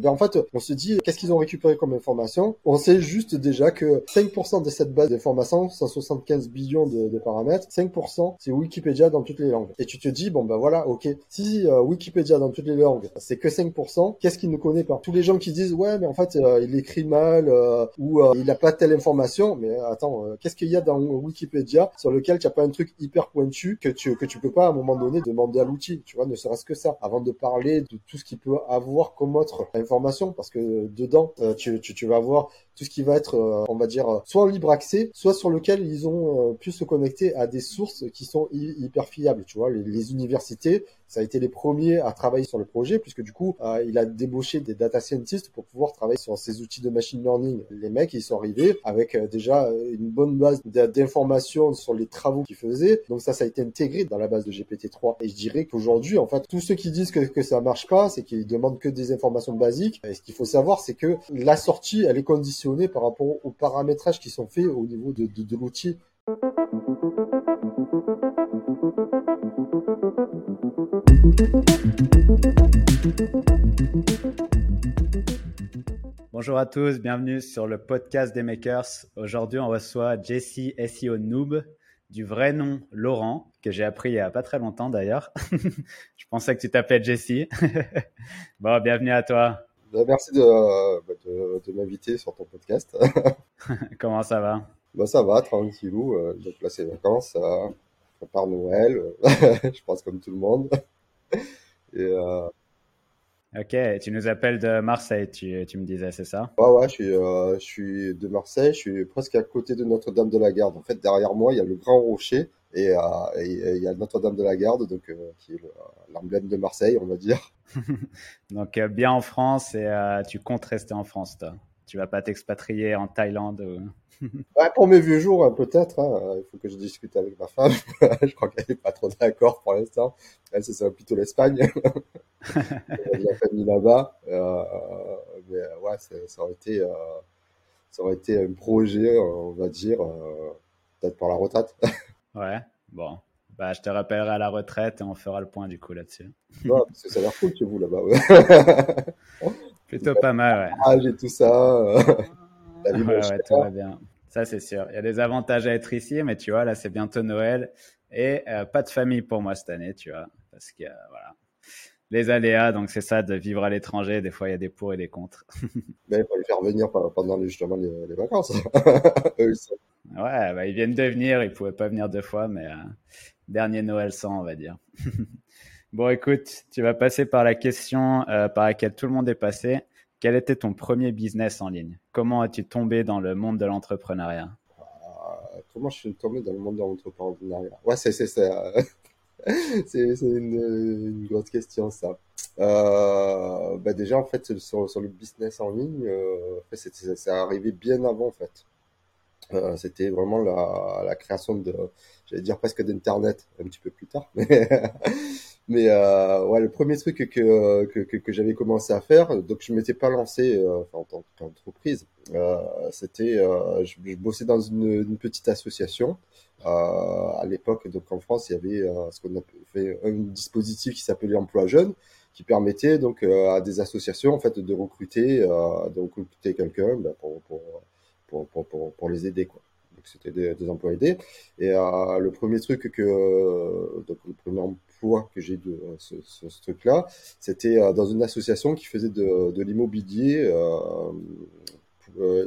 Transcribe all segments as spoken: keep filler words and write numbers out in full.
ben en fait, on se dit, qu'est-ce qu'ils ont récupéré comme information? On sait juste déjà que cinq pour cent de cette base d'informations, cent soixante-quinze billions de, de paramètres, cinq pour cent c'est Wikipédia dans toutes les langues. Et tu te dis, bon ben voilà, ok, si euh, Wikipédia dans toutes les langues, c'est que cinq pour cent, qu'est-ce qu'il ne connaît pas? Tous les gens qui disent, ouais, mais en fait, euh, il écrit mal, euh, ou euh, il n'a pas telle information, mais attends, euh, qu'est-ce qu'il y a dans Wikipédia sur lequel tu n'as pas un truc hyper pointu que tu que tu peux pas à un moment donné demander à l'outil, tu vois, ne serait-ce que ça, avant de parler de tout ce qu'il peut avoir comme autre information, parce que dedans, euh, tu, tu, tu vas avoir tout ce qui va être, euh, on va dire, euh, soit en libre accès, soit sur lequel ils ont euh, pu se connecter à des sources qui sont hi- hyper fiables, tu vois, les, les universités, ça a été les premiers à travailler sur le projet, puisque du coup, euh, il a débauché des data scientists pour pouvoir travailler sur ces outils de machine learning. Les mecs, ils sont arrivés avec euh, déjà une bonne base d'informations sur les travaux qu'ils faisaient, donc ça, ça a été intégré dans la base de G P T trois, et je dirais qu'aujourd'hui, en fait, tous ceux qui disent que, que ça marche pas, c'est qu'ils demandent que des informations basiques, et ce qu'il faut savoir, c'est que la sortie, elle est conditionnée par rapport aux paramétrages qui sont faits au niveau de, de, de l'outil. Bonjour à tous, bienvenue sur le podcast des Makers. Aujourd'hui, on reçoit Jessy S E O Noob, du vrai nom Laurent, que j'ai appris il n'y a pas très longtemps d'ailleurs. Je pensais que tu t'appelais Jessy. Bon, bienvenue à toi. Merci de, de, de m'inviter sur ton podcast. Comment ça va? Bah, ça va, tranquillou. Euh, donc là, c'est vacances. Euh, on part Noël, euh, je pense comme tout le monde. Et, euh... Ok, tu nous appelles de Marseille, tu, tu me disais, c'est ça? Ouais, ouais, je suis, euh, je suis de Marseille, je suis presque à côté de Notre-Dame-de-la-Garde. En fait, derrière moi, il y a le Grand Rocher et, euh, et, et il y a Notre-Dame-de-la-Garde, donc, euh, qui est le, l'emblème de Marseille, on va dire. Donc, euh, bien en France et euh, tu comptes rester en France, toi? Tu vas pas t'expatrier en Thaïlande ou... Ouais, pour mes vieux jours, hein, peut-être. Hein. Il faut que je discute avec ma femme. Je crois qu'elle n'est pas trop d'accord pour l'instant. Elle, ce serait plutôt l'Espagne. Elle a la famille là-bas. Euh, mais ouais, ça, ça, aurait été, euh, ça aurait été un projet, on va dire, euh, peut-être pour la retraite. Ouais, bon. Bah, je te rappellerai à la retraite et on fera le point du coup là-dessus. Ouais, parce que ça a l'air cool chez vous là-bas. Ouais. Plutôt pas mal, ouais. J'ai tout ça. La vie, ouais, ouais, tout va bien. Ça, c'est sûr. Il y a des avantages à être ici, mais tu vois, là, c'est bientôt Noël. Et euh, pas de famille pour moi cette année, tu vois. Parce que, euh, voilà, les aléas, donc c'est ça, de vivre à l'étranger. Des fois, il y a des pour et des contre. Mais il faut les faire venir pendant justement les, les vacances. Eux, ils sont... Ouais, bah, ils viennent de venir. Ils ne pouvaient pas venir deux fois, mais euh, dernier Noël sans, on va dire. Bon, écoute, tu vas passer par la question euh, par laquelle tout le monde est passé. Quel était ton premier business en ligne? Comment as-tu tombé dans le monde de l'entrepreneuriat? Euh, comment je suis tombé dans le monde de l'entrepreneuriat? Ouais, c'est c'est c'est, euh, c'est, c'est une, une grosse question, ça. Euh, bah déjà, en fait, sur, sur le business en ligne, euh, c'est, c'est, c'est arrivé bien avant, en fait. Euh, c'était vraiment la, la création de, j'allais dire presque d'Internet, un petit peu plus tard, mais... Mais euh, ouais, le premier truc que que que, que j'avais commencé à faire, donc je m'étais pas lancé euh, en tant qu'entreprise. Euh, c'était, euh, je, je bossais dans une, une petite association. Euh, à l'époque, donc en France, il y avait euh, ce qu'on appelait un dispositif qui s'appelait Emploi Jeune, qui permettait donc euh, à des associations en fait de recruter, euh, de recruter quelqu'un ben, pour, pour pour pour pour pour les aider quoi. Donc c'était des, des emplois aidés. Et euh, le premier truc que donc le premier que j'ai de ce, ce, ce truc-là, c'était dans une association qui faisait de, de l'immobilier, euh,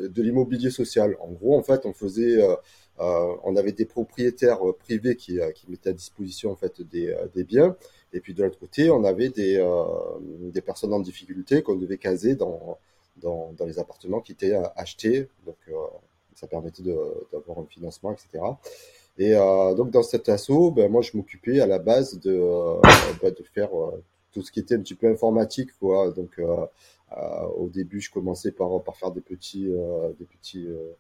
de l'immobilier social. En gros, en fait, on faisait, euh, on avait des propriétaires privés qui, qui mettaient à disposition en fait des, des biens, et puis de l'autre côté, on avait des, euh, des personnes en difficulté qu'on devait caser dans, dans, dans les appartements qui étaient achetés. Donc, euh, ça permettait de, d'avoir un financement, et cetera. Et euh, donc dans cet asso, ben moi je m'occupais à la base de euh, ben de faire euh, tout ce qui était un petit peu informatique quoi. Donc euh, euh, au début je commençais par par faire des petits euh, des petits euh,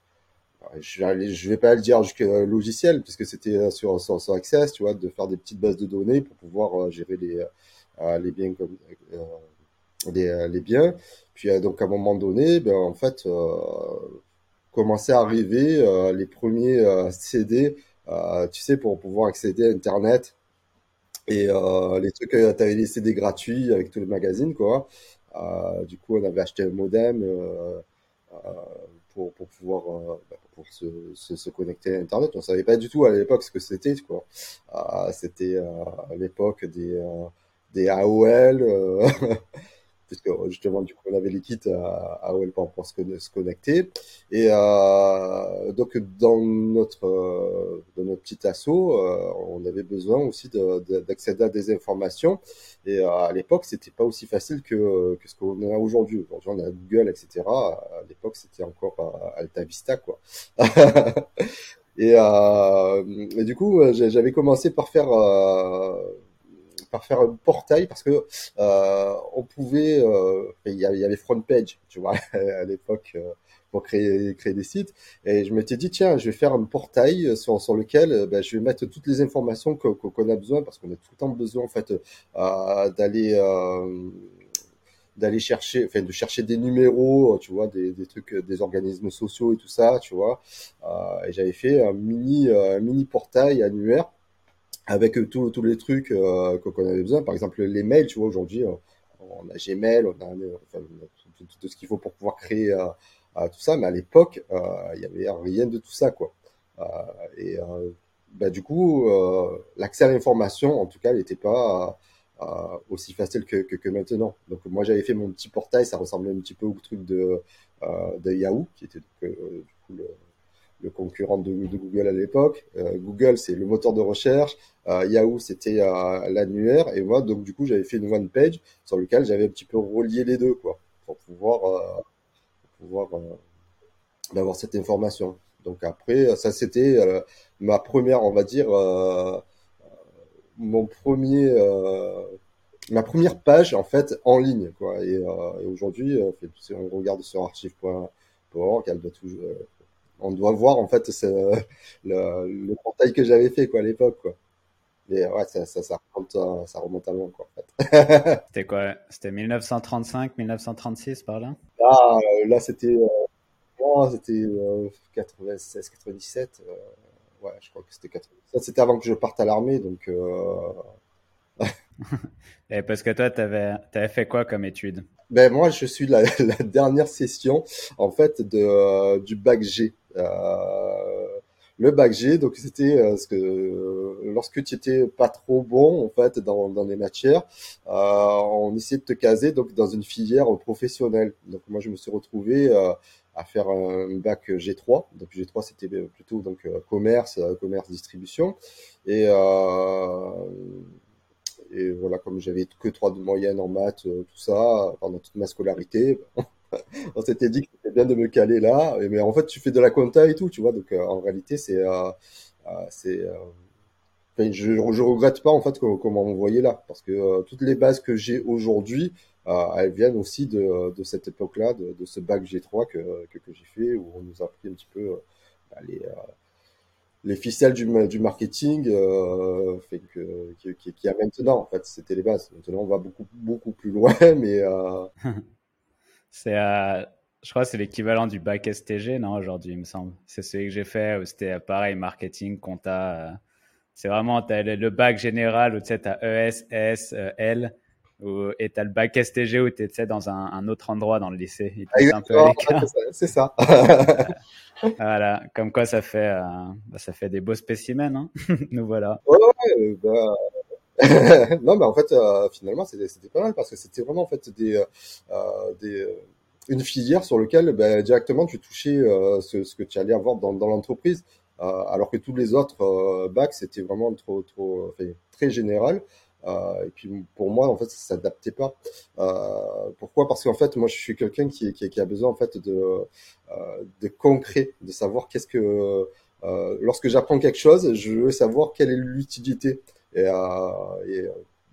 je, je vais pas le dire jusqu'à logiciel parce que c'était sur sur, sur Access, tu vois, de faire des petites bases de données pour pouvoir euh, gérer les euh, les biens comme euh, les les biens. Puis euh, donc à un moment donné, ben en fait euh, commençaient à arriver euh, les premiers euh, C D. Euh, tu sais, pour pouvoir accéder à Internet et euh, les trucs, euh, t'avais les C D gratuits avec tous les magazines, quoi. Euh, du coup, on avait acheté un modem euh, euh, pour, pour pouvoir euh, pour se, se, se connecter à Internet. On ne savait pas du tout à l'époque ce que c'était, quoi. Euh, c'était euh, à l'époque des, euh, des A O L, euh, puisque justement, du coup, on avait les kits à A O L pour, pour se, se connecter. Et euh, donc, dans notre, euh, dans notre petit assaut, euh, on avait besoin aussi de, de, d'accéder à des informations. Et euh, à l'époque, c'était pas aussi facile que, que ce qu'on a aujourd'hui. Aujourd'hui, on a Google, et cetera. À l'époque, c'était encore Alta Vista, quoi. et, euh, et du coup, j'avais commencé par faire... Euh, par faire un portail, parce que euh, on pouvait, euh, il y avait Front Page, tu vois, à l'époque, euh, pour créer créer des sites, et je m'étais dit, tiens, je vais faire un portail sur, sur lequel ben, je vais mettre toutes les informations que, que, qu'on a besoin, parce qu'on a tout le temps besoin, en fait, euh, d'aller... Euh, d'aller chercher, enfin de chercher des numéros, tu vois, des, des trucs, des organismes sociaux et tout ça, tu vois, euh, et j'avais fait un mini, un mini portail annuaire, avec tous tous les trucs euh, qu'on avait besoin, par exemple les mails, tu vois, aujourd'hui euh, on a Gmail, on a, enfin, on a tout, tout, tout ce qu'il faut pour pouvoir créer euh, euh, tout ça, mais à l'époque il euh, y avait rien de tout ça, quoi. Euh, et euh, bah du coup euh, l'accès à l'information, en tout cas, n'était pas euh, euh, aussi facile que, que que maintenant. Donc moi j'avais fait mon petit portail, ça ressemblait un petit peu au truc de euh, de Yahoo, qui était donc, euh, du coup le le concurrent de, de Google à l'époque. Euh, Google, c'est le moteur de recherche. Euh, Yahoo, c'était euh, l'annuaire. Et moi, donc, du coup, j'avais fait une one page sur laquelle j'avais un petit peu relié les deux, quoi, pour pouvoir, euh, pour pouvoir euh, avoir cette information. Donc après, ça, c'était euh, ma première, on va dire, euh, mon premier, euh, ma première page, en fait, en ligne, quoi. Et, euh, et aujourd'hui, euh, si on regarde sur archive point org, elle doit toujours... Euh, on doit voir, en fait, c'est le, le portail que j'avais fait, quoi, à l'époque, quoi. Mais ouais, ça, ça, ça, remonte, ça remonte à loin, quoi, en fait. C'était quoi? C'était mille neuf cent trente-cinq, mille neuf cent trente-six, par là? Ah, là, c'était, euh, c'était euh, quatre-vingt-seize, quatre-vingt-dix-sept. Euh, ouais, je crois que c'était quatre-vingt-dix-sept. C'était avant que je parte à l'armée, donc... Euh... Et parce que toi, t'avais, t'avais fait quoi comme étude? Ben moi, je suis la, la dernière session, en fait, de euh, du bac G. Euh, le bac G, donc c'était euh, ce que euh, lorsque tu étais pas trop bon, en fait, dans dans les matières, euh, on essayait de te caser donc dans une filière professionnelle. Donc moi, je me suis retrouvé euh, à faire un bac G trois. Donc G trois, c'était plutôt donc euh, commerce, euh, commerce distribution, et euh, Et voilà, comme j'avais que trois de moyenne en maths, euh, tout ça, pendant toute ma scolarité, on s'était dit que c'était bien de me caler là. Mais en fait, tu fais de la compta et tout, tu vois. Donc, euh, en réalité, c'est... Euh, euh, c'est euh... Enfin, je ne regrette pas, en fait, qu'on, qu'on m'a envoyé là. Parce que euh, toutes les bases que j'ai aujourd'hui, euh, elles viennent aussi de, de cette époque-là, de, de ce bac G trois que, que, que j'ai fait, où on nous a appris un petit peu euh, les... Euh, les ficelles du, du marketing euh, fait que, qui, qui, qui a maintenant, en fait, c'était les bases. Maintenant, on va beaucoup, beaucoup plus loin, mais... Euh... c'est, euh, je crois que c'est l'équivalent du bac S T G, non, aujourd'hui, il me semble. C'est celui que j'ai fait, où c'était pareil, marketing, compta. Euh, c'est vraiment, tu as le, le bac général, où tu sais, tu as E S, S, euh, L, où, et tu as le bac S T G, où tu es dans un, un autre endroit dans le lycée. Il ah, un peu c'est ça. Voilà, comme quoi ça fait, euh, bah, ça fait des beaux spécimens, hein. Nous voilà. Ouais, ouais, bah... non, mais en fait, euh, finalement, c'était, c'était pas mal parce que c'était vraiment en fait des, euh, des, une filière sur laquelle bah, directement tu touchais euh, ce, ce que tu allais avoir dans, dans l'entreprise, euh, alors que tous les autres euh, bacs c'était vraiment trop, trop, enfin, très général. Euh, et puis pour moi en fait ça s'adaptait pas. Euh, pourquoi? Parce qu'en fait moi je suis quelqu'un qui qui, qui a besoin en fait de euh, de concret, de savoir qu'est-ce que euh, lorsque j'apprends quelque chose, je veux savoir quelle est l'utilité. Et, euh, et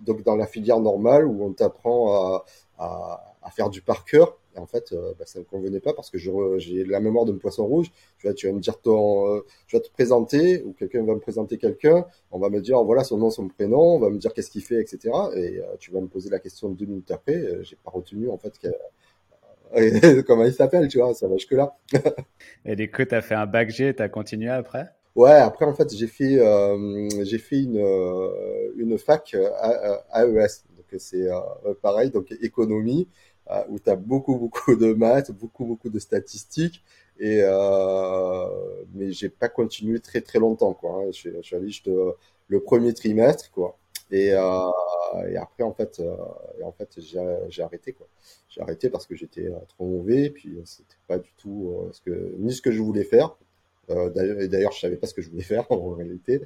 donc dans la filière normale où on t'apprend à à, à faire du par cœur, en fait euh, bah, ça me convenait pas parce que je j'ai la mémoire d'un poisson rouge. Tu vois, tu vas me dire ton euh, je vais te présenter ou quelqu'un va me présenter quelqu'un, on va me dire oh, voilà son nom, son prénom, on va me dire qu'est-ce qu'il fait, etc. Et euh, tu vas me poser la question deux minutes après, euh, j'ai pas retenu en fait euh, comment il s'appelle, tu vois, ça va jusque là. Et du coup t'as fait un bac G, t'as continué après? Ouais, après en fait j'ai fait euh, j'ai fait une une fac A E S, donc c'est euh, pareil, donc économie. euh, où tu as beaucoup, beaucoup de maths, beaucoup, beaucoup de statistiques. Et, euh, mais j'ai pas continué très, très longtemps, quoi. Je suis, je suis allé juste le premier trimestre, quoi. Et, euh, et après, en fait, euh, et en fait, j'ai, j'ai arrêté, quoi. J'ai arrêté parce que j'étais euh, trop mauvais, puis euh, c'était pas du tout euh, ce que, ni ce que je voulais faire. Euh, d'ailleurs, et d'ailleurs, je savais pas ce que je voulais faire, en réalité.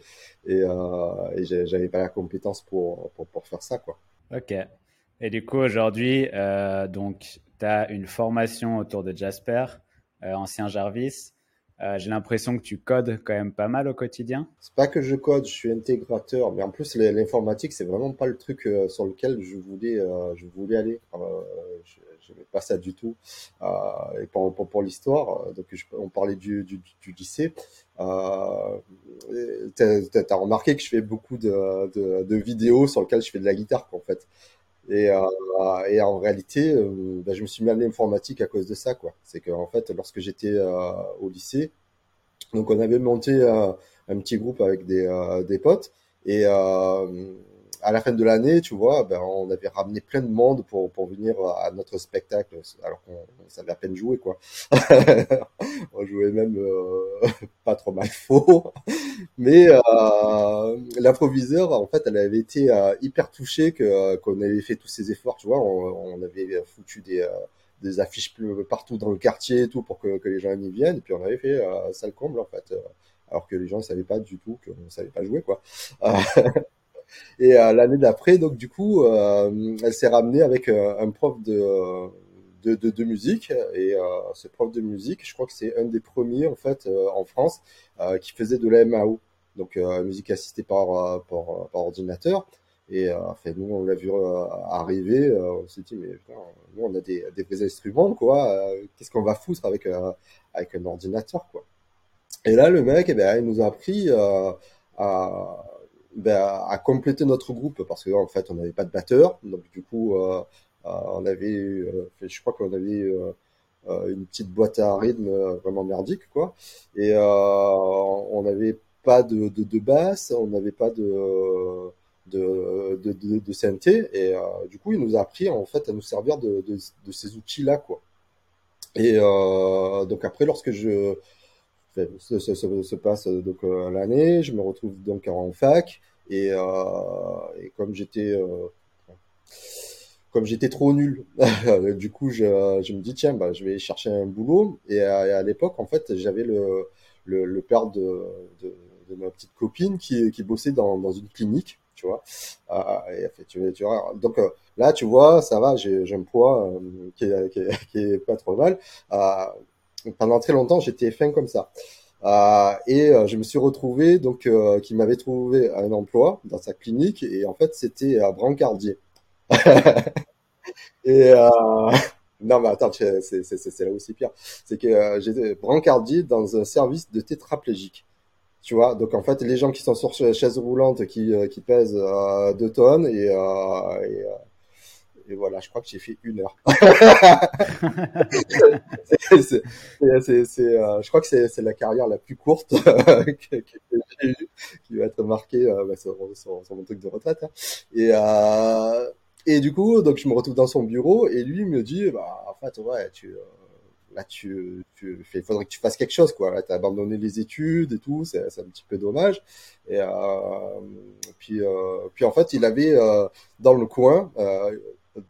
Et, euh, et j'avais pas la compétence pour, pour, pour faire ça, quoi. Ok. Et du coup, aujourd'hui, euh, donc, t'as une formation autour de Jasper. Euh, ancien Jarvis, euh, j'ai l'impression que tu codes quand même pas mal au quotidien. C'est pas que je code, je suis intégrateur, mais en plus l'informatique c'est vraiment pas le truc euh, sur lequel je voulais, euh, je voulais aller. Euh, je, j'aimais pas ça du tout. Euh, et pour, pour, pour l'histoire, donc je, on parlait du, du, du lycée. Euh, t'as, t'as remarqué que je fais beaucoup de, de, de vidéos sur lesquelles je fais de la guitare, en fait. Et, euh, et en réalité, euh, ben, je me suis mis à l'informatique à cause de ça, quoi. C'est que en fait, lorsque j'étais euh, au lycée, donc on avait monté euh, un petit groupe avec des euh, des potes, et euh, à la fin de l'année, tu vois, ben on avait ramené plein de monde pour pour venir à notre spectacle, alors qu'on savait à peine jouer, quoi. On jouait même euh, pas trop mal faux. Mais euh, l'improviseur, en fait, elle avait été euh, hyper touchée que qu'on avait fait tous ces efforts, tu vois. On, on avait foutu des euh, des affiches partout dans le quartier et tout pour que que les gens y viennent. Et puis on avait fait euh, sale comble, en fait, euh, alors que les gens ne savaient pas du tout qu'on savait pas jouer, quoi. Euh, et euh, l'année d'après, donc du coup, euh, elle s'est ramenée avec euh, un prof de de de, de musique, et euh, ce prof de musique, je crois que c'est un des premiers, en fait, euh, en France, euh, qui faisait de la M A O, donc euh, musique assistée par par, par ordinateur. Et euh, enfin, nous on l'a vu euh, arriver, euh, on s'est dit mais putain, nous on a des des vrais instruments, quoi, euh, qu'est-ce qu'on va foutre avec euh, avec un ordinateur, quoi. Et là le mec, eh ben il nous a appris euh, à Ben, à compléter notre groupe, parce que en fait on n'avait pas de batteur, donc du coup euh, euh, on avait eu, euh, je crois qu'on avait eu, euh, une petite boîte à rythme vraiment merdique, quoi, et euh, on n'avait pas de, de, de basse, on n'avait pas de de, de, de, de synthé, et euh, du coup il nous a appris en fait à nous servir de, de, de ces outils-là, quoi. Et euh, donc après, lorsque je Se, se, se, se passe donc euh, l'année, je me retrouve donc en fac, et, euh, et comme j'étais euh, comme j'étais trop nul, du coup je, je me dis tiens, bah, je vais chercher un boulot. Et à, et à l'époque, en fait, j'avais le le, le père de, de de ma petite copine qui qui bossait dans dans une clinique, tu vois. Euh, et fait, tu, tu vois, donc euh, là, tu vois, ça va, j'ai, j'ai un poids euh, qui, est, qui, est, qui est pas trop mal. Euh, Pendant très longtemps, j'étais fin comme ça. Euh, et euh, je me suis retrouvé, donc, euh, qui m'avait trouvé un emploi dans sa clinique. Et en fait, c'était euh, brancardier. et euh, non, mais attends, c'est, c'est, c'est, c'est là aussi pire. C'est que euh, j'étais brancardier dans un service de tétraplégique. Tu vois, donc en fait, les gens qui sont sur chaise roulante, qui, euh, qui pèsent euh, deux tonnes, et... Euh, et euh, Et voilà, je crois que j'ai fait une heure. c'est, c'est, c'est, c'est, euh, je crois que c'est, c'est la carrière la plus courte que, que j'ai eue, qui va être marquée euh, bah, sur, sur, sur mon truc de retraite. Hein. Et, euh, et du coup, donc je me retrouve dans son bureau, et lui me dit, bah, en fait, ouais, tu, euh, là, tu, tu, il faudrait que tu fasses quelque chose, quoi. Là, t'as abandonné les études et tout, c'est, c'est un petit peu dommage. Et euh, puis, euh, puis en fait, il avait euh, dans le coin. Euh,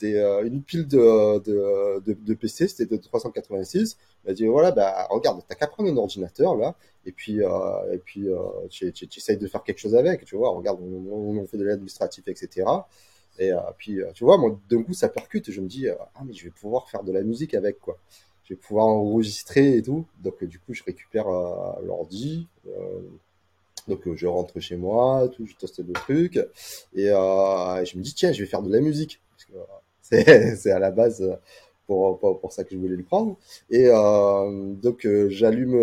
Des, euh, une pile de, de, de, de P C, c'était de trois cent quatre-vingt-six. Il m'a dit voilà, bah, regarde, t'as qu'à prendre un ordinateur là, et puis, euh, et puis euh, tu, tu, tu essayes de faire quelque chose avec, tu vois. Regarde, on, on, on fait de l'administratif, et cetera. Et euh, puis, tu vois, moi, d'un coup, ça percute, et je me dis euh, ah, mais je vais pouvoir faire de la musique avec, quoi. Je vais pouvoir enregistrer et tout. Donc, euh, du coup, je récupère euh, l'ordi. Euh, Donc, euh, je rentre chez moi, tout, je teste le truc, et euh, je me dis, tiens, je vais faire de la musique. Parce que, euh, c'est, c'est à la base pour, pour, pour ça que je voulais le prendre. Et euh, donc, euh, j'allume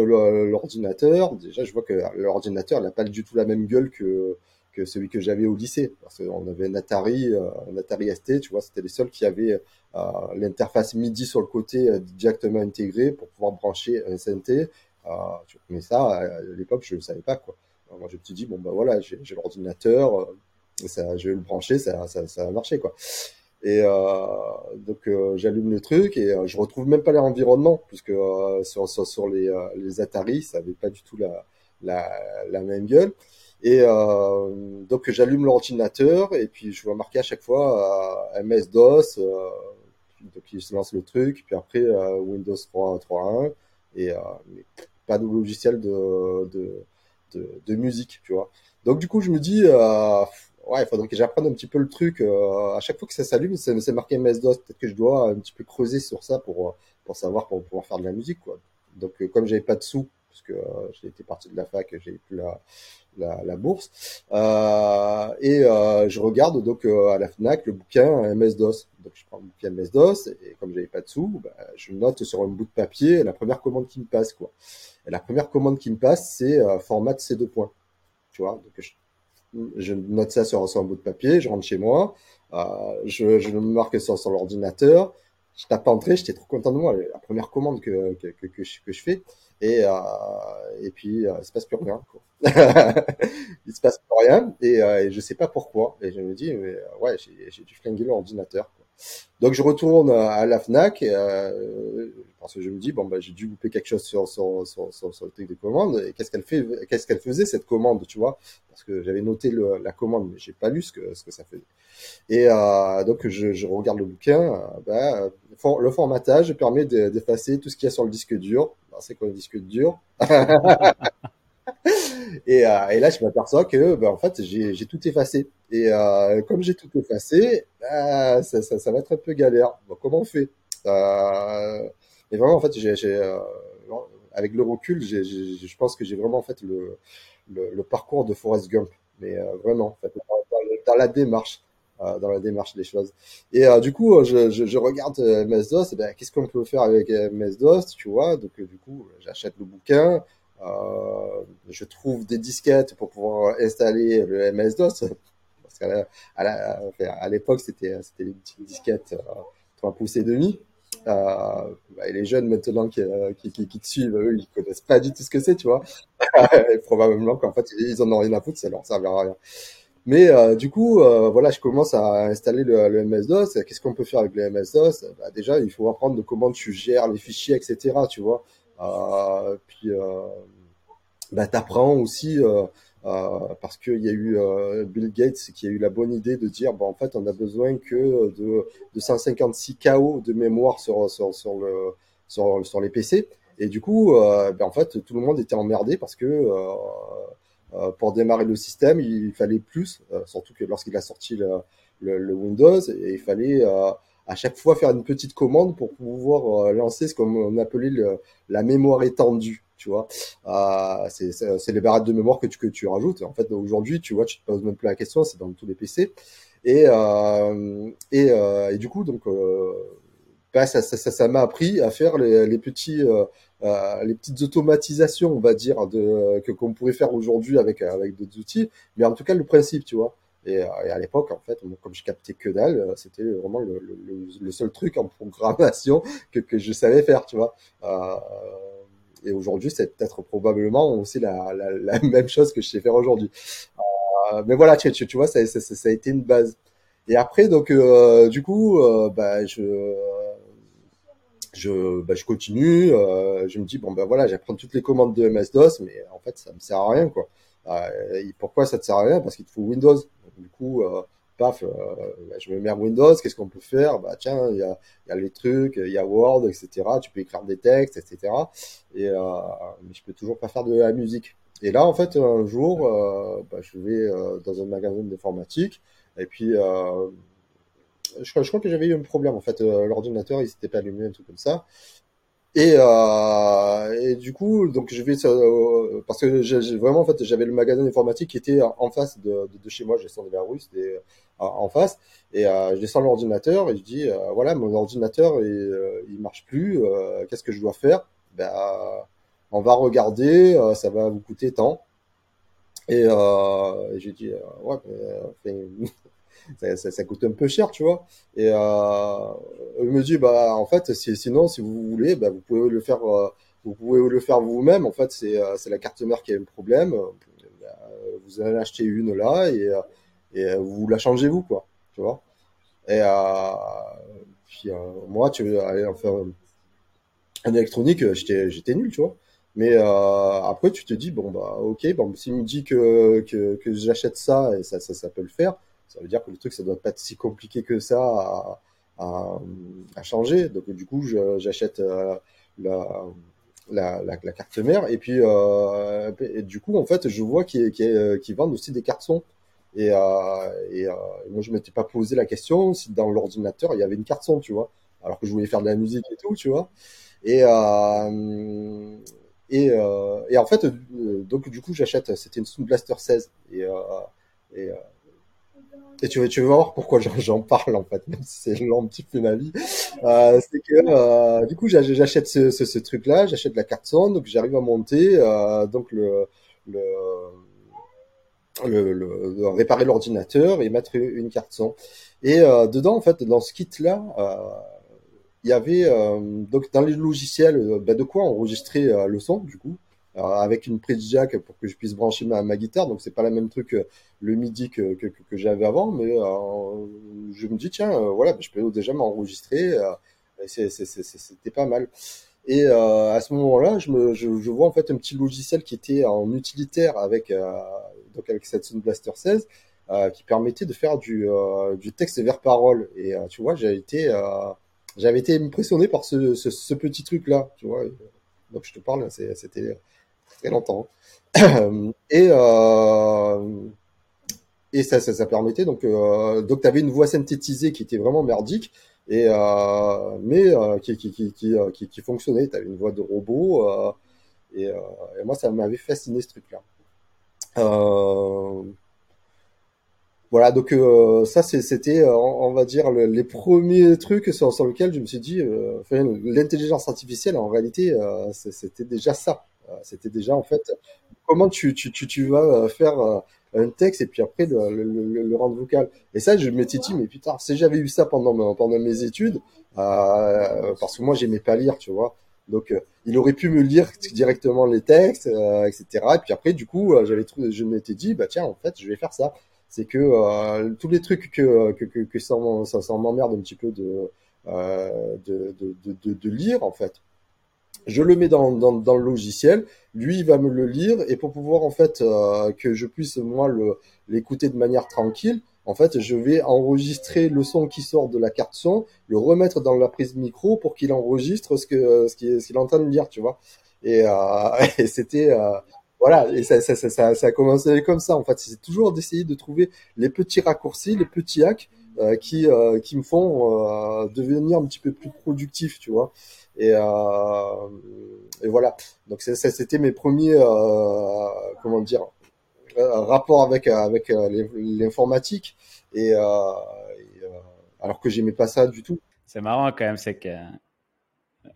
l'ordinateur. Déjà, je vois que l'ordinateur n'a pas du tout la même gueule que, que celui que j'avais au lycée. Parce qu'on avait un Atari, euh, un Atari S T, tu vois, c'était les seuls qui avaient euh, l'interface M I D I sur le côté euh, directement intégrée pour pouvoir brancher un synthé. Euh, mais ça, à l'époque, je ne savais pas, quoi. Moi, je me suis dit, bon, bah voilà, j'ai, j'ai l'ordinateur, ça, je vais le brancher, ça, ça, ça a marché, quoi. Et euh, donc euh, j'allume le truc et euh, je retrouve même pas l'environnement, puisque euh, sur, sur, sur les, euh, les Atari, ça avait pas du tout la, la, la même gueule. Et euh, donc j'allume l'ordinateur et puis je vois marquer à chaque fois euh, M S-DOS, euh, donc il se lance le truc, puis après euh, Windows trois point un et euh, mais pas de logiciel de, de, de, de musique, tu vois. Donc du coup je me dis... Euh, ouais, il faudrait que j'apprenne un petit peu le truc. Euh, à chaque fois que ça s'allume, c'est, c'est marqué M S-DOS. Peut-être que je dois un petit peu creuser sur ça pour, pour savoir, pour pouvoir faire de la musique, quoi. Donc, euh, comme j'avais pas de sous, parce que euh, j'étais parti de la fac, j'ai plus la, la, la bourse, euh, et euh, je regarde donc euh, à la FNAC le bouquin M S-DOS. Donc, je prends le bouquin M S-DOS et comme j'avais pas de sous, bah, je note sur un bout de papier la première commande qui me passe, quoi. Et la première commande qui me passe, c'est euh, format C deux points. Tu vois, donc je Je note ça sur, sur un bout de papier, je rentre chez moi, euh, je, je me marque sur, sur l'ordinateur, je tape entrée, j'étais trop content de moi, la première commande que, que, que, que, je, que je fais, et, euh, et puis euh, il se passe plus rien, quoi. Il se passe plus rien, et, euh, et je sais pas pourquoi, et je me dis, mais, ouais, j'ai, j'ai dû flinguer l'ordinateur, quoi. Donc je retourne à la FNAC, euh, parce que je me dis, bon, bah, j'ai dû louper quelque chose sur, sur, sur, sur, sur le truc des commandes, et qu'est-ce qu'elle fait, qu'est-ce qu'elle faisait cette commande, tu vois, parce que j'avais noté le, la commande, mais j'ai pas lu ce que, ce que ça faisait. Et euh, donc je, je regarde le bouquin, bah, for, le formatage permet d'effacer tout ce qu'il y a sur le disque dur. Alors, c'est quoi le disque dur? Et, euh, et là, je m'aperçois que, ben, en fait, j'ai, j'ai tout effacé. Et euh, comme j'ai tout effacé, ben, ça, ça, ça va être un peu galère. Bon, comment on fait? euh, Et vraiment, en fait, j'ai, j'ai, euh, avec le recul, j'ai, j'ai, je pense que j'ai vraiment en fait le, le, le parcours de Forrest Gump, mais euh, vraiment, en fait, dans, dans la démarche, euh, dans la démarche des choses. Et euh, du coup, je, je, je regarde M S-DOS. Ben, qu'est-ce qu'on peut faire avec M S-DOS, tu vois? Donc, du coup, j'achète le bouquin. Euh, je trouve des disquettes pour pouvoir installer le M S-DOS, parce qu'à la, à la, à l'époque c'était, c'était les petites disquettes euh, trois pouces et demi. Euh, bah, et les jeunes maintenant qui, qui, qui, qui te suivent, eux, ils connaissent pas du tout ce que c'est, tu vois. Et probablement qu'en fait ils en ont rien à foutre, ça leur servira à rien. Mais euh, du coup, euh, voilà, je commence à installer le, le M S-DOS. Qu'est-ce qu'on peut faire avec le M S-DOS? Bah, déjà, il faut apprendre de comment tu gères les fichiers, et cetera. Tu vois. Euh, puis, euh, bah, t'apprends aussi, euh, euh, parce qu'il y a eu euh, Bill Gates qui a eu la bonne idée de dire, bah, en fait, on a besoin que de, de cent cinquante-six K O de mémoire sur, sur, sur, le, sur, sur les P C. Et du coup, euh, bah, en fait, tout le monde était emmerdé parce que euh, euh, pour démarrer le système, il fallait plus, euh, surtout que lorsqu'il a sorti le, le, le Windows, et il fallait... Euh, à chaque fois faire une petite commande pour pouvoir euh, lancer ce qu'on appelait le, la mémoire étendue, tu vois. Euh, c'est, c'est, c'est les barrettes de mémoire que tu, que tu rajoutes. En fait, aujourd'hui, tu vois, tu te poses même plus la question, c'est dans tous les P C. Et, euh, et, euh, et du coup, donc, euh, bah, ça, ça, ça, ça m'a appris à faire les, les petits, euh, euh, les petites automatisations, on va dire, de, que qu'on pourrait faire aujourd'hui avec, avec d'autres outils. Mais en tout cas, le principe, tu vois. Et, et à l'époque, en fait, comme je captais que dalle, c'était vraiment le, le, le seul truc en programmation que, que je savais faire, tu vois. Euh, et aujourd'hui, c'est peut-être probablement aussi la, la, la même chose que je sais faire aujourd'hui. Euh, mais voilà, tu, tu, tu vois, ça, ça, ça, ça a été une base. Et après, donc, euh, du coup, euh, bah, je... je bah je continue euh, je me dis bon ben bah, voilà, j'apprends toutes les commandes de M S-DOS, mais en fait ça me sert à rien, quoi. Euh, et pourquoi ça te sert à rien? Parce qu'il te faut Windows. Donc, du coup euh, paf euh, bah, je me mets à Windows. Qu'est-ce qu'on peut faire? Bah tiens, il y a il y a les trucs, il y a Word, etc. Tu peux écrire des textes, etc. Et euh, mais je peux toujours pas faire de la musique. Et là en fait un jour euh, bah, je vais euh, dans un magasin d'informatique, et puis euh, Je crois, je crois que j'avais eu un problème, en fait. Euh, l'ordinateur, il s'était pas allumé, un truc comme ça. Et, euh, et du coup, donc, je vais, euh, parce que j'ai, j'ai vraiment, en fait, j'avais le magasin d'informatique qui était en face de, de, de chez moi. Je descends de la rue, c'était en face. Et, euh, je descends l'ordinateur et je dis, euh, voilà, mon ordinateur, il, il marche plus. Euh, qu'est-ce que je dois faire? Ben, euh, on va regarder, euh, ça va vous coûter tant. Et, euh, et j'ai dit, euh, ouais, mais, euh, Ça, ça, ça coûte un peu cher, tu vois. Et euh, il me dit, bah en fait, si, sinon, si vous voulez, bah, vous pouvez le faire, euh, vous pouvez le faire vous-même. En fait, c'est, c'est la carte mère qui a un problème. Bah, vous allez acheter une là et, et vous la changez vous, quoi. Tu vois. Et euh, puis, euh, moi, tu veux aller en faire en électronique, j'étais, j'étais nul, tu vois. Mais euh, après, tu te dis, bon, bah, ok, bon, s'il me dit que, que, que j'achète ça et ça, ça, ça peut le faire, ça veut dire que le truc, ça doit pas être si compliqué que ça à, à, à changer. Donc, du coup, je, j'achète euh, la, la, la, la carte mère. Et puis, euh, et du coup, en fait, je vois qu'ils, qu'ils, qu'ils vendent aussi des cartes son. Et, euh, et euh, moi, je m'étais pas posé la question si dans l'ordinateur, il y avait une carte son, tu vois. Alors que je voulais faire de la musique et tout, tu vois. Et, euh, et, euh, et en fait, euh, donc, du coup, j'achète, c'était une Sound Blaster seize. Et, euh, et, euh, et tu, tu vas voir pourquoi j'en, j'en parle, en fait, même si c'est long, un petit peu ma vie. Euh, c'est que, euh, du coup, j'achète ce, ce, ce truc-là, j'achète la carte son, donc j'arrive à monter, euh, donc le, le, Le, le, réparer l'ordinateur et mettre une carte son. Et euh, dedans, en fait, dans ce kit-là, euh, il y avait, euh, donc dans les logiciels, bah, de quoi enregistrer euh, le son, du coup, euh, avec une prise jack pour que je puisse brancher ma, ma guitare. Donc, c'est pas la même truc, euh, le M I D I que, que, que j'avais avant, mais euh, je me dis, tiens, euh, voilà, bah, je peux déjà m'enregistrer. Euh, et c'est, c'est, c'est, c'était pas mal. Et euh, à ce moment-là, je, me, je, je vois en fait un petit logiciel qui était en utilitaire avec... Euh, donc avec cette Sound Blaster seize, euh, qui permettait de faire du, euh, du texte vers parole. Et euh, tu vois, j'avais été, euh, j'avais été impressionné par ce, ce, ce petit truc-là, tu vois. Donc je te parle, c'est, c'était très longtemps. et euh, et ça, ça, ça permettait, donc, euh, donc tu avais une voix synthétisée qui était vraiment merdique, et, euh, mais euh, qui, qui, qui, qui, qui, qui fonctionnait. Tu avais une voix de robot, euh, et, euh, et moi, ça m'avait fasciné ce truc-là. Euh... Voilà, donc euh, ça c'est, c'était, euh, on va dire, le, les premiers trucs sur, sur lesquels je me suis dit, euh, enfin, l'intelligence artificielle, en réalité, euh, c'était déjà ça. C'était déjà, en fait, comment tu, tu, tu, tu vas faire un texte et puis après le, le, le rendre vocal. Et ça, je m'étais dit, mais putain, si j'avais eu ça pendant, ma, pendant mes études, euh, parce que moi, j'aimais pas lire, tu vois. Donc, euh, il aurait pu me lire directement les textes, euh, et cetera. Et puis après, du coup, euh, j'avais trouvé, je m'étais dit, bah tiens, en fait, je vais faire ça. C'est que euh, tous les trucs que que que, que ça, ça, ça m'emmerde un petit peu de, euh, de, de de de lire, en fait, je le mets dans dans dans le logiciel. Lui, il va me le lire et pour pouvoir en fait euh, que je puisse moi le l'écouter de manière tranquille. En fait, je vais enregistrer le son qui sort de la carte son, le remettre dans la prise micro pour qu'il enregistre ce que ce qu'il, ce qu'il est en train de dire, tu vois. Et, euh, et c'était euh, voilà, et ça ça ça ça a commencé comme ça. En fait, c'est toujours d'essayer de trouver les petits raccourcis, les petits hacks euh, qui euh, qui me font euh, devenir un petit peu plus productif, tu vois. Et euh, et voilà. Donc ça, ça c'était mes premiers euh, comment dire. Euh, rapport avec avec euh, l'informatique et, euh, et euh, alors que j'aimais pas ça du tout. C'est marrant quand même, c'est que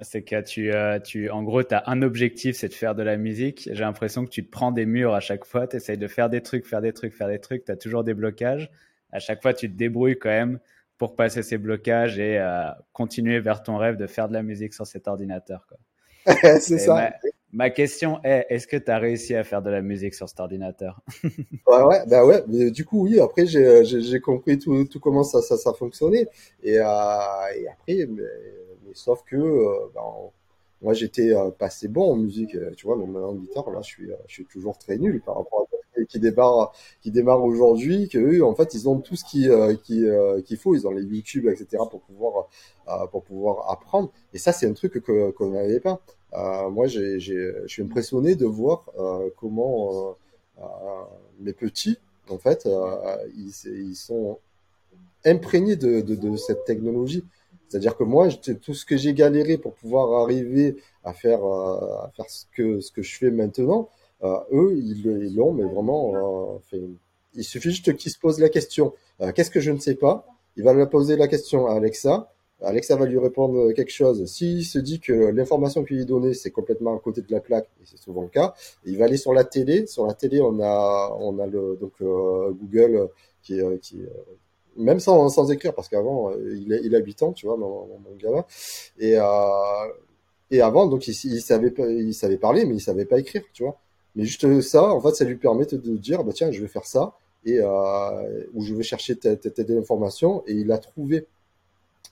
c'est que tu euh, tu en gros t'as un objectif, c'est de faire de la musique. J'ai l'impression que tu te prends des murs à chaque fois, t'essayes de faire des trucs, faire des trucs, faire des trucs. T'as toujours des blocages. À chaque fois, tu te débrouilles quand même pour passer ces blocages et euh, continuer vers ton rêve de faire de la musique sur cet ordinateur, quoi. c'est et ça. Ma, ma question est, est-ce que tu as réussi à faire de la musique sur cet ordinateur? ouais, ouais, bah ouais, mais du coup, oui, après, j'ai, j'ai, j'ai compris tout, tout comment ça, ça, ça fonctionnait. Et, euh, et après, mais, mais sauf que, euh, ben, moi, j'étais euh, pas assez bon en musique. Tu vois, même en guitare, là, je suis, je suis toujours très nul par rapport à ceux qui démarrent, qui démarrent aujourd'hui, que eux, en fait, ils ont tout ce qui, euh, qui, euh, qu'il faut. Ils ont les YouTube, et cetera, pour pouvoir, euh, pour pouvoir apprendre. Et ça, c'est un truc que, qu'on n'avait pas. Euh, moi, j'ai, j'ai, je suis impressionné de voir euh, comment euh, euh, mes petits, en fait, euh, ils, ils sont imprégnés de, de, de cette technologie. C'est-à-dire que moi, tout ce que j'ai galéré pour pouvoir arriver à faire, euh, à faire ce que, ce que je fais maintenant, euh, eux, ils, ils l'ont, mais vraiment, euh, fait, il suffit juste qu'ils se posent la question. Euh, qu'est-ce que je ne sais pas? Il va leur poser la question à Alexa. Alexa va lui répondre quelque chose. S'il se dit que l'information qu'il lui donnait, c'est complètement à côté de la plaque, et c'est souvent le cas, il va aller sur la télé. Sur la télé, on a, on a le, donc, euh, Google qui, euh, qui, euh, même sans, sans écrire, parce qu'avant, il est, il a huit ans, tu vois, mon, mon gamin. Et, euh, et avant, donc, il, il savait pas, il savait parler, mais il savait pas écrire, tu vois. Mais juste ça, en fait, ça lui permet de dire, bah, tiens, je vais faire ça. et euh, où je vais chercher telle, telle, telle information et il l'a trouvé,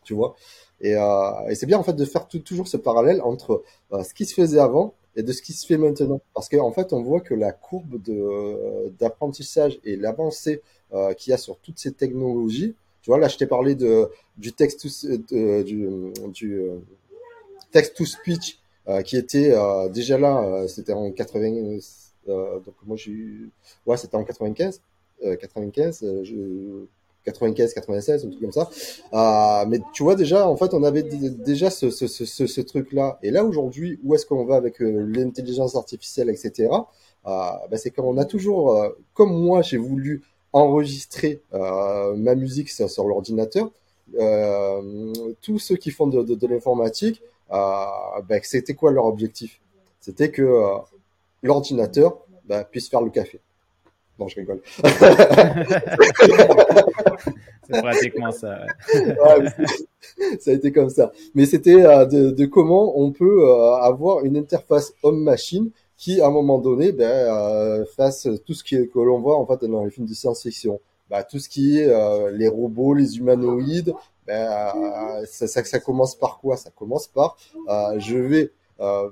tu vois. Et, euh, et c'est bien en fait de faire tout, toujours ce parallèle entre euh, ce qui se faisait avant et de ce qui se fait maintenant, parce qu'en fait on voit que la courbe de d'apprentissage et l'avancée euh, qu'il y a sur toutes ces technologies, tu vois, là je t'ai parlé de du text to de, du, du text to speech euh, qui était euh, déjà là, euh, c'était en quatre-vingts, euh, donc moi j'ai eu, ouais c'était en quatre-vingt-quinze euh, quatre-vingt-quinze euh, je quatre-vingt-quinze quatre-vingt-seize, un truc comme ça. Euh, mais tu vois, déjà, en fait, on avait d- déjà ce, ce, ce, ce, ce truc-là. Et là, aujourd'hui, où est-ce qu'on va avec euh, l'intelligence artificielle, et cetera. Euh, ben, c'est qu'on a toujours, euh, comme moi, j'ai voulu enregistrer euh, ma musique sur, sur l'ordinateur. Euh, tous ceux qui font de, de, de l'informatique, euh, ben, c'était quoi leur objectif ? C'était que euh, l'ordinateur ben, puisse faire le café. Non, je rigole. C'est pratiquement ça. Ouais. Ouais, ça a été comme ça. Mais c'était euh, de, de comment on peut euh, avoir une interface homme-machine qui, à un moment donné, ben, euh, fasse tout ce qui est, que l'on voit en fait dans les films de science-fiction. Ben, tout ce qui est euh, les robots, les humanoïdes, ben, euh, ça, ça, ça commence par quoi ? Ça commence par euh, je vais euh,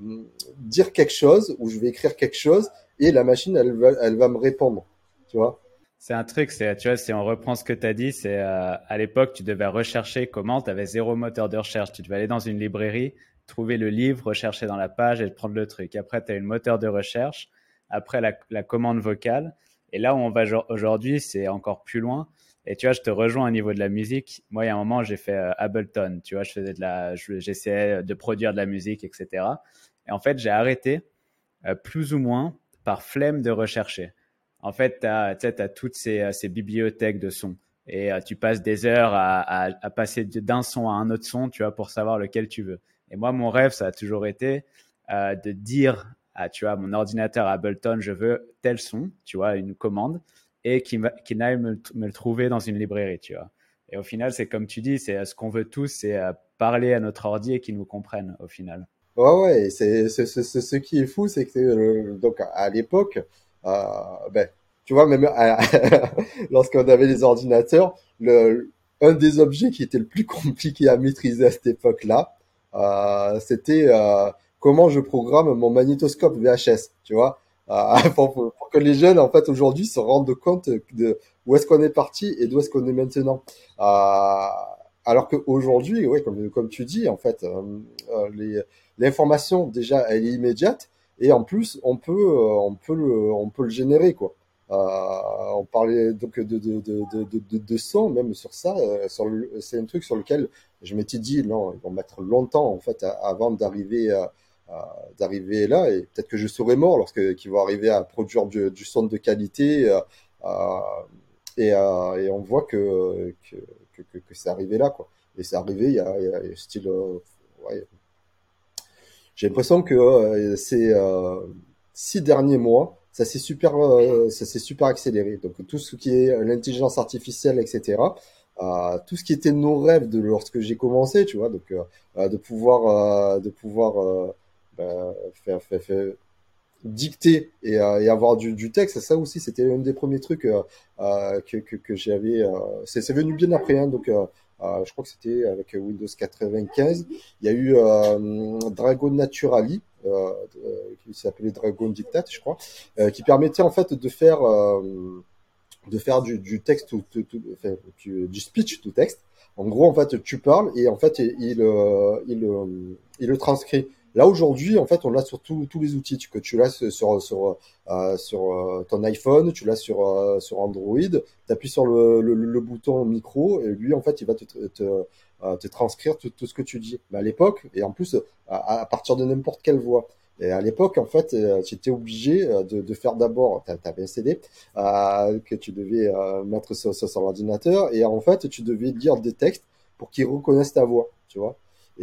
dire quelque chose ou je vais écrire quelque chose et la machine, elle va, elle va me répondre. Tu vois ? C'est un truc, c'est, tu vois, si on reprend ce que tu as dit, c'est euh, à l'époque, tu devais rechercher comment, tu avais zéro moteur de recherche. Tu devais aller dans une librairie, trouver le livre, rechercher dans la page et prendre le truc. Après, tu as eu le moteur de recherche, après la, la commande vocale. Et là où on va aujourd'hui, c'est encore plus loin. Et tu vois, je te rejoins au niveau de la musique. Moi, il y a un moment, j'ai fait euh, Ableton. Tu vois, je faisais de la, je, j'essayais de produire de la musique, et cetera. Et en fait, j'ai arrêté euh, plus ou moins par flemme de rechercher. En fait, tu as toutes ces, ces bibliothèques de sons et euh, tu passes des heures à, à, à passer d'un son à un autre son, tu vois, pour savoir lequel tu veux. Et moi, mon rêve, ça a toujours été euh, de dire à, tu vois, mon ordinateur Ableton, je veux tel son, tu vois, une commande, et qu'il, qu'il aille me, me le trouver dans une librairie, tu vois. Et au final, c'est comme tu dis, c'est ce qu'on veut tous, c'est euh, parler à notre ordi et qu'il nous comprenne au final. Ouais, ouais, c'est, c'est, c'est, c'est, ce qui est fou, c'est que euh, donc à l'époque, Euh, ben, tu vois, même euh, lorsqu'on avait les ordinateurs, le, un des objets qui était le plus compliqué à maîtriser à cette époque-là, euh, c'était euh, comment je programme mon magnétoscope V H S, tu vois, euh, pour, pour que les jeunes, en fait, aujourd'hui, se rendent compte de où est-ce qu'on est parti et d'où est-ce qu'on est maintenant. Euh, alors qu'aujourd'hui, ouais, comme, comme tu dis, en fait, euh, les, l'information, déjà, elle est immédiate. Et en plus, on peut, on peut le, on peut le générer, quoi. Euh, on parlait donc de de de de de, de son, même sur ça, euh, sur le, c'est un truc sur lequel je m'étais dit non, ils vont mettre longtemps en fait à, avant d'arriver à, à, d'arriver là, et peut-être que je serai mort lorsque qu'ils vont arriver à produire du, du son de qualité. Euh, euh, et euh, et on voit que que, que que que c'est arrivé là, quoi. Et c'est arrivé il y a, il y a style euh, ouais. J'ai l'impression que euh, ces euh, six derniers mois, ça s'est super, euh, ça s'est super accéléré. Donc tout ce qui est l'intelligence artificielle, et cetera. Euh, tout ce qui était nos rêves de lorsque j'ai commencé, tu vois, donc euh, de pouvoir, euh, de pouvoir euh, bah, faire, faire, faire dicter et, euh, et avoir du, du texte. Ça aussi, c'était l'un des premiers trucs euh, euh, que, que, que j'avais. Euh, c'est, c'est venu bien après, hein, donc. Euh, Euh, je crois que c'était avec Windows quatre-vingt-quinze. Il y a eu euh, Dragon Naturally, euh, euh, qui s'appelait Dragon Dictate, je crois, euh, qui permettait en fait de faire euh, de faire du, du texte, tout, tout, tout, enfin, du, du speech to text. En gros, en fait, tu parles et en fait, il euh, il euh, il le transcrit. Là aujourd'hui, en fait, on l'a sur tous tous les outils. Que tu l'as sur sur euh, sur euh, ton iPhone, tu l'as sur euh, sur Android. T'appuies sur le, le le bouton micro et lui, en fait, il va te te te, euh, te transcrire tout, tout ce que tu dis. Mais à l'époque, et en plus à, à partir de n'importe quelle voix. Et à l'époque, en fait, tu étais obligé de, de faire d'abord, tu avais un C D euh, que tu devais euh, mettre sur, sur sur l'ordinateur et en fait, tu devais lire des textes pour qu'ils reconnaissent ta voix, tu vois.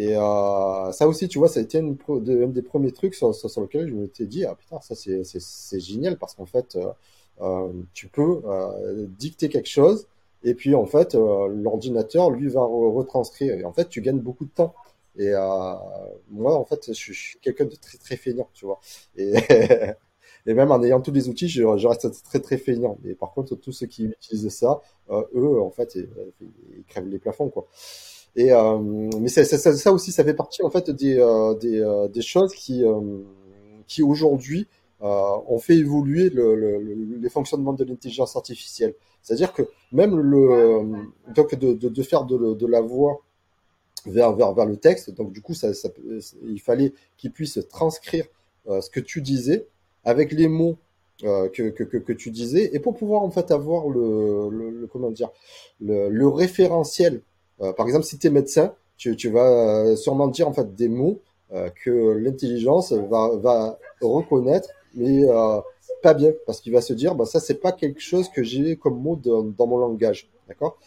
Et euh, ça aussi, tu vois, ça a été une, de, un des premiers trucs sur, sur, sur lequel je me suis dit, ah putain, ça c'est, c'est, c'est génial parce qu'en fait, euh, euh, tu peux euh, dicter quelque chose et puis en fait, euh, l'ordinateur, lui, va retranscrire. Et en fait, tu gagnes beaucoup de temps. Et euh, moi, en fait, je, je suis quelqu'un de très, très feignant, tu vois. Et Et même en ayant tous les outils, je, je reste très très fainéant. Mais par contre, tous ceux qui utilisent ça, euh, eux, en fait, ils, ils crèvent les plafonds, quoi. Et euh, mais ça, ça, ça aussi, ça fait partie en fait des euh, des, euh, des choses qui euh, qui aujourd'hui euh, ont fait évoluer le, le, le, les fonctionnements de l'intelligence artificielle. C'est-à-dire que même le donc de de, de faire de, de la voix vers vers vers le texte. Donc du coup, ça, ça il fallait qu'il puisse transcrire euh, ce que tu disais avec les mots euh, que, que que que tu disais, et pour pouvoir en fait avoir le le, le comment dire le, le référentiel. Euh, par exemple, si tu es médecin, tu, tu vas sûrement dire en fait des mots euh, que l'intelligence va, va reconnaître, mais euh, pas bien, parce qu'il va se dire, bah ça c'est pas quelque chose que j'ai comme mot de, dans mon langage, d'accord ?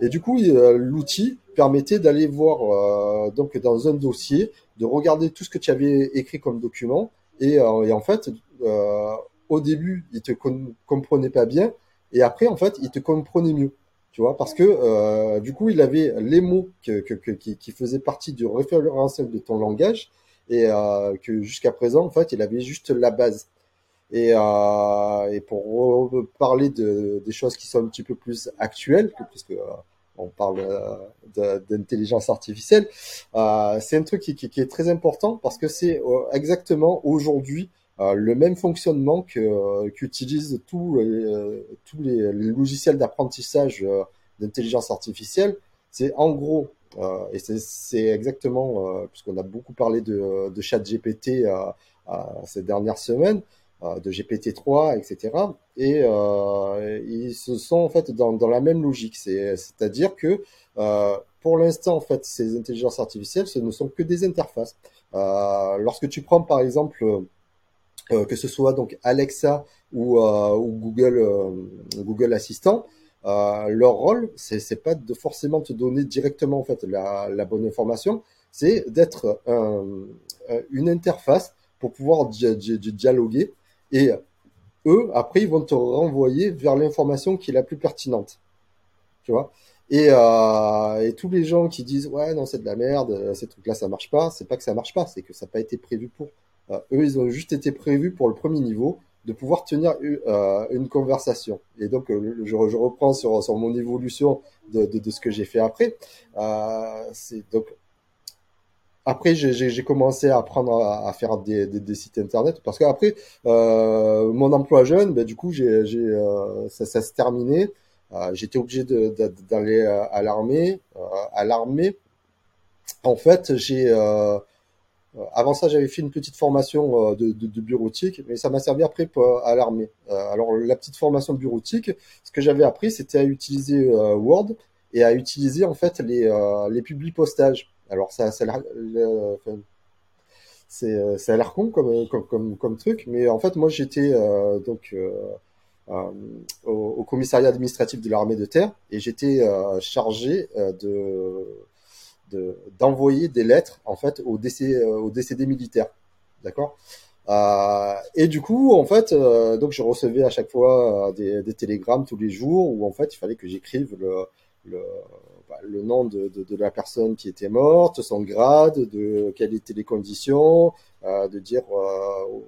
Et du coup, il, euh, l'outil permettait d'aller voir euh, donc dans un dossier, de regarder tout ce que tu avais écrit comme document, et, euh, et en fait, euh, au début, il te con- comprenait pas bien, et après, en fait, il te comprenait mieux. Tu vois, parce que euh, du coup, il avait les mots que, que, que, qui, qui faisaient partie du référentiel de ton langage, et euh, que jusqu'à présent, en fait, il avait juste la base. Et, euh, et pour parler de, des choses qui sont un petit peu plus actuelles, puisque euh, on parle euh, de, d'intelligence artificielle, euh, c'est un truc qui, qui, qui est très important, parce que c'est euh, exactement aujourd'hui euh, le même fonctionnement que euh, qu'utilisent tous euh, tous les, les logiciels d'apprentissage euh, d'intelligence artificielle. C'est en gros euh, et c'est c'est exactement euh, puisqu'on a beaucoup parlé de de ChatGPT euh, euh, ces dernières semaines, euh, de G P T trois, et cetera. Et euh, ils se sont en fait dans dans la même logique. C'est c'est-à-dire que euh, pour l'instant en fait ces intelligences artificielles, ce ne sont que des interfaces. Euh, lorsque tu prends par exemple Euh, que ce soit donc Alexa ou, euh, ou Google, euh, Google Assistant, euh, leur rôle, c'est, c'est pas de forcément te donner directement en fait la, la bonne information, c'est d'être un, une interface pour pouvoir di- di- dialoguer. Et eux, après, ils vont te renvoyer vers l'information qui est la plus pertinente. Tu vois ? Et, euh, et tous les gens qui disent ouais non c'est de la merde, ces trucs-là ça marche pas, c'est pas que ça marche pas, c'est que ça n'a pas été prévu pour. Euh, eux, ils ont juste été prévus pour le premier niveau de pouvoir tenir euh, une conversation. Et donc, euh, je, je reprends sur, sur mon évolution de, de, de ce que j'ai fait après. Euh, c'est, donc, après, j'ai, j'ai commencé à apprendre à, à faire des, des, des sites internet, parce qu'après, euh, mon emploi jeune, ben, du coup, j'ai, j'ai, euh, ça, ça se terminait. Euh, j'étais obligé de, de, d'aller à l'armée. Euh, à l'armée, en fait, j'ai... Euh, Avant ça, j'avais fait une petite formation de, de, de bureautique, mais ça m'a servi après pour, à l'armée. Alors, la petite formation bureautique, ce que j'avais appris, c'était à utiliser euh, Word et à utiliser en fait les euh, les publipostages. Alors, ça, ça, euh, c'est, ça a l'air con comme comme comme comme truc, mais en fait, moi, j'étais euh, donc euh, euh, au, au commissariat administratif de l'armée de terre, et j'étais euh, chargé euh, de De, d'envoyer des lettres en fait aux décédés, aux décédés militaires, d'accord. Euh, et du coup, en fait, euh, donc je recevais à chaque fois euh, des, des télégrammes tous les jours où en fait il fallait que j'écrive le le, bah, le nom de, de de la personne qui était morte, son grade, de quelles étaient les conditions, euh, de dire euh, aux,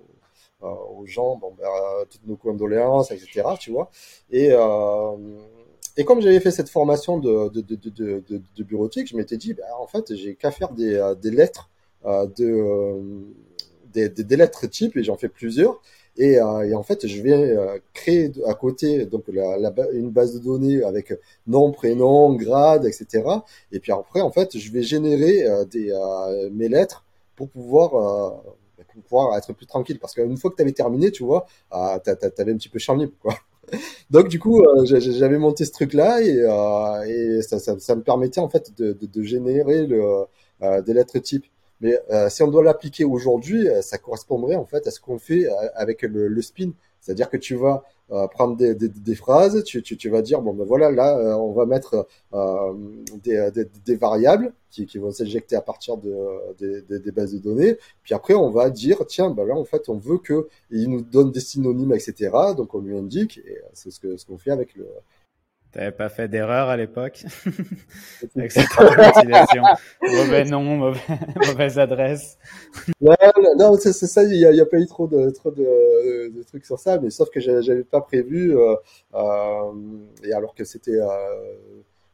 euh, aux gens bon ben bah, toutes nos condoléances, et cetera. Tu vois. Et euh, Et comme j'avais fait cette formation de, de, de, de, de, de bureautique, je m'étais dit, bah, en fait, j'ai qu'à faire des, des lettres, euh, de, euh, des, des, des lettres types, et j'en fais plusieurs. Et, euh, et en fait, je vais euh, créer à côté donc la, la, une base de données avec nom, prénom, grade, et cetera. Et puis après, en fait, je vais générer euh, des, euh, mes lettres pour pouvoir... Euh, pour pouvoir être plus tranquille, parce qu'une fois que tu avais terminé, tu vois, euh, t'a, t'a, t'avais un petit peu champ libre, quoi. Donc du coup, euh, j'avais monté ce truc-là, et, euh, et ça, ça, ça me permettait en fait de, de, de générer le, euh, des lettres types. Mais euh, si on doit l'appliquer aujourd'hui, ça correspondrait en fait à ce qu'on fait avec le, le spin, c'est-à-dire que tu vas euh, prendre des, des, des phrases, tu, tu, tu vas dire bon ben voilà, là on va mettre euh, des, des, des variables qui, qui vont s'éjecter à partir de, de, de, des bases de données, puis après on va dire tiens ben là en fait on veut que il nous donne des synonymes, et cetera. Donc on lui indique, et c'est ce que ce qu'on fait avec le T'avais pas fait d'erreur à l'époque avec cette utilisation. Mauvais nom, mauvais, mauvaise adresse. Non, non, c'est, c'est ça. Il y, y a pas eu trop de trop de, de trucs sur ça, mais sauf que j'avais, j'avais pas prévu. Euh, euh, et alors que c'était euh,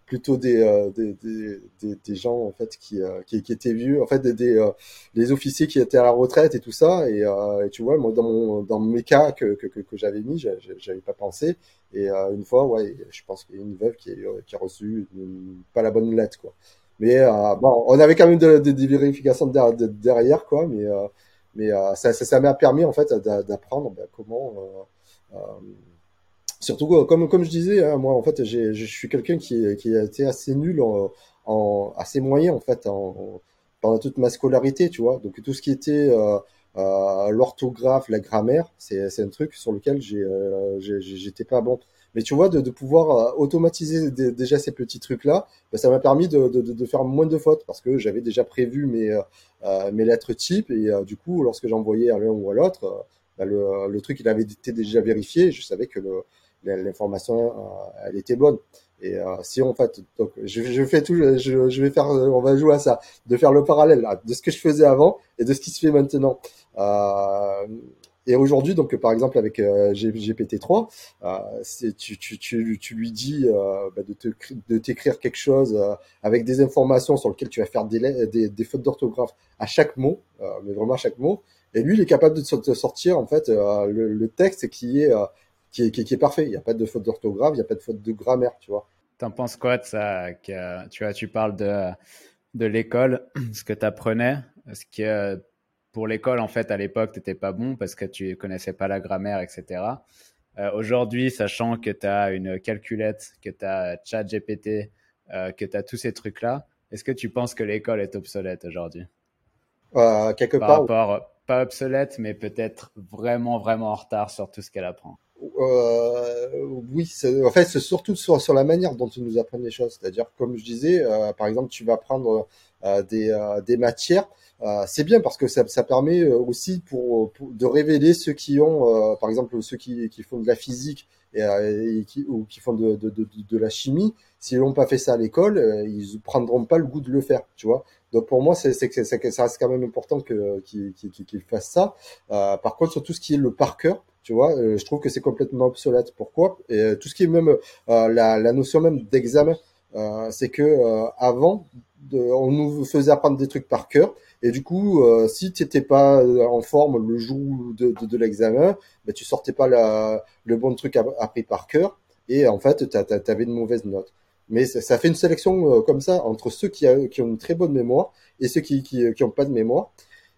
plutôt des, euh, des des des des gens en fait qui euh, qui, qui étaient vieux, en fait des, des euh, les officiers qui étaient à la retraite et tout ça. Et, euh, et tu vois, moi dans mon dans mes cas que que que, que j'avais mis, j'avais, j'avais pas pensé. Et euh, une fois, ouais, je pense qu'il y a une veuve qui a, qui a reçu une, pas la bonne lettre, quoi. Mais euh, bon, on avait quand même des de, de vérifications de, de, derrière, quoi. Mais euh, mais euh, ça, ça, ça m'a permis en fait d'apprendre bah, comment. Euh, euh, surtout quoi, comme comme je disais, hein, moi en fait, j'ai, je suis quelqu'un qui qui a été assez nul en, en assez moyen en fait en, en, pendant toute ma scolarité, tu vois. Donc tout ce qui était euh, Euh, l'orthographe, la grammaire, c'est, c'est un truc sur lequel j'ai, euh, j'ai, j'étais pas bon. Mais tu vois, de, de pouvoir automatiser d- déjà ces petits trucs-là, ben, ça m'a permis de, de, de faire moins de fautes parce que j'avais déjà prévu mes, euh, mes lettres types et euh, du coup, lorsque j'envoyais à l'un ou à l'autre, ben, le, le truc il avait été déjà vérifié. Je savais que le, l'information euh, elle était bonne. Et euh, si en fait, donc je, je fais tout, je, je vais faire, on va jouer à ça, de faire le parallèle là, de ce que je faisais avant et de ce qui se fait maintenant. Euh, et aujourd'hui, donc par exemple avec euh, G P T trois, euh, c'est, tu, tu, tu, tu lui dis euh, bah, de, te, de t'écrire quelque chose euh, avec des informations sur lesquelles tu vas faire des, des, des fautes d'orthographe à chaque mot, euh, mais vraiment à chaque mot. Et lui, il est capable de te sortir en fait euh, le, le texte qui est euh, Qui est, qui, est, qui est parfait. Il n'y a pas de faute d'orthographe, il n'y a pas de faute de grammaire, tu vois. T'en penses quoi de ça que, tu vois, tu parles de, de l'école, ce que t'apprenais. Est-ce que pour l'école, en fait, à l'époque, t'étais pas bon parce que tu connaissais pas la grammaire, et cetera. Euh, aujourd'hui, sachant que t'as une calculette, que t'as ChatGPT, euh, que t'as tous ces trucs-là, est-ce que tu penses que l'école est obsolète aujourd'hui ? euh, Quelque Par part. Par rapport, ou... pas obsolète, mais peut-être vraiment, vraiment en retard sur tout ce qu'elle apprend. Euh, oui, c'est, en fait, c'est surtout sur, sur la manière dont ils nous apprennent les choses. C'est-à-dire, comme je disais, euh, par exemple, tu vas apprendre euh, des, euh, des matières. Euh, c'est bien parce que ça, ça permet aussi pour, pour de révéler ceux qui ont, euh, par exemple, ceux qui, qui font de la physique et, et qui, ou qui font de, de, de, de la chimie. S'ils n'ont pas fait ça à l'école, ils prendront pas le goût de le faire, tu vois. Donc pour moi, c'est c'est c'est ça reste quand même important que qu'ils qu'ils qu'ils fassent ça. Euh, par contre, sur tout ce qui est le par cœur, tu vois, je trouve que c'est complètement obsolète. Pourquoi ? Et tout ce qui est même euh, la, la notion même d'examen, euh, c'est que euh, avant, de, on nous faisait apprendre des trucs par cœur. Et du coup, euh, si t'étais pas en forme le jour de de, de l'examen, ben tu sortais pas la, le bon truc appris par cœur. Et en fait, t'as, t'as, t'avais une mauvaise note. Mais ça, ça fait une sélection euh, comme ça entre ceux qui, a, qui ont une très bonne mémoire et ceux qui qui, qui ont pas de mémoire.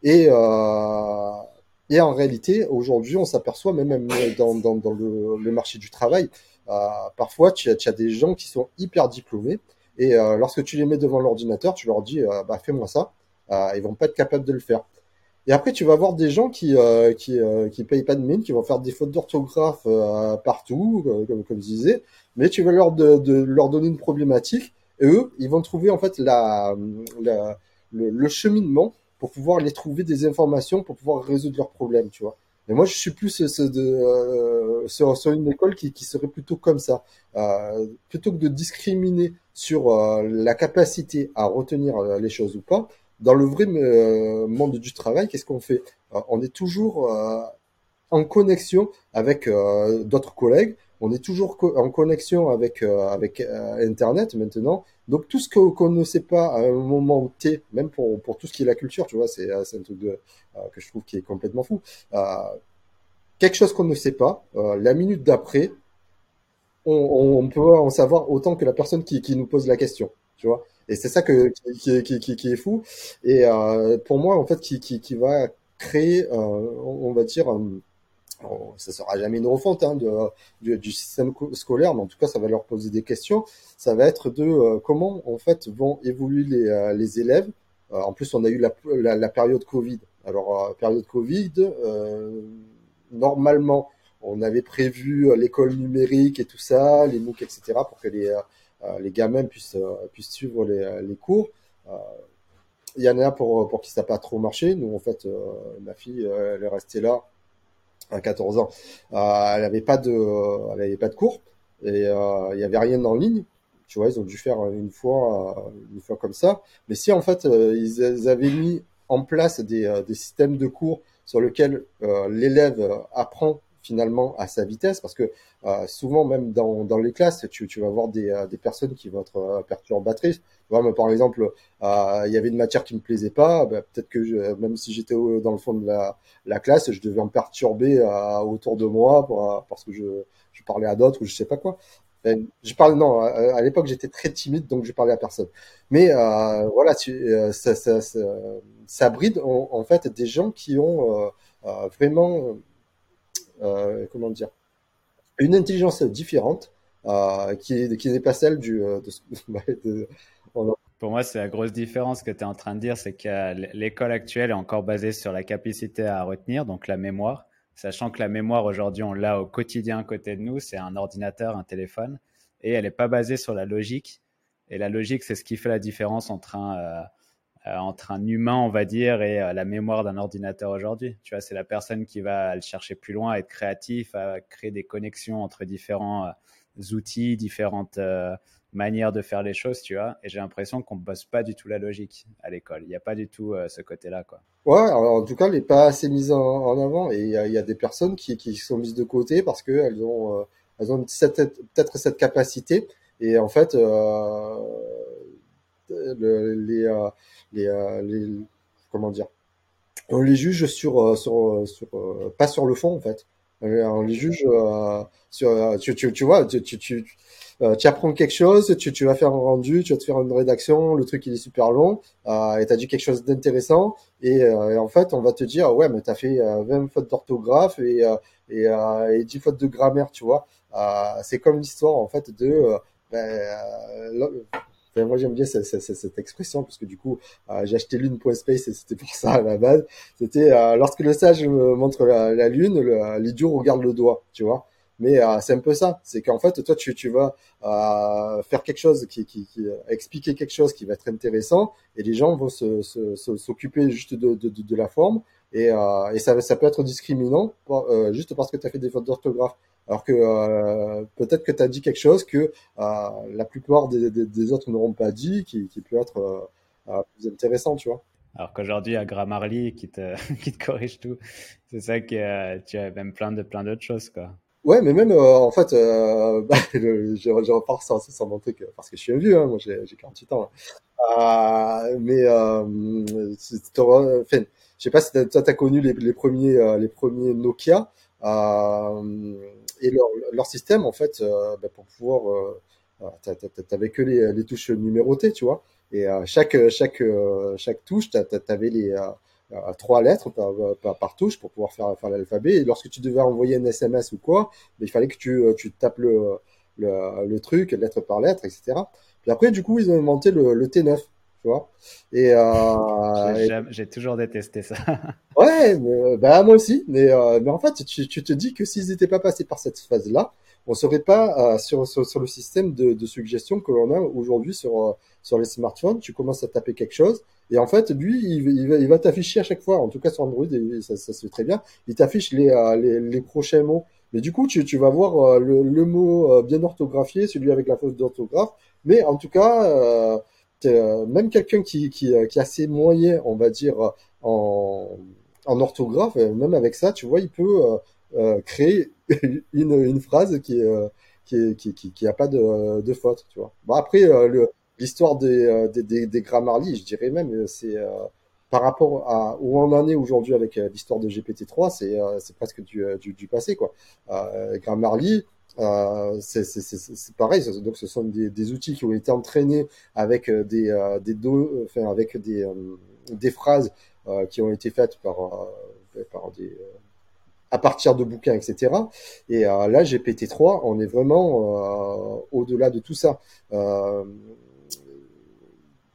Et euh, Et en réalité, aujourd'hui, on s'aperçoit, même, même dans, dans, dans le, le marché du travail, euh, parfois, tu as, tu as des gens qui sont hyper diplômés et euh, lorsque tu les mets devant l'ordinateur, tu leur dis euh, « bah, fais-moi ça euh, », ils vont pas être capables de le faire. Et après, tu vas voir des gens qui euh, qui, euh, qui payent pas de mine, qui vont faire des fautes d'orthographe euh, partout, euh, comme, comme je disais, mais tu vas leur, de, de, leur donner une problématique et eux, ils vont trouver en fait la, la, le, le cheminement pour pouvoir les trouver des informations, pour pouvoir résoudre leurs problèmes, tu vois. Mais moi, je suis plus ce, ce de, euh, sur, sur une école qui, qui serait plutôt comme ça. Euh, plutôt que de discriminer sur euh, la capacité à retenir euh, les choses ou pas, dans le vrai euh, monde du travail, qu'est-ce qu'on fait ? euh, On est toujours euh, en connexion avec euh, d'autres collègues, on est toujours co- en connexion avec, euh, avec euh, Internet maintenant. Donc, tout ce que, qu'on ne sait pas à un moment T, même pour, pour tout ce qui est la culture, tu vois, c'est, c'est un truc de, euh, que je trouve qui est complètement fou. Euh, quelque chose qu'on ne sait pas, euh, la minute d'après, on, on peut en savoir autant que la personne qui, qui nous pose la question, tu vois. Et c'est ça que, qui, qui, qui, qui est fou. Et euh, pour moi, en fait, qui, qui, qui va créer, euh, on va dire... Un, ça sera jamais une refonte hein, de, du, du système scolaire, mais en tout cas, ça va leur poser des questions. Ça va être de euh, comment, en fait, vont évoluer les, euh, les élèves. Euh, en plus, on a eu la, la, la période Covid. Alors, euh, période Covid, euh, normalement, on avait prévu l'école numérique et tout ça, les MOOC, et cetera, pour que les, euh, les gamins puissent, euh, puissent suivre les, les cours. Euh, il y en a pour, pour qui ça n'a pas trop marché. Nous, en fait, euh, ma fille, elle est restée là. À quatorze ans, euh, elle n'avait pas de, elle n'avait pas de cours. et euh, il n'y avait rien en ligne. Tu vois, ils ont dû faire une fois, une fois comme ça. Mais si, en fait, euh, ils avaient mis en place des, euh, des systèmes de cours sur lesquels euh, l'élève apprend finalement à sa vitesse, parce que euh, souvent, même dans, dans les classes, tu, tu vas avoir des, des personnes qui vont être euh, perturbatrices. Tu vois, moi, par exemple, il euh, y avait une matière qui me plaisait pas, bah, peut-être que je, même si j'étais au, dans le fond de la, la classe, je devais me perturber euh, autour de moi pour, euh, parce que je, je parlais à d'autres ou je sais pas quoi. Ben, je parle non. À, à l'époque, j'étais très timide, donc je parlais à personne. Mais euh, voilà, tu, euh, ça, ça, ça, ça bride en, en fait des gens qui ont euh, euh, vraiment, euh, comment dire, une intelligence différente euh, qui, qui n'est pas celle du. De, de, de, on... Pour moi, c'est la grosse différence que tu es en train de dire, c'est que l'école actuelle est encore basée sur la capacité à retenir, donc la mémoire. Sachant que la mémoire, aujourd'hui, on l'a au quotidien à côté de nous, c'est un ordinateur, un téléphone, et elle n'est pas basée sur la logique. Et la logique, c'est ce qui fait la différence entre un, euh, entre un humain, on va dire, et euh, la mémoire d'un ordinateur aujourd'hui. Tu vois, c'est la personne qui va aller chercher plus loin, à être créatif, à créer des connexions entre différents euh, outils, différentes euh, manières de faire les choses, tu vois. Et j'ai l'impression qu'on ne bosse pas du tout la logique à l'école. Il n'y a pas du tout euh, ce côté-là, quoi. Ouais, alors en tout cas, elle n'est pas assez mise en, en avant, et il y, y a des personnes qui, qui sont mises de côté parce que elles ont, euh, elles ont cette, peut-être cette capacité, et en fait, euh, le, les, euh, les, euh, les, comment dire, on les juge sur, sur, sur, sur, pas sur le fond en fait. On les juge euh, sur, tu, tu, tu vois, tu, tu, tu Euh, tu apprends quelque chose, tu, tu vas faire un rendu, tu vas te faire une rédaction, le truc il est super long, euh, et t'as dit quelque chose d'intéressant, et, euh, et en fait on va te dire ouais mais t'as fait euh, vingt fautes d'orthographe et, euh, et, euh, et dix fautes de grammaire, tu vois. Euh, c'est comme l'histoire en fait de euh, ben, euh, enfin, moi j'aime bien cette, cette, cette expression parce que du coup euh, j'ai acheté lune.space et c'était pour ça à la base. C'était euh, lorsque le sage montre la, la lune, le, l'idiot regarde le doigt, tu vois. Mais euh, c'est un peu ça, c'est qu'en fait toi tu tu vas euh, faire quelque chose qui qui, qui euh, expliquer quelque chose qui va être intéressant et les gens vont se, se, se s'occuper juste de de de la forme et euh, et ça ça peut être discriminant pour, euh, juste parce que tu as fait des fautes d'orthographe alors que euh, peut-être que tu as dit quelque chose que euh, la plupart des, des des autres n'auront pas dit qui qui peut être euh, euh, plus intéressant, tu vois. Alors qu'aujourd'hui, il y a Grammarly qui te qui te corrige tout. C'est ça que euh, tu as même plein de plein d'autres choses, quoi. Ouais, mais même, euh, en fait, euh, bah, je, je repars sans, sans mon truc, parce que je suis un vieux, hein, moi j'ai, j'ai quarante-huit ans. Hein. Euh, mais, euh, c'est, enfin, je sais pas si t'as, toi t'as connu les, les premiers, euh, les premiers Nokia, euh, et leur, leur système, en fait, euh, bah, pour pouvoir, euh, t'a, t'a, t'avais que les, les touches numérotées, tu vois, et euh, chaque, chaque, euh, chaque touche, t'a, t'avais les, euh, à trois lettres par, par, par touche pour pouvoir faire, faire l'alphabet. Et lorsque tu devais envoyer un S M S ou quoi, il fallait que tu, tu tapes le, le, le truc, lettre par lettre, et cetera. Puis après, du coup, ils ont inventé le, le T neuf, tu vois. Et, euh, j'ai, et... Jamais, j'ai toujours détesté ça. Ouais, mais, bah, moi aussi. Mais, euh, mais en fait, tu, tu te dis que s'ils n'étaient pas passés par cette phase-là, on serait pas euh, sur, sur sur le système de, de suggestion que l'on a aujourd'hui sur euh, sur les smartphones. Tu commences à taper quelque chose et en fait lui il, il, va, il va t'afficher à chaque fois. En tout cas sur Android et ça, ça se fait très bien. Il t'affiche les, euh, les les prochains mots. Mais du coup tu tu vas voir euh, le, le mot euh, bien orthographié, celui avec la faute d'orthographe. Mais en tout cas euh, euh, même quelqu'un qui qui qui a ses moyens, on va dire en en orthographe, même avec ça, tu vois, il peut euh, Euh, créer une, une phrase qui euh, qui qui qui qui a pas de de faute, tu vois. Bon après euh, le l'histoire des des des, des Grammarly, je dirais même c'est euh, par rapport à où on en est aujourd'hui avec l'histoire de G P T trois, c'est euh, c'est presque du du, du passé, quoi. Euh, Grammarly euh, c'est, c'est c'est c'est pareil, donc ce sont des des outils qui ont été entraînés avec des euh, des do, enfin avec des euh, des phrases euh, qui ont été faites par euh, par des euh, à partir de bouquins, et cetera. Et euh, là, G P T trois, on est vraiment euh, au-delà de tout ça. Euh,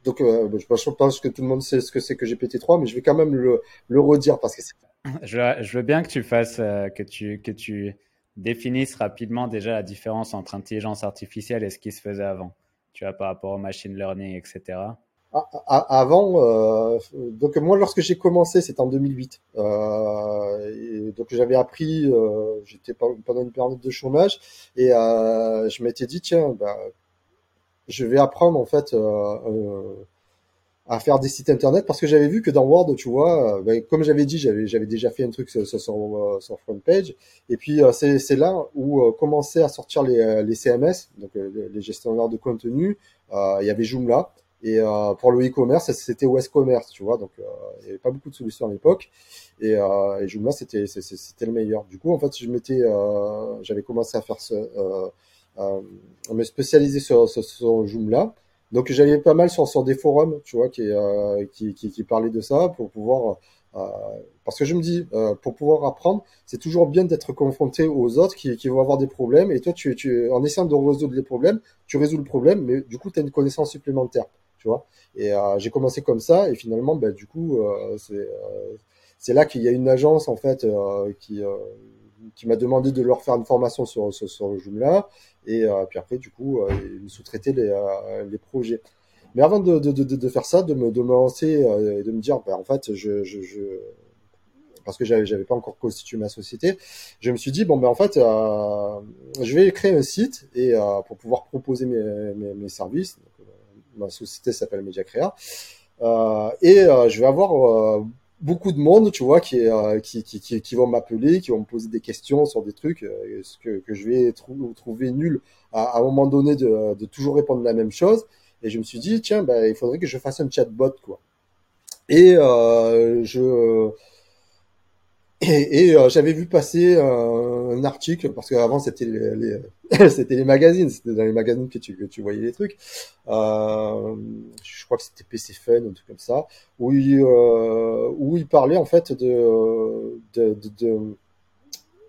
donc, euh, je pense que tout le monde sait ce que c'est que G P T trois, mais je vais quand même le, le redire parce que c'est... Je, je veux bien que tu fasses, euh, que tu, que tu définisses rapidement déjà la différence entre intelligence artificielle et ce qui se faisait avant, tu vois, par rapport au machine learning, et cetera. Avant, euh, donc moi lorsque j'ai commencé, c'était en deux mille huit. Euh, et donc j'avais appris, euh, j'étais pendant une période de chômage et euh, je m'étais dit tiens, bah, je vais apprendre en fait euh, euh, à faire des sites internet parce que j'avais vu que dans Word, tu vois, euh, bah, comme j'avais dit, j'avais j'avais déjà fait un truc sur sur, sur Front Page. Et puis euh, c'est c'est là où euh, commençaient à sortir les les C M S, donc les, les gestionnaires de contenu. Euh, il y avait Joomla. Et euh, pour le e-commerce, c'était West Commerce, tu vois. Donc, euh, il n'y avait pas beaucoup de solutions à l'époque. Et, euh, et Joomla, c'était, c'était, c'était le meilleur. Du coup, en fait, je m'étais, euh, j'avais commencé à faire ce, euh, euh, me spécialiser sur, sur, sur Joomla. Donc, j'allais pas mal sur, sur des forums, tu vois, qui, euh, qui, qui, qui parlaient de ça pour pouvoir. Euh, parce que je me dis, euh, pour pouvoir apprendre, c'est toujours bien d'être confronté aux autres qui, qui vont avoir des problèmes. Et toi, tu, tu, en essayant de résoudre les problèmes, tu résous le problème, mais du coup, tu as une connaissance supplémentaire. Tu vois, et euh, j'ai commencé comme ça, et finalement, bah, du coup, euh, c'est, euh, c'est là qu'il y a une agence en fait euh, qui, euh, qui m'a demandé de leur faire une formation sur, sur, sur le Joomla, et euh, puis après, du coup, euh, ils me sous-traitaient les, euh, les projets. Mais avant de, de, de, de faire ça, de me, de me lancer euh, et de me dire, bah, en fait, je, je, je... parce que j'avais, j'avais pas encore constitué ma société, je me suis dit, bon, ben, bah, en fait, euh, je vais créer un site et, euh, pour pouvoir proposer mes, mes, mes services. Donc, ma société s'appelle MediaCrea euh, et euh, je vais avoir euh, beaucoup de monde, tu vois, qui, euh, qui, qui, qui vont m'appeler, qui vont me poser des questions sur des trucs euh, que, que je vais trou- trouver nul à, à un moment donné de, de toujours répondre la même chose. Et je me suis dit, tiens, bah, il faudrait que je fasse un chatbot, quoi. Et euh, je... Et, et euh, j'avais vu passer euh, un article, parce qu'avant c'était les, les c'était les magazines, c'était dans les magazines que tu que tu voyais les trucs. Euh, je crois que c'était P C Fun, un truc comme ça, où il, euh, où il parlait en fait de, de, de, de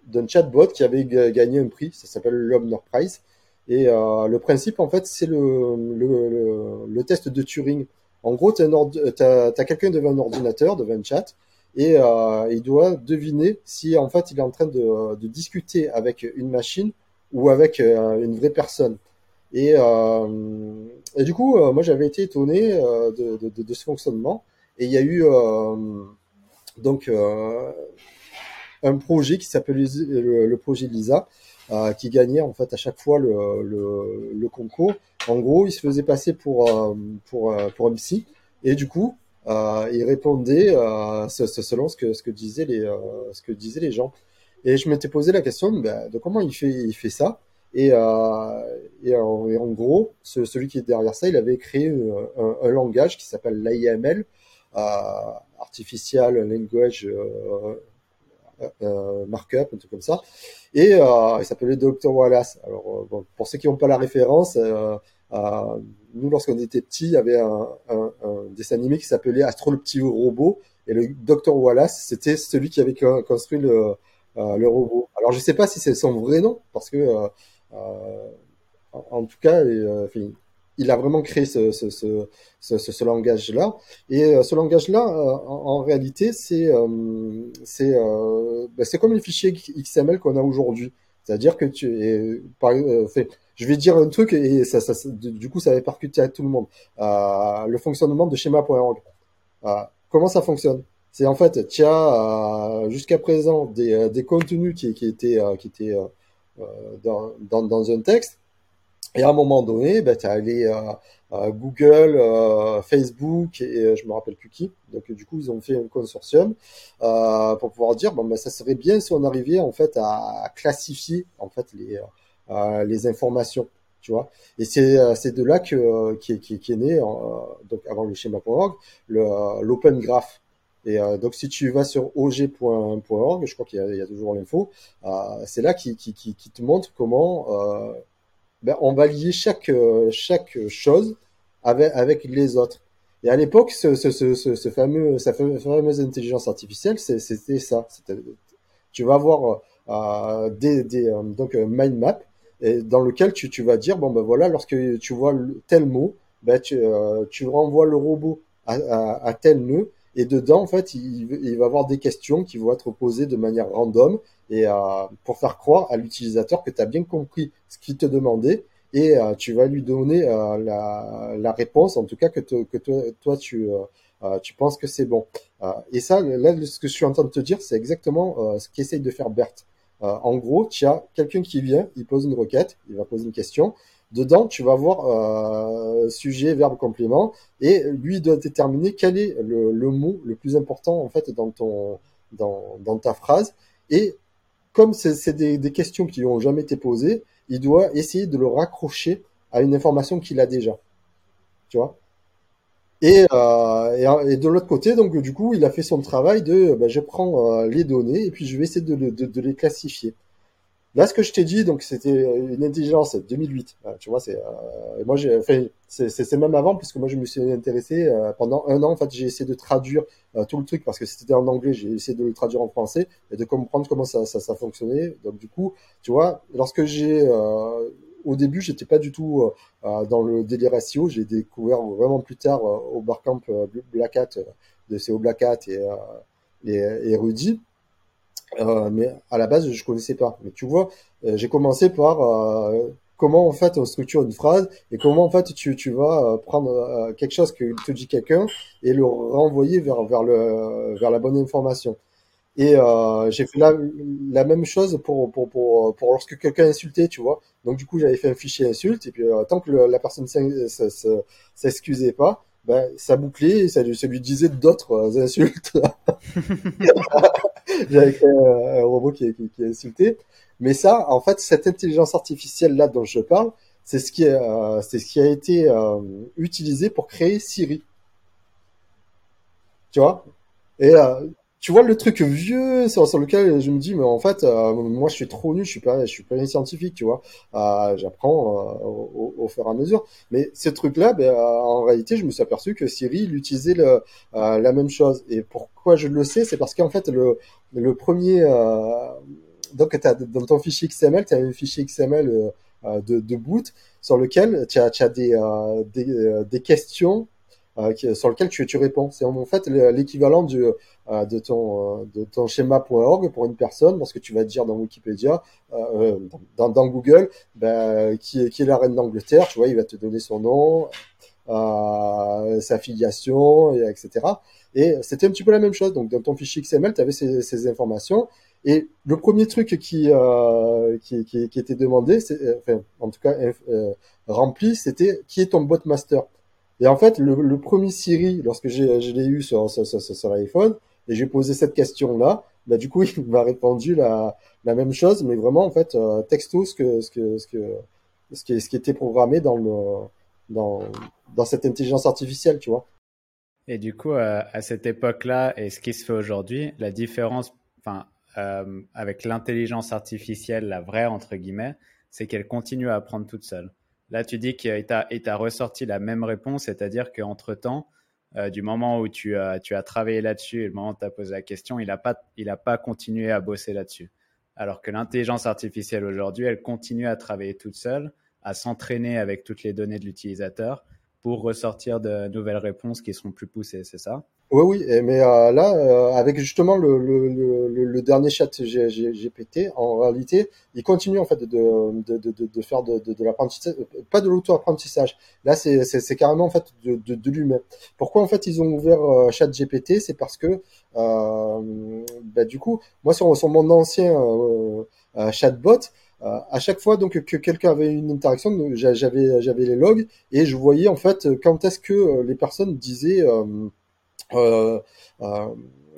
d'un chatbot qui avait g- gagné un prix, ça s'appelle l'Humner Prize. Et euh, le principe en fait, c'est le le, le, le test de Turing. En gros, t'as, un ordi- t'as, t'as quelqu'un devant un ordinateur, devant un chat. Et euh, il doit deviner si en fait il est en train de, de discuter avec une machine ou avec euh, une vraie personne. Et, euh, et du coup, euh, moi j'avais été étonné euh, de, de, de ce fonctionnement. Et il y a eu euh, donc euh, un projet qui s'appelait le, le projet Lisa, euh, qui gagnait en fait à chaque fois le, le, le concours. En gros, il se faisait passer pour euh, pour euh, pour un psy. Et du coup. Euh, il répondait euh, selon ce que, ce que disaient les, euh, ce que disaient les gens. Et je m'étais posé la question ben, de comment il fait, il fait ça. Et, euh, et, en, et en gros, ce, celui qui est derrière ça, il avait créé un, un, un langage qui s'appelle l'A I M L, euh, Artificial Language euh, euh, Markup, un truc comme ça. Et euh, il s'appelait docteur Wallace. Alors, euh, bon, pour ceux qui n'ont pas la référence... Euh, Euh, nous, lorsqu'on était petits, il y avait un, un, un dessin animé qui s'appelait Astro le petit robot, et le docteur Wallace, c'était celui qui avait construit le, euh, le robot. Alors, je sais pas si c'est son vrai nom, parce que, euh, euh, en tout cas, euh, enfin, il a vraiment créé ce, ce, ce, ce, ce, ce langage-là. Et euh, ce langage-là, euh, en, en réalité, c'est, euh, c'est, euh, ben, c'est comme les fichiers X M L qu'on a aujourd'hui. C'est-à-dire que tu es, par, euh, fait, je vais dire un truc et ça, ça, ça, du coup, ça va percuter à tout le monde. Euh, le fonctionnement de schéma point org. Euh, comment ça fonctionne? C'est en fait, tu as euh, jusqu'à présent des, des contenus qui, qui étaient, euh, qui étaient euh, dans, dans, dans un texte. Et à un moment donné, bah, tu as les euh, euh, Google, euh, Facebook et euh, je me rappelle plus qui. Donc du coup, ils ont fait un consortium euh, pour pouvoir dire, bon, bah, ça serait bien si on arrivait en fait à classifier en fait les euh, Euh, les informations, tu vois. Et c'est euh, c'est de là que euh, qui, qui, qui est né euh, donc avant le schéma point org, le euh, l'open graph. Et euh, donc si tu vas sur o g point org, je crois qu'il y a, il y a toujours l'info. Euh, c'est là qui qui qui, qui te montre comment euh, ben, on va lier chaque euh, chaque chose avec avec les autres. Et à l'époque, ce ce ce ce fameux cette fameuse intelligence artificielle, c'est, c'était ça. C'était, tu vas avoir euh, des des euh, donc mind map. Et dans lequel tu, tu vas dire, bon ben voilà, lorsque tu vois tel mot, ben tu, euh, tu renvoies le robot à, à, à tel nœud, et dedans en fait il, il va avoir des questions qui vont être posées de manière random et euh, pour faire croire à l'utilisateur que tu as bien compris ce qu'il te demandait et euh, tu vas lui donner euh, la, la réponse, en tout cas que, te, que toi, toi tu, euh, tu penses que c'est bon. Euh, et ça, là, ce que je suis en train de te dire, c'est exactement euh, ce qu'essaye de faire BERT. Euh, en gros, tu as quelqu'un qui vient, il pose une requête, il va poser une question. Dedans, tu vas voir euh, sujet, verbe, complément, et lui doit déterminer quel est le, le mot le plus important en fait dans ton dans dans ta phrase. Et comme c'est, c'est des, des questions qui n'ont jamais été posées, il doit essayer de le raccrocher à une information qu'il a déjà. Tu vois. Et, euh, et, et de l'autre côté, donc du coup, il a fait son travail de, ben, je prends euh, les données et puis je vais essayer de, de, de les classifier. Là, ce que je t'ai dit, donc c'était une intelligence deux mille huit. Euh, tu vois, c'est, euh, moi, j'ai, enfin, c'est, c'est, c'est même avant, puisque moi, je me suis intéressé euh, pendant un an. En fait, j'ai essayé de traduire euh, tout le truc parce que c'était en anglais. J'ai essayé de le traduire en français et de comprendre comment ça, ça, ça fonctionnait. Donc, du coup, tu vois, lorsque j'ai euh, au début, j'étais pas du tout euh, dans le délire S E O. J'ai découvert vraiment plus tard euh, au Barcamp euh, Black Hat, euh, de C O Black Hat et, euh, et, et Rudy. Euh, mais à la base, je connaissais pas. Mais tu vois, euh, j'ai commencé par euh, comment en fait on structure une phrase et comment en fait tu tu vas euh, prendre euh, quelque chose que te dit quelqu'un et le renvoyer vers vers le vers la bonne information. Et euh, j'ai fait la, la même chose pour, pour, pour, pour lorsque quelqu'un insultait, tu vois. Donc, du coup, j'avais fait un fichier insulte. Et puis, euh, tant que le, la personne ne s'excusait pas, ben, ça bouclait et ça, ça lui disait d'autres insultes. J'avais fait un, un robot qui, qui, qui insultait. Mais ça, en fait, cette intelligence artificielle-là dont je parle, c'est ce qui, euh, c'est ce qui a été euh, utilisé pour créer Siri. Tu vois ? Et... Euh, tu vois le truc vieux sur, sur lequel je me dis mais en fait euh, moi je suis trop nul, je suis pas je suis pas un scientifique, tu vois, euh, j'apprends euh, au, au fur et à mesure. Mais ce truc là, ben, euh, en réalité je me suis aperçu que Siri il utilisait le, euh, la même chose. Et pourquoi je le sais, c'est parce qu'en fait le le premier euh, donc t'as, dans ton fichier X M L tu as un fichier X M L euh, de, de boot sur lequel tu as tu as des euh, des, euh, des questions Euh, sur lequel tu, tu réponds. C'est en fait l'équivalent du, euh, de, ton, euh, de ton schéma point org pour une personne, parce que tu vas dire dans Wikipédia, euh, dans, dans Google, bah, qui, qui est la reine d'Angleterre, tu vois, il va te donner son nom, euh, sa filiation, et, etc. Et c'était un petit peu la même chose. Donc dans ton fichier X M L, tu avais ces, ces informations. Et le premier truc qui, euh, qui, qui, qui était demandé, c'est, enfin, en tout cas euh, rempli, c'était qui est ton bot master. Et en fait, le, le premier Siri, lorsque j'ai, je l'ai eu sur, sur, sur, sur l'iPhone, et j'ai posé cette question-là, bah, du coup, il m'a répondu la, la même chose, mais vraiment, en fait, euh, texto, ce que, ce que, ce que, ce qui, ce qui était programmé dans le, dans, dans cette intelligence artificielle, tu vois. Et du coup, euh, à cette époque-là, et ce qui se fait aujourd'hui, la différence, enfin, euh, avec l'intelligence artificielle, la vraie, entre guillemets, c'est qu'elle continue à apprendre toute seule. Là, tu dis qu'il t'a, il t'a ressorti la même réponse, c'est-à-dire qu'entre-temps, euh, du moment où tu as, tu as travaillé là-dessus et le moment où tu as posé la question, il n'a pas, il a pas continué à bosser là-dessus. Alors que l'intelligence artificielle aujourd'hui, elle continue à travailler toute seule, à s'entraîner avec toutes les données de l'utilisateur pour ressortir de nouvelles réponses qui seront plus poussées, c'est ça ? Oui, oui, mais euh, là, euh, avec justement le, le, le, le dernier chat G P T, en réalité, il continue en fait de, de, de, de faire de, de, de l'apprentissage, pas de l'auto-apprentissage. Là, c'est, c'est, c'est carrément en fait de, de, de l'humain. Pourquoi en fait ils ont ouvert euh, chat G P T ? C'est parce que, euh, bah, du coup, moi sur, sur mon ancien euh, euh, chatbot, Euh, à chaque fois donc que quelqu'un avait une interaction, j'avais j'avais les logs et je voyais en fait quand est-ce que les personnes disaient euh, euh, euh,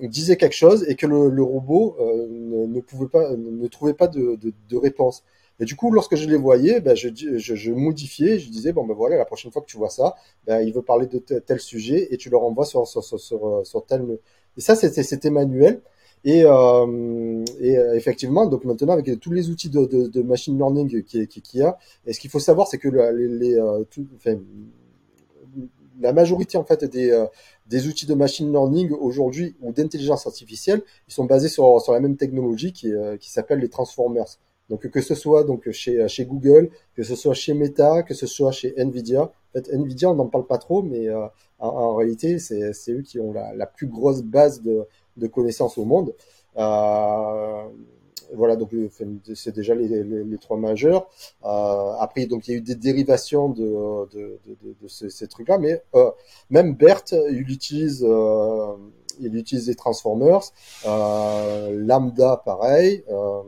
disaient quelque chose et que le, le robot euh, ne, ne pouvait pas ne trouvait pas de, de, de réponse. Et du coup, lorsque je les voyais, ben je, je, je modifiais, je disais bon ben voilà, la prochaine fois que tu vois ça, ben il veut parler de tel, tel sujet et tu le renvoies sur sur sur sur, sur tel. Et ça c'était c'était manuel. Et, euh, et effectivement, donc maintenant avec tous les outils de, de, de machine learning qu'il qui, qui y a, et ce qu'il faut savoir, c'est que la, les, les, tout, enfin, la majorité en fait des, des outils de machine learning aujourd'hui ou d'intelligence artificielle, ils sont basés sur, sur la même technologie qui, qui s'appelle les transformers. Donc que ce soit donc chez, chez Google, que ce soit chez Meta, que ce soit chez Nvidia. En fait, Nvidia, on n'en parle pas trop, mais euh, en, en réalité, c'est, c'est eux qui ont la, la plus grosse base de de connaissances au monde. Euh, voilà, donc c'est déjà les, les, les trois majeurs. Euh, après, donc il y a eu des dérivations de de de, de, de ces, ces trucs-là, mais euh, même BERT, il utilise euh, il utilise des transformers, euh, lambda, pareil. Euh,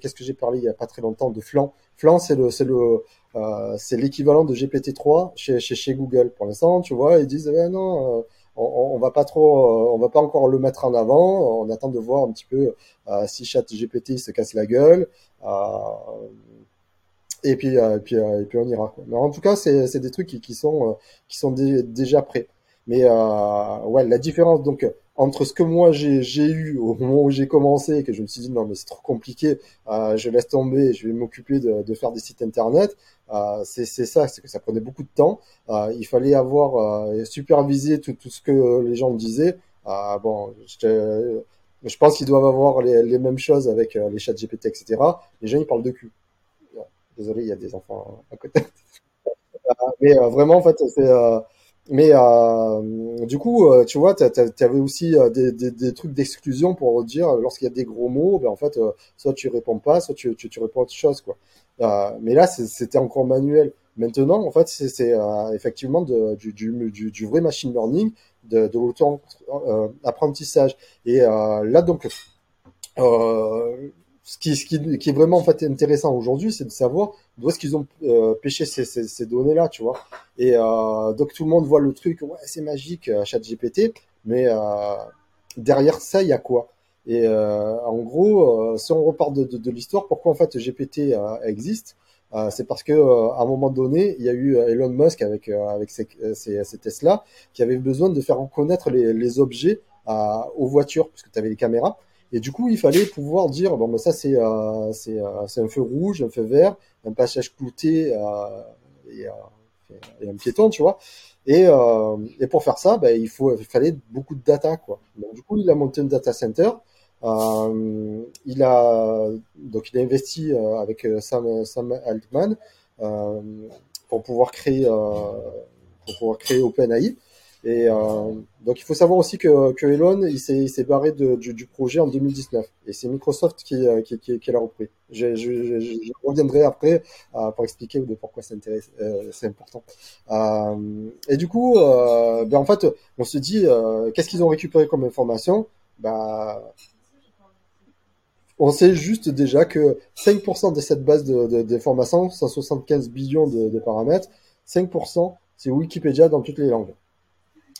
qu'est-ce que j'ai parlé il y a pas très longtemps de Flan. Flan, c'est le c'est le euh, c'est l'équivalent de G P T trois chez chez chez Google pour l'instant, tu vois. Ils disent eh non. Euh, On, on va pas trop, on va pas encore le mettre en avant. On attend de voir un petit peu euh, si ChatGPT se casse la gueule. Euh, et puis, euh, et puis, euh, et puis on ira. Quoi. Mais en tout cas, c'est, c'est des trucs qui, qui sont, euh, qui sont d- déjà prêts. Mais euh, ouais, la différence donc entre ce que moi j'ai, j'ai eu au moment où j'ai commencé et que je me suis dit non mais c'est trop compliqué, euh, je laisse tomber, je vais m'occuper de, de faire des sites internet. Euh, c'est, c'est ça, c'est que ça prenait beaucoup de temps. Euh, il fallait avoir euh, supervisé tout, tout ce que les gens disaient. Euh, bon, je, je pense qu'ils doivent avoir les, les mêmes choses avec euh, les chats G P T, et cetera. Les gens ils parlent de cul. Désolé, il y a des enfants à côté. Mais euh, vraiment en fait c'est euh, Mais euh, du coup, euh, tu vois, tu avais aussi euh, des, des, des trucs d'exclusion pour dire lorsqu'il y a des gros mots, ben en fait, euh, soit tu réponds pas, soit tu, tu, tu réponds à autre chose, quoi. Euh, mais là, c'est, c'était encore manuel. Maintenant, en fait, c'est, c'est euh, effectivement de, du, du, du, du vrai machine learning, de, de l'auto-apprentissage. Et euh, là, donc, euh, ce, qui, ce qui, qui est vraiment en fait intéressant aujourd'hui, c'est de savoir d'où est-ce qu'ils ont euh, pêché ces, ces, ces données-là, tu vois. Et euh, donc tout le monde voit le truc, ouais, c'est magique, ChatGPT, mais euh, derrière ça, il y a quoi? Et euh, en gros, euh, si on repart de, de, de l'histoire, pourquoi en fait G P T euh, existe? Euh, c'est parce que euh, à un moment donné, il y a eu Elon Musk avec euh, avec ses, ses, ses Tesla qui avait besoin de faire reconnaître les, les objets euh, aux voitures, puisque tu avais les caméras. Et du coup, il fallait pouvoir dire bon ben ça c'est euh, c'est euh, c'est un feu rouge, un feu vert, un passage clouté euh, et, euh, et un piéton, tu vois. Et euh, et pour faire ça, ben il faut il fallait beaucoup de data quoi. Donc du coup, il a monté un data center. Euh, il a donc il a investi euh, avec Sam Sam Altman euh, pour pouvoir créer euh, pour pouvoir créer OpenAI. Et euh, donc il faut savoir aussi que, que Elon il s'est, il s'est barré de, du, du projet en deux mille dix-neuf et c'est Microsoft qui, qui, qui, qui l'a repris. Je, je, je, je reviendrai après euh, pour expliquer de pourquoi c'est, euh, c'est important. Euh, et du coup, euh, ben en fait, on se dit euh, qu'est-ce qu'ils ont récupéré comme information? Ben, on sait juste déjà que cinq pour cent de cette base de, de, d'informations, cent soixante-quinze billions de, de paramètres, cinq pour cent c'est Wikipédia dans toutes les langues.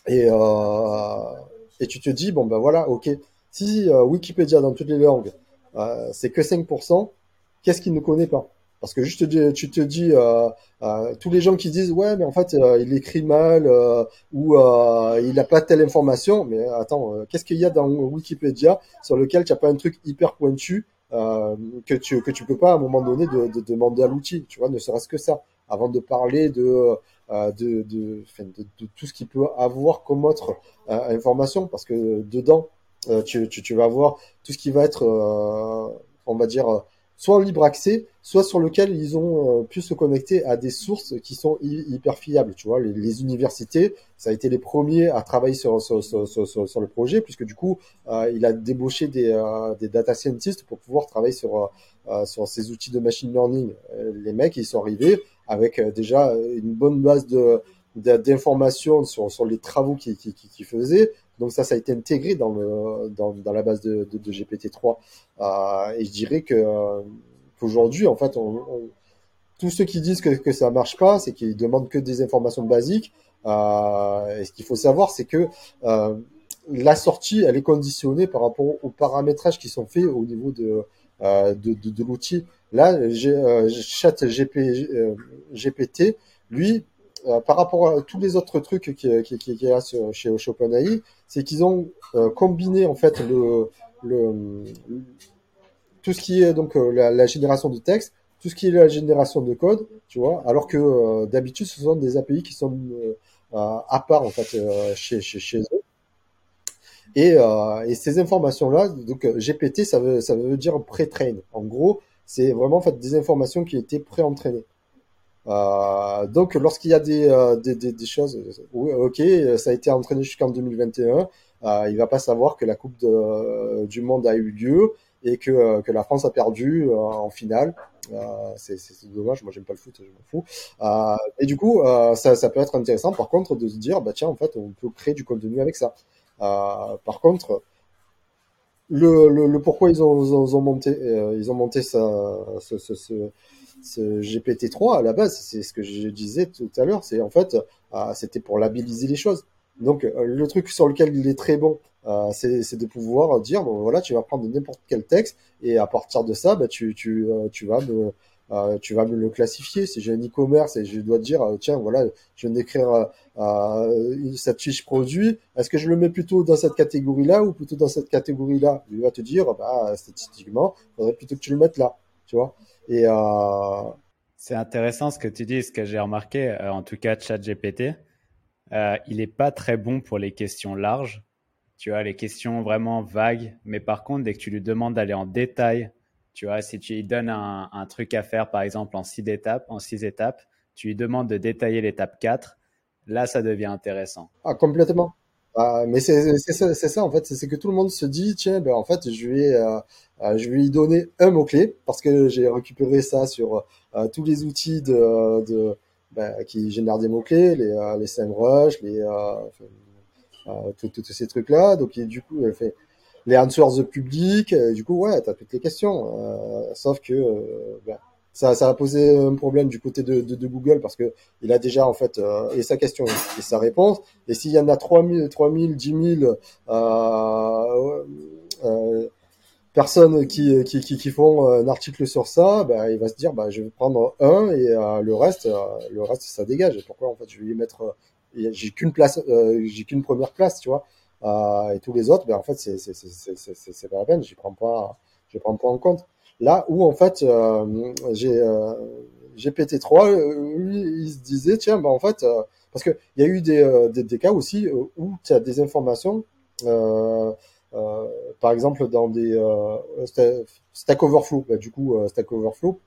Et, euh, et tu te dis, bon, ben voilà, ok, si euh, Wikipédia dans toutes les langues, euh, c'est que cinq pour cent, qu'est-ce qu'il ne connaît pas? Parce que juste tu, tu te dis, euh, euh, tous les gens qui disent, ouais, mais en fait, euh, il écrit mal euh, ou euh, il n'a pas telle information, mais attends, euh, qu'est-ce qu'il y a dans Wikipédia sur lequel tu n'as pas un truc hyper pointu euh, que tu que tu peux pas à un moment donné de, de demander à l'outil, tu vois, ne serait-ce que ça, avant de parler de... Euh, de, de, de, de tout ce qu'il peut avoir comme autre euh, information, parce que euh, dedans, euh, tu, tu, tu vas avoir tout ce qui va être, euh, on va dire, euh, soit en libre accès, soit sur lequel ils ont euh, pu se connecter à des sources qui sont hi- hyper fiables. Tu vois, les, les universités, ça a été les premiers à travailler sur, sur, sur, sur, sur le projet, puisque du coup, euh, il a débauché des, euh, des data scientists pour pouvoir travailler sur, euh, sur ces outils de machine learning. Les mecs, ils sont arrivés avec déjà une bonne base de, de d'informations sur sur les travaux qui qui qui faisaient, donc ça ça a été intégré dans le dans dans la base de de, de G P T trois euh, et je dirais que qu'aujourd'hui en fait on, on tous ceux qui disent que que ça marche pas, c'est qu'ils demandent que des informations basiques euh, et ce qu'il faut savoir c'est que euh, la sortie elle est conditionnée par rapport aux paramétrages qui sont faits au niveau de euh, de, de de l'outil. Là, j'ai, euh, Chat G P, euh, G P T, lui, euh, par rapport à tous les autres trucs qu'il qui, qui y a sur, chez, chez OpenAI, c'est qu'ils ont euh, combiné en fait le, le, le tout ce qui est donc euh, la, la génération de texte, tout ce qui est la génération de code, tu vois. Alors que euh, d'habitude, ce sont des A P I qui sont euh, à part en fait euh, chez, chez, chez eux. Et, euh, et ces informations-là, donc G P T, ça veut ça veut dire pré-train. En gros. C'est vraiment en fait des informations qui étaient pré-entraînées. Euh, donc lorsqu'il y a des, euh, des, des, des choses, oui, ok, ça a été entraîné jusqu'en deux mille vingt et un, euh, il va pas savoir que la Coupe de, euh, du Monde a eu lieu et que, euh, que la France a perdu euh, en finale. Euh, c'est, c'est, c'est dommage, moi j'aime pas le foot, je m'en fous. Euh, et du coup, euh, ça, ça peut être intéressant par contre de se dire, bah tiens, en fait, on peut créer du contenu avec ça. Euh, par contre, le, le, le pourquoi ils ont, ils ont monté, euh, ils ont monté ça, ce, ce, ce, ce G P T trois à la base, c'est ce que je disais tout à l'heure, c'est en fait, euh, c'était pour labelliser les choses. Donc, euh, le truc sur lequel il est très bon, euh, c'est, c'est de pouvoir dire, bon, voilà, tu vas prendre n'importe quel texte et à partir de ça, bah, tu, tu, euh, tu vas me, euh, tu vas me le classifier. Si j'ai un e-commerce et je dois te dire, euh, tiens, voilà, je viens d'écrire euh, euh, cette fiche produit, est-ce que je le mets plutôt dans cette catégorie-là ou plutôt dans cette catégorie-là ? Il va te dire, bah, statistiquement, il faudrait plutôt que tu le mettes là, tu vois. Et euh... c'est intéressant ce que tu dis, ce que j'ai remarqué, euh, en tout cas, ChatGPT. Euh, il n'est pas très bon pour les questions larges, tu vois, les questions vraiment vagues, mais par contre, dès que tu lui demandes d'aller en détail, tu vois, si tu lui donnes un, un truc à faire, par exemple, en six étapes, en six étapes, tu lui demandes de détailler l'étape quatre, là, ça devient intéressant. Ah, complètement. Euh, mais c'est, c'est, ça, c'est ça, en fait, c'est, c'est que tout le monde se dit, tiens, ben, en fait, je vais, euh, je vais lui donner un mot-clé, parce que j'ai récupéré ça sur euh, tous les outils de... de Ben, qui génèrent des mots-clés, les, euh, les SEMrush, les, euh, euh, tous ces trucs-là. Donc, et, du coup, elle fait les answers publics. Et, du coup, ouais, t'as toutes les questions. Euh, sauf que euh, ben, ça, ça a posé un problème du côté de, de, de Google parce que il a déjà, en fait, euh, et sa question et sa réponse. Et s'il y en a trois mille, dix mille euh, euh, personnes qui, qui, qui, qui font un article sur ça, bah, il va se dire, bah, je vais prendre un et euh, le reste, euh, le reste, ça dégage. Pourquoi, en fait, je vais lui mettre, euh, j'ai qu'une place, euh, j'ai qu'une première place, tu vois, euh, et tous les autres, ben, bah, en fait, c'est, c'est, c'est, c'est, c'est, c'est, c'est pas la peine, j'y prends pas, j'y prends pas en compte. Là où, en fait, euh, j'ai, euh, G P T trois, lui, il se disait, tiens, bah, en fait, euh, parce que il y a eu des, euh, des, des cas aussi euh, où tu as des informations, euh, Euh, par exemple dans des euh, Stack Overflow, bah, du coup euh, Stack Overflow,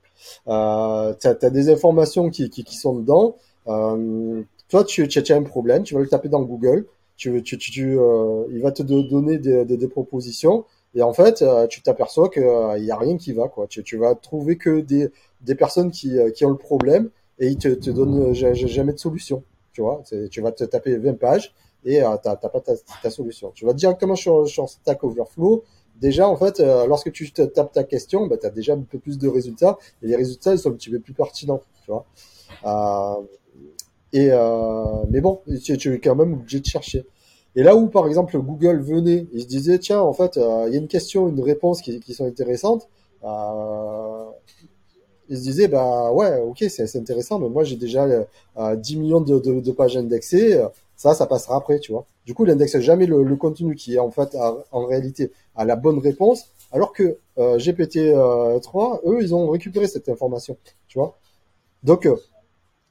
euh, t'as, t'as des informations qui, qui, qui sont dedans. Euh, toi, tu, tu, tu as un problème, tu vas le taper dans Google, tu, tu, tu, tu, euh, il va te donner des, des, des propositions et en fait, euh, tu t'aperçois que euh, y a rien qui va, quoi. Tu, tu vas trouver que des, des personnes qui, qui ont le problème et ils te, te donnent jamais de solution. Tu vois, c'est, tu vas te taper vingt pages. Et euh, t'as, t'as pas ta, ta solution. Tu vas directement sur, sur Stack Overflow. Déjà, en fait, euh, lorsque tu te tapes ta question, bah, t'as déjà un peu plus de résultats. Et les résultats, ils sont un petit peu plus pertinents, tu vois. Euh, et euh, mais bon, tu, tu es quand même obligé de chercher. Et là où, par exemple, Google venait, il se disait, tiens, en fait, il euh, y a une question, une réponse qui, qui sont intéressantes. Euh, il se disait, bah ouais, ok, c'est, c'est intéressant, mais moi, j'ai déjà euh, dix millions de, de, de pages indexées. Euh, Ça, ça passera après, tu vois. Du coup, il indexe jamais le, le contenu qui est en fait, à, en réalité, à la bonne réponse, alors que euh, G P T trois, eux, ils ont récupéré cette information, tu vois. Donc, euh,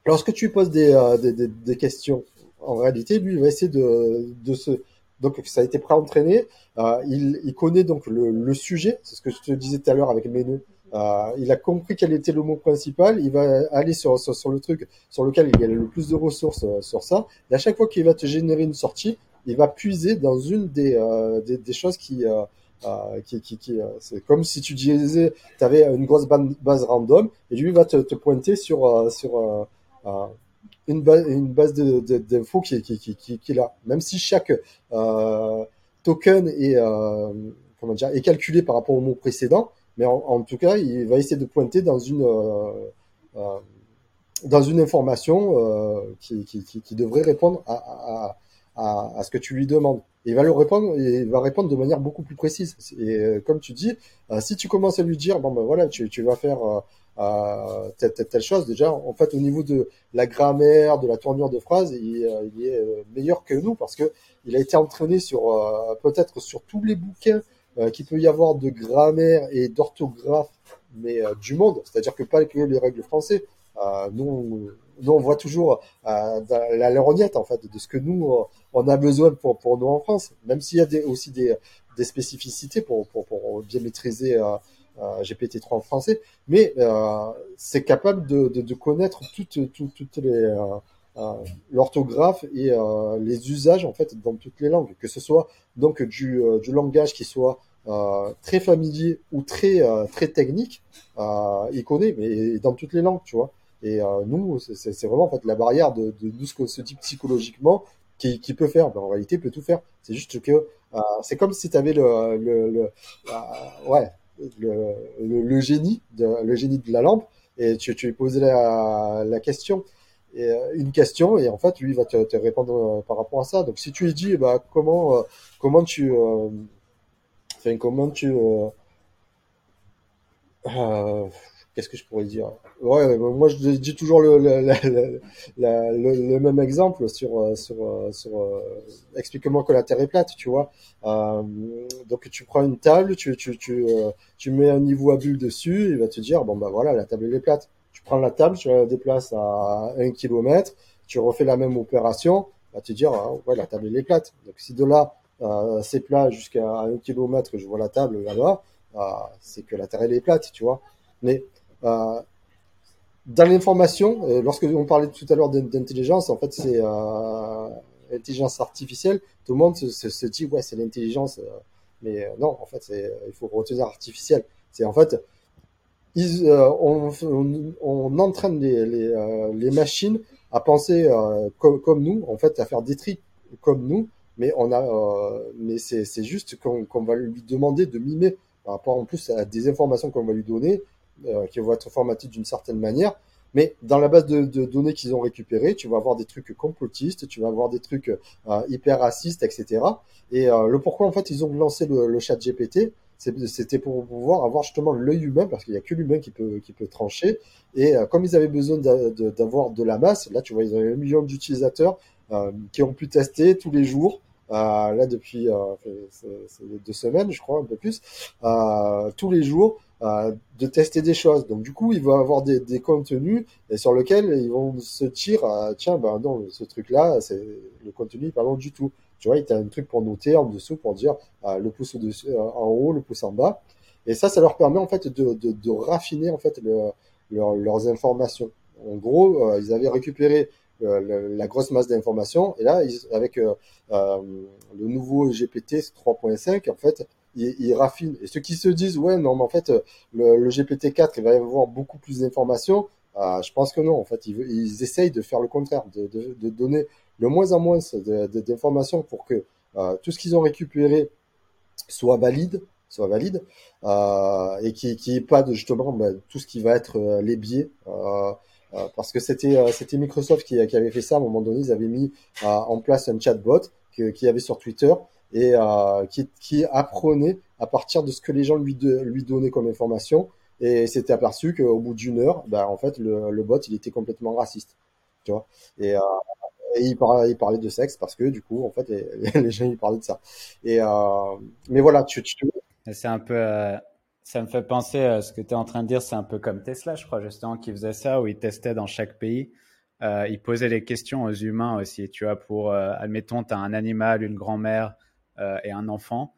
lorsque tu poses des, euh, des, des, des questions, en réalité, lui, il va essayer de, de se... Donc, ça a été pré-entraîné. Euh, il, il connaît donc le, le sujet, c'est ce que je te disais tout à l'heure avec mes nœuds. Euh, il a compris quel était le mot principal, il va aller sur, sur, sur le truc sur lequel il y a le plus de ressources euh, sur ça, et à chaque fois qu'il va te générer une sortie, il va puiser dans une des, euh, des, des choses qui, euh, qui, qui, qui euh, c'est comme si tu disais, tu avais une grosse base random, et lui va te, te pointer sur, euh, sur euh, euh, une, base, une base de, de, d'infos qu'il qui, qui, qui, qui a, même si chaque euh, token est, euh, comment dire, est calculé par rapport au mot précédent. Mais en, en tout cas, il va essayer de pointer dans une euh, euh, dans une information euh, qui, qui, qui devrait répondre à, à, à, à ce que tu lui demandes. Et il va le répondre, et il va répondre de manière beaucoup plus précise. Et euh, comme tu dis, euh, si tu commences à lui dire, bon ben voilà, tu, tu vas faire euh, euh, telle, telle, telle chose, déjà, en fait, au niveau de la grammaire, de la tournure de phrase, il, euh, il est meilleur que nous parce que il a été entraîné sur euh, peut-être sur tous les bouquins. Euh, qu'il peut y avoir de grammaire et d'orthographe, mais euh, du monde, c'est-à-dire que pas que les règles françaises. Euh, nous, nous, on voit toujours euh, la lorgnette en fait de ce que nous euh, on a besoin pour pour nous en France, même s'il y a des, aussi des des spécificités pour pour pour bien maîtriser euh, euh, G P T trois en français, mais euh, c'est capable de de, de connaître toutes toutes toutes les euh, Euh, l'orthographe et euh, les usages en fait dans toutes les langues, que ce soit donc du, euh, du langage qui soit euh, très familier ou très euh, très technique, euh, il connaît, mais dans toutes les langues, tu vois. Et euh, nous, c'est, c'est vraiment en fait la barrière de, de nous ce qu'on se dit psychologiquement qui, qui peut faire. Ben, en réalité, il peut tout faire. C'est juste que euh, c'est comme si tu avais le, le, le euh, ouais le, le, le génie de le génie de la lampe et tu tu lui posais la, la question. Et une question et en fait lui il va te, te répondre par rapport à ça. Donc si tu lui dis bah comment euh, comment tu euh, enfin comment tu euh, euh, qu'est-ce que je pourrais dire, ouais moi je dis toujours le le, le, le, le, le même exemple sur sur sur euh, explique-moi que la terre est plate, tu vois. Euh, donc tu prends une table, tu tu tu euh, tu mets un niveau à bulle dessus, il va te dire bon bah voilà la table elle est plate. Tu prends la table, tu la déplaces à un kilomètre, tu refais la même opération, bah, tu te dis, ah, ouais, la table, elle est plate. Donc, si de là, euh, c'est plat jusqu'à un kilomètre, je vois la table là-bas, euh, c'est que la terre, elle est plate, tu vois. Mais, euh, dans l'information, euh, lorsque on parlait tout à l'heure d'intelligence, en fait, c'est, euh, intelligence artificielle, tout le monde se, se, se dit, ouais, c'est l'intelligence, euh, mais euh, non, en fait, c'est, il faut retenir artificielle. C'est, en fait, Ils, euh, on, on, on entraîne les, les, euh, les machines à penser euh, com- comme nous, en fait, à faire des tri comme nous, mais on a, euh, mais c'est, c'est juste qu'on, qu'on va lui demander de mimer par rapport en plus à des informations qu'on va lui donner, euh, qui vont être formatées d'une certaine manière. Mais dans la base de, de données qu'ils ont récupérée, tu vas avoir des trucs complotistes, tu vas avoir des trucs euh, hyper racistes, et cetera. Et euh, le pourquoi en fait ils ont lancé le, le chat G P T. C'était pour pouvoir avoir justement l'œil humain, parce qu'il n'y a que l'humain qui peut, qui peut trancher. Et euh, comme ils avaient besoin d'a, de, d'avoir de la masse, là, tu vois, ils avaient un million d'utilisateurs euh, qui ont pu tester tous les jours, euh, là, depuis euh, c'est, c'est deux semaines, je crois, un peu plus, euh, tous les jours, euh, de tester des choses. Donc, du coup, ils vont avoir des, des contenus et sur lesquels ils vont se dire « Tiens, ben non, ce truc-là, c'est le contenu n'est pas bon du tout. » Tu vois, il y a un truc pour noter en dessous, pour dire euh, le pouce au-dessus, euh, en haut, le pouce en bas. Et ça, ça leur permet en fait de, de, de raffiner en fait le, leur, leurs informations. En gros, euh, ils avaient récupéré euh, le, la grosse masse d'informations. Et là, ils, avec euh, euh, le nouveau G P T trois point cinq, en fait, ils, ils raffinent. Et ceux qui se disent, ouais, non, mais en fait, le, le G P T quatre, il va y avoir beaucoup plus d'informations. Euh, je pense que non. En fait, ils, ils essayent de faire le contraire, de, de, de donner le moins en moins de, de, d'informations pour que euh, tout ce qu'ils ont récupéré soit valide, soit valide, euh, et qu'il n'y ait pas de, justement bah, tout ce qui va être euh, les biais, euh, euh, parce que c'était euh, c'était Microsoft qui, qui avait fait ça à un moment donné. Ils avaient mis euh, en place un chatbot que, qu'il y avait sur Twitter et euh, qui, qui apprenait à partir de ce que les gens lui de, lui donnaient comme information, et c'était aperçu qu'au bout d'une heure, bah, en fait le, le bot il était complètement raciste, tu vois. Et euh, Et il parlait, il parlait de sexe parce que du coup, en fait, les, les gens ils parlaient de ça. Et euh, mais voilà, tu, tu... c'est un peu, euh, ça me fait penser à ce que tu es en train de dire. C'est un peu comme Tesla, je crois, justement, qui faisait ça, où il testait dans chaque pays. Euh, il posait des questions aux humains aussi, tu vois, pour euh, admettons, tu as un animal, une grand-mère euh, et un enfant,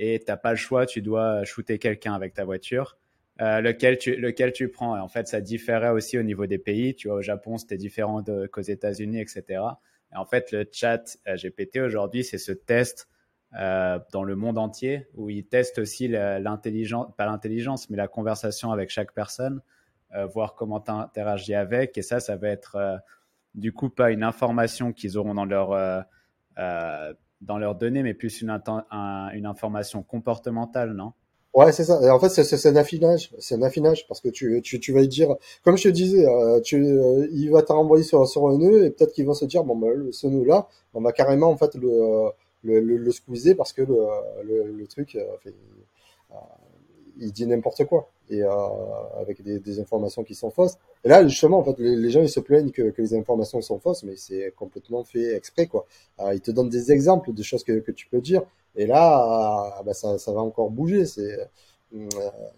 et t'as pas le choix, tu dois shooter quelqu'un avec ta voiture. Euh, lequel tu lequel tu prends. Et en fait, ça différait aussi au niveau des pays. Tu vois, au Japon, c'était différent de, qu'aux États-Unis, et cetera. Et en fait, le chat G P T aujourd'hui, c'est ce test euh, dans le monde entier où il teste aussi l'intelligence, pas l'intelligence, mais la conversation avec chaque personne, euh, voir comment t'interagis avec. Et ça, ça va être euh, du coup pas une information qu'ils auront dans leur euh, euh, dans leurs données, mais plus une un, une information comportementale, non? Ouais, c'est ça. En fait, c'est, c'est, c'est un affinage. C'est un affinage parce que tu, tu, tu vas lui dire, comme je te disais, euh, tu, euh, il va te renvoyer sur, sur un nœud et peut-être qu'ils vont se dire, bon, bah, ce nœud-là, on va carrément, en fait, le, le, le, le squeezer parce que le, le, le truc, euh, fait, euh, il dit n'importe quoi et euh, avec des, des informations qui sont fausses. Et là, justement, en fait, les, les gens, ils se plaignent que, que les informations sont fausses, mais c'est complètement fait exprès, quoi. Euh, ils te donnent des exemples de choses que, que tu peux dire. Et là, bah ça, ça va encore bouger. C'est, euh,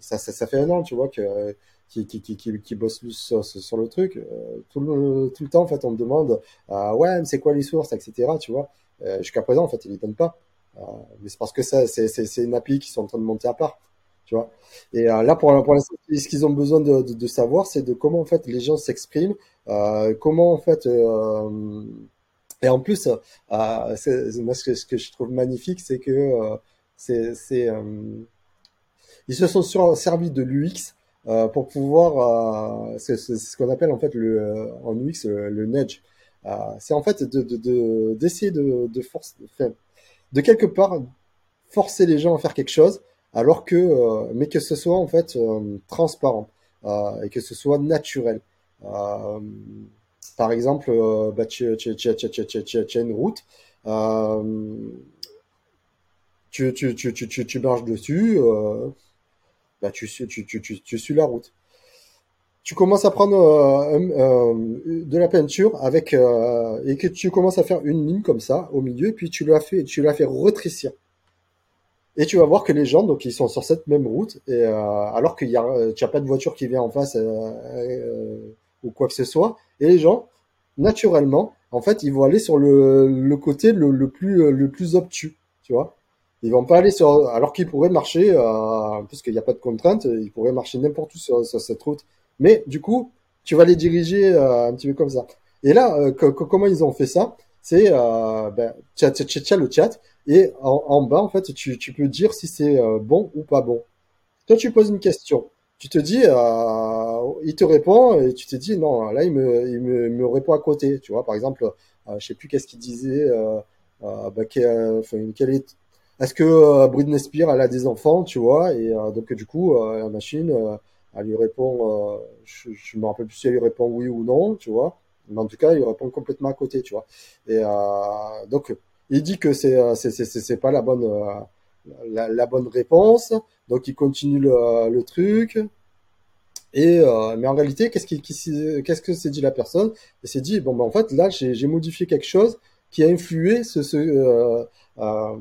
ça, ça, ça fait un an, tu vois, que qui, qui, qui, qui bosse sur, sur le truc. Euh, tout le, tout le temps, en fait, on me demande, euh, ouais, mais c'est quoi les sources, et cetera. Tu vois, euh, jusqu'à présent, en fait, ils ne donnent pas. Euh, mais c'est parce que ça, c'est, c'est, c'est une appli qui sont en train de monter à part, tu vois. Et euh, là, pour, pour l'instant, ce qu'ils ont besoin de, de, de savoir, c'est de comment en fait les gens s'expriment, euh, comment en fait. Euh, Et en plus, euh, c'est, moi, ce que, ce que je trouve magnifique, c'est que euh, C'est, c'est, euh, ils se sont servis de l'U X euh, pour pouvoir... Euh, c'est, c'est ce qu'on appelle en fait le, euh, en U X le, le nudge. Euh, c'est en fait de, de, de, d'essayer de, de, force, de, de quelque part forcer les gens à faire quelque chose, alors que, euh, mais que ce soit en fait euh, transparent euh, et que ce soit naturel. Euh, par exemple, euh, bah, tu, tu, tu, tu, tu, tu, tu, tu as une route, euh, tu, tu, tu, tu, tu, tu marches dessus, euh, bah, tu, tu, tu, tu, tu, tu suis la route. Tu commences à prendre euh, euh, de la peinture avec, euh, et que tu commences à faire une ligne comme ça au milieu, et puis tu la fais, tu la fais rétrécir. Et tu vas voir que les gens, donc, ils sont sur cette même route, et euh, alors qu'il y a, tu n'as pas de voiture qui vient en face euh, euh, ou quoi que ce soit. Et les gens, naturellement, en fait, ils vont aller sur le, le côté le, le plus le plus obtus, tu vois. Ils vont pas aller sur, alors qu'ils pourraient marcher, euh, puisqu'il n'y a pas de contrainte, ils pourraient marcher n'importe où sur, sur cette route. Mais du coup, tu vas les diriger euh, un petit peu comme ça. Et là, euh, que, que, comment ils ont fait ça? C'est euh, ben, tcha, tcha, tcha, tcha, le chat. Et en, en bas, en fait, tu, tu peux dire si c'est euh, bon ou pas bon. Toi, tu poses une question. Tu te dis, euh, il te répond et tu te dis, non, là, il me, il me, il me répond à côté. Tu vois, par exemple, euh, je sais plus qu'est-ce qu'il disait. Euh, euh, bah, quel, enfin, quel est, est-ce que euh, Britney Spears, elle a des enfants, tu vois? Et euh, donc, du coup, euh, la machine, euh, elle lui répond, euh, je, je me rappelle plus si elle lui répond oui ou non, tu vois. Mais en tout cas, il répond complètement à côté, tu vois. Et euh, donc, il dit que c'est c'est c'est c'est pas la bonne la, la bonne réponse, donc il continue le le truc. Et euh, mais en réalité, qu'est-ce qui, qui qu'est-ce que s'est dit la personne? Elle s'est dit bon ben en fait là j'ai j'ai modifié quelque chose qui a influé ce ce euh, euh,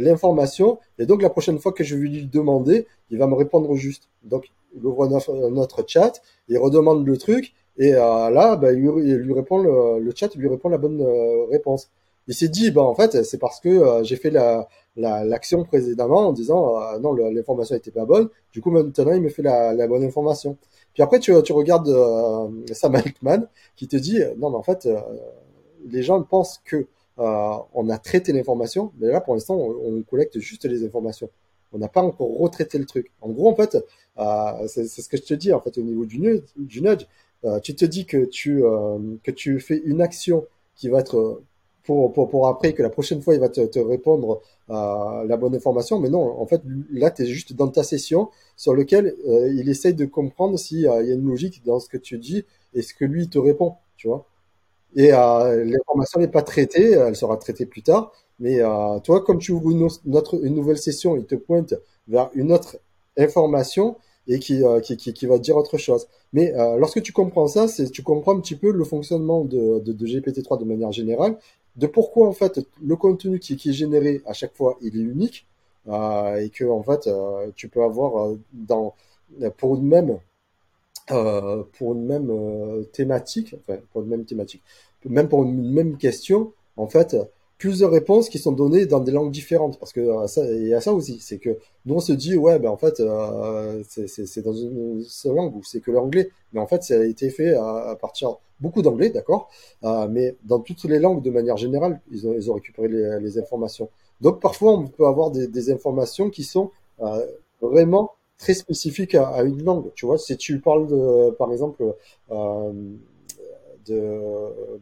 l'information, et donc la prochaine fois que je vais lui demander, il va me répondre juste. Donc il ouvre notre, notre chat, il redemande le truc, et euh, là ben il lui, il lui répond le, le chat, il lui répond la bonne euh, réponse. Il s'est dit, bah, en fait, c'est parce que euh, j'ai fait la, la, l'action précédemment en disant, euh, non, le, l'information était pas bonne. Du coup, maintenant, il me fait la, la bonne information. Puis après, tu, tu regardes euh, Sam Altman qui te dit, non, mais en fait, euh, les gens pensent que euh, on a traité l'information, mais là, pour l'instant, on, on collecte juste les informations. On n'a pas encore retraité le truc. En gros, en fait, euh, c'est, c'est ce que je te dis, en fait, au niveau du nudge. Du nudge euh, tu te dis que tu, euh, que tu fais une action qui va être... Pour, pour, pour après, que la prochaine fois, il va te, te répondre euh, la bonne information. Mais non, en fait, là, tu es juste dans ta session sur laquelle euh, il essaye de comprendre s'il euh, y a une logique dans ce que tu dis et ce que lui te répond, tu vois. Et euh, l'information n'est pas traitée, elle sera traitée plus tard. Mais euh, toi, comme tu ouvres une, notre, une nouvelle session, il te pointe vers une autre information et qui, euh, qui, qui, qui va te dire autre chose. Mais euh, lorsque tu comprends ça, c'est, tu comprends un petit peu le fonctionnement de, de, de G P T trois de manière générale, de pourquoi en fait le contenu qui, qui est généré à chaque fois il est unique euh, et que en fait euh, tu peux avoir euh, dans pour une même euh, pour une même euh, thématique enfin pour une même thématique même pour une même question en fait plusieurs réponses qui sont données dans des langues différentes, parce que euh, ça, il y a ça aussi, c'est que nous on se dit ouais ben en fait euh, c'est, c'est, c'est dans une seule langue ou c'est que l'anglais, mais en fait ça a été fait à, à partir beaucoup d'anglais, d'accord, euh, mais dans toutes les langues, de manière générale, ils ont, ils ont récupéré les, les informations. Donc, parfois, on peut avoir des, des informations qui sont euh, vraiment très spécifiques à, à une langue. Tu vois, si tu parles, de, par exemple, euh, de,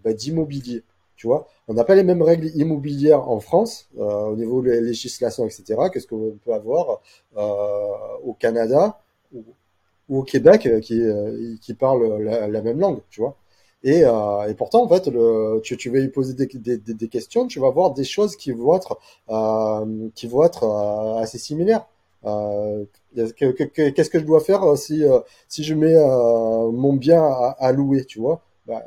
bah, d'immobilier, tu vois, on n'a pas les mêmes règles immobilières en France, euh, au niveau des législations, et cetera, que ce qu'on peut avoir euh, au Canada ou, ou au Québec, qui, qui parlent la, la même langue, tu vois. Et, euh, et pourtant, en fait, le, tu, tu vas lui poser des, des, des questions, tu vas voir des choses qui vont être, euh, qui vont être euh, assez similaires. Euh, que, que, qu'est-ce que je dois faire si, euh, si je mets euh, mon bien à, à louer, tu vois, bah,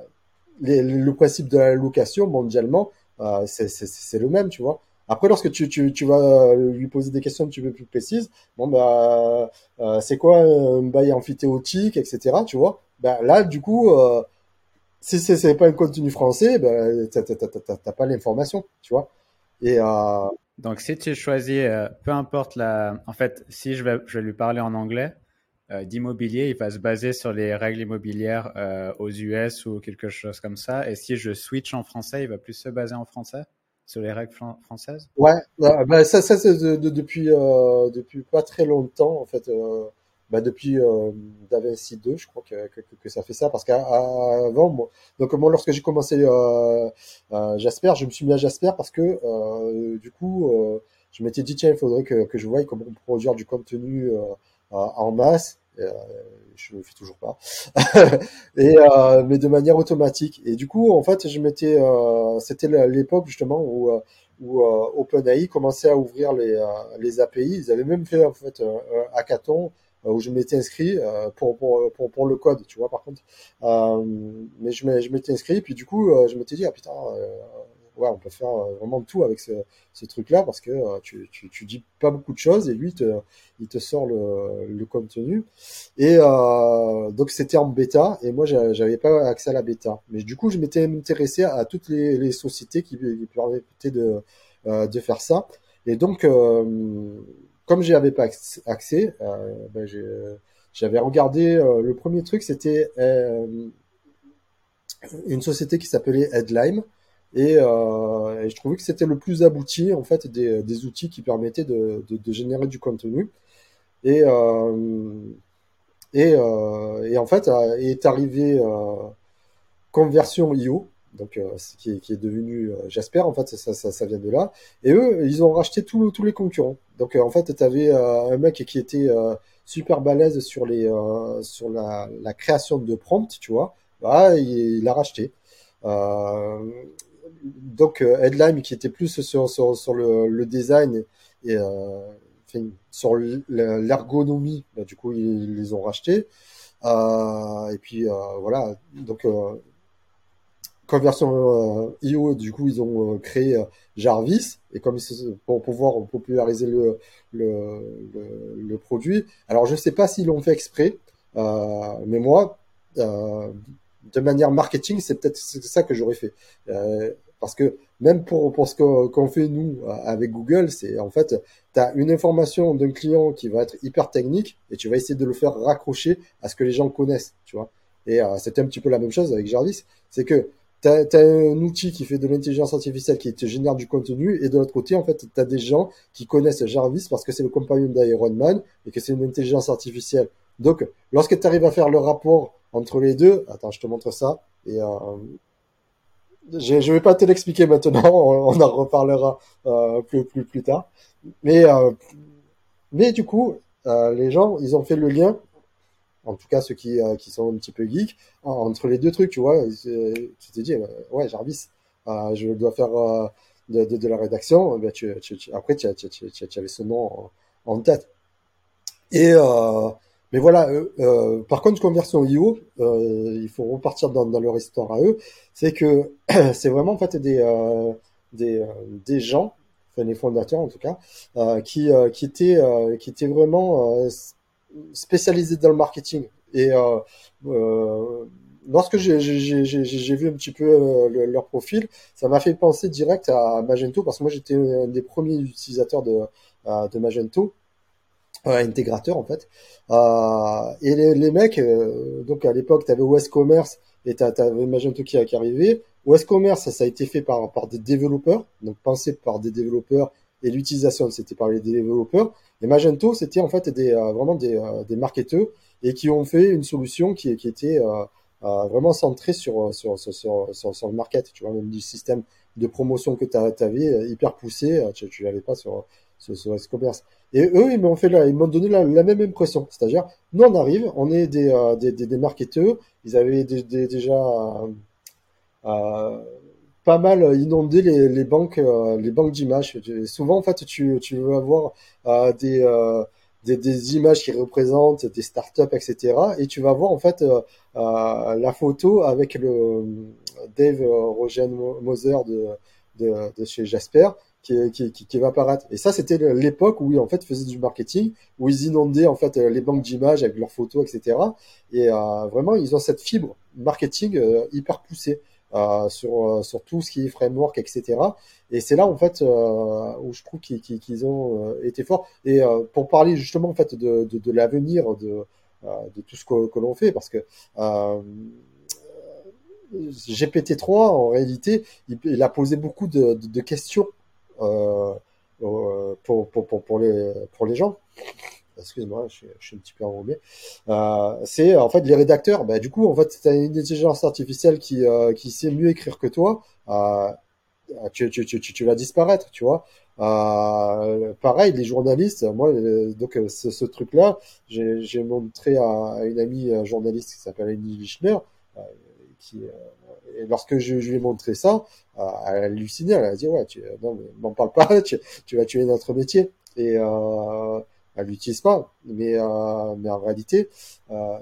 les, le principe de la location mondialement, euh, c'est, c'est, c'est le même, tu vois. Après, lorsque tu, tu, tu vas lui poser des questions un petit peu plus précises, bon bah, euh, c'est quoi un bail amphithéotique, et cetera. Tu vois, bah, là, du coup. Euh, Si c'est, c'est pas un contenu français, ben, t'as, t'as, t'as, t'as pas l'information, tu vois. Et, euh... Donc, si tu choisis, euh, peu importe la. En fait, si je vais, je vais lui parler en anglais, euh, d'immobilier, il va se baser sur les règles immobilières euh, aux U S ou quelque chose comme ça. Et si je switch en français, il va plus se baser en français. sur les règles fran- françaises? Ouais, bah, bah, ça, ça c'est de, de, depuis, euh, depuis pas très longtemps, en fait. Euh, bah, depuis euh, DaVinci deux, je crois que, que, que ça fait ça. Parce qu'avant, moi, donc, moi, lorsque j'ai commencé euh, euh, Jasper, je me suis mis à Jasper parce que, euh, du coup, euh, je m'étais dit, tiens, il faudrait que, que je voie comment produire du contenu euh, en masse. Euh, je le fais toujours pas, et euh, mais de manière automatique. Et du coup, en fait, je m'étais, euh, c'était l'époque justement où, où uh, OpenAI commençait à ouvrir les, uh, les A P I. Ils avaient même fait en fait un, un hackathon où je m'étais inscrit uh, pour, pour pour pour le code, tu vois. Par contre, uh, mais je, je m'étais inscrit. Puis du coup, uh, je m'étais dit ah putain, uh, ouais, on peut faire uh, vraiment tout avec ce, ce truc-là parce que uh, tu, tu tu dis pas beaucoup de choses et lui te il te sort le, le contenu. Et euh, donc, c'était en bêta. Et moi, j'avais pas accès à la bêta. Mais du coup, je m'étais intéressé à toutes les, les sociétés qui, qui permettaient de, euh, de faire ça. Et donc, euh, comme j'y avais pas accès, euh, ben j'ai, j'avais regardé... Euh, le premier truc, c'était euh, une société qui s'appelait Headline. Et, euh, et je trouvais que c'était le plus abouti, en fait, des, des outils qui permettaient de, de, de générer du contenu. Et, euh, et, euh, et en fait, est arrivé euh, Conversion point i o, donc, euh, qui, est, qui est devenu euh, Jasper, en fait, ça, ça, ça vient de là. Et eux, ils ont racheté tous les concurrents. Donc, euh, en fait, tu avais euh, un mec qui était euh, super balèze sur, les, euh, sur la, la création de prompts, tu vois. Bah, il, il a racheté. Euh, donc, Headline, qui était plus sur, sur, sur le, le design et... Euh, sur l'ergonomie, bah, du coup ils, ils les ont rachetés euh, et puis euh, voilà donc euh, Conversion euh, I O, du coup ils ont euh, créé euh, Jarvis et comme pour pouvoir populariser le, le, le, le produit. Alors je sais pas s'ils l'ont fait exprès euh, mais moi euh, de manière marketing c'est peut-être c'est ça que j'aurais fait euh, parce que même pour, pour ce que, qu'on fait nous avec Google, c'est en fait, tu as une information d'un client qui va être hyper technique et tu vas essayer de le faire raccrocher à ce que les gens connaissent, tu vois. Et euh, c'était un petit peu la même chose avec Jarvis, c'est que tu as un outil qui fait de l'intelligence artificielle qui te génère du contenu et de l'autre côté, en fait, tu as des gens qui connaissent Jarvis parce que c'est le compagnon d'Iron Man et que c'est une intelligence artificielle. Donc, lorsque tu arrives à faire le rapport entre les deux, attends, je te montre ça et... Euh, Je, je vais pas te l'expliquer maintenant, on, on en reparlera euh, plus, plus, plus tard. Mais, euh, mais du coup, euh, les gens, ils ont fait le lien, en tout cas ceux qui, euh, qui sont un petit peu geeks, entre les deux trucs, tu vois. Tu te dis, euh, ouais, Jarvis, euh, je dois faire euh, de, de, de la rédaction. Eh bien, tu, tu, tu, après, tu, tu, tu, tu, tu avais ce nom en, en tête. Et... Euh, Mais voilà, euh, euh, par contre, Conversion point i o, euh, il faut repartir dans, dans leur histoire à eux, c'est que c'est vraiment en fait des euh, des, euh, des gens, enfin les fondateurs en tout cas, euh, qui euh, qui étaient euh, qui étaient vraiment euh, spécialisés dans le marketing. Et euh, euh, lorsque j'ai, j'ai, j'ai, j'ai vu un petit peu euh, le, leur profil, ça m'a fait penser direct à Magento parce que moi j'étais un des premiers utilisateurs de de Magento. Euh, intégrateur en fait euh, et les, les mecs euh, donc à l'époque t'avais O S Commerce et t'as, t'avais Magento qui, qui arrivait. O S Commerce ça, ça a été fait par, par des développeurs, donc pensé par des développeurs et l'utilisation c'était par les développeurs, et Magento c'était en fait des, euh, vraiment des, euh, des marketeurs et qui ont fait une solution qui, qui était euh, euh, vraiment centrée sur, sur, sur, sur, sur, sur le market, tu vois, même du système de promotion que t'avais hyper poussé, tu, tu l'avais pas sur sur O S Commerce. Et eux, ils m'ont fait là, ils m'ont donné la, la même impression. C'est-à-dire, nous, on arrive, on est des, euh, des, des, des marketeurs. Ils avaient des, des, déjà euh, euh, pas mal inondé les, les banques, euh, les banques d'images. Et souvent, en fait, tu, tu veux avoir euh, des, euh, des, des images qui représentent des startups, et cetera. Et tu vas voir en fait euh, euh, la photo avec le Dave Rogen Moser de, de, de chez Jasper. Qui, qui, qui, qui va apparaître. Et ça, c'était l'époque où ils, en fait, faisaient du marketing, où ils inondaient, en fait, les banques d'images avec leurs photos, et cetera. Et euh, vraiment, ils ont cette fibre marketing euh, hyper poussée euh, sur, euh, sur tout ce qui est framework, et cetera. Et c'est là, en fait, euh, où je trouve qu'ils, qu'ils ont euh, été forts. Et euh, pour parler, justement, en fait, de, de, de l'avenir de, euh, de tout ce que, que l'on fait, parce que... Euh, G P T trois, en réalité, il, il a posé beaucoup de, de, de questions euh, pour, pour, pour, pour, les, pour les gens. Excuse-moi, je, je suis un petit peu enrobé. Euh, c'est en fait les rédacteurs. Bah, du coup, en fait, c'est une intelligence artificielle qui, euh, qui sait mieux écrire que toi. Euh, tu, tu, tu, tu vas disparaître, tu vois. Euh, pareil, les journalistes. Moi, euh, donc ce, ce truc-là, j'ai, j'ai montré à, à une amie journaliste qui s'appelle Annie Lichner. Euh, qui, euh, et lorsque je, je lui ai montré ça, euh, elle a halluciné. Elle a dit ouais, tu, non, mais m'en parle pas. Tu, tu vas tuer notre métier. Et euh, elle l'utilise pas, mais euh, mais en réalité, euh,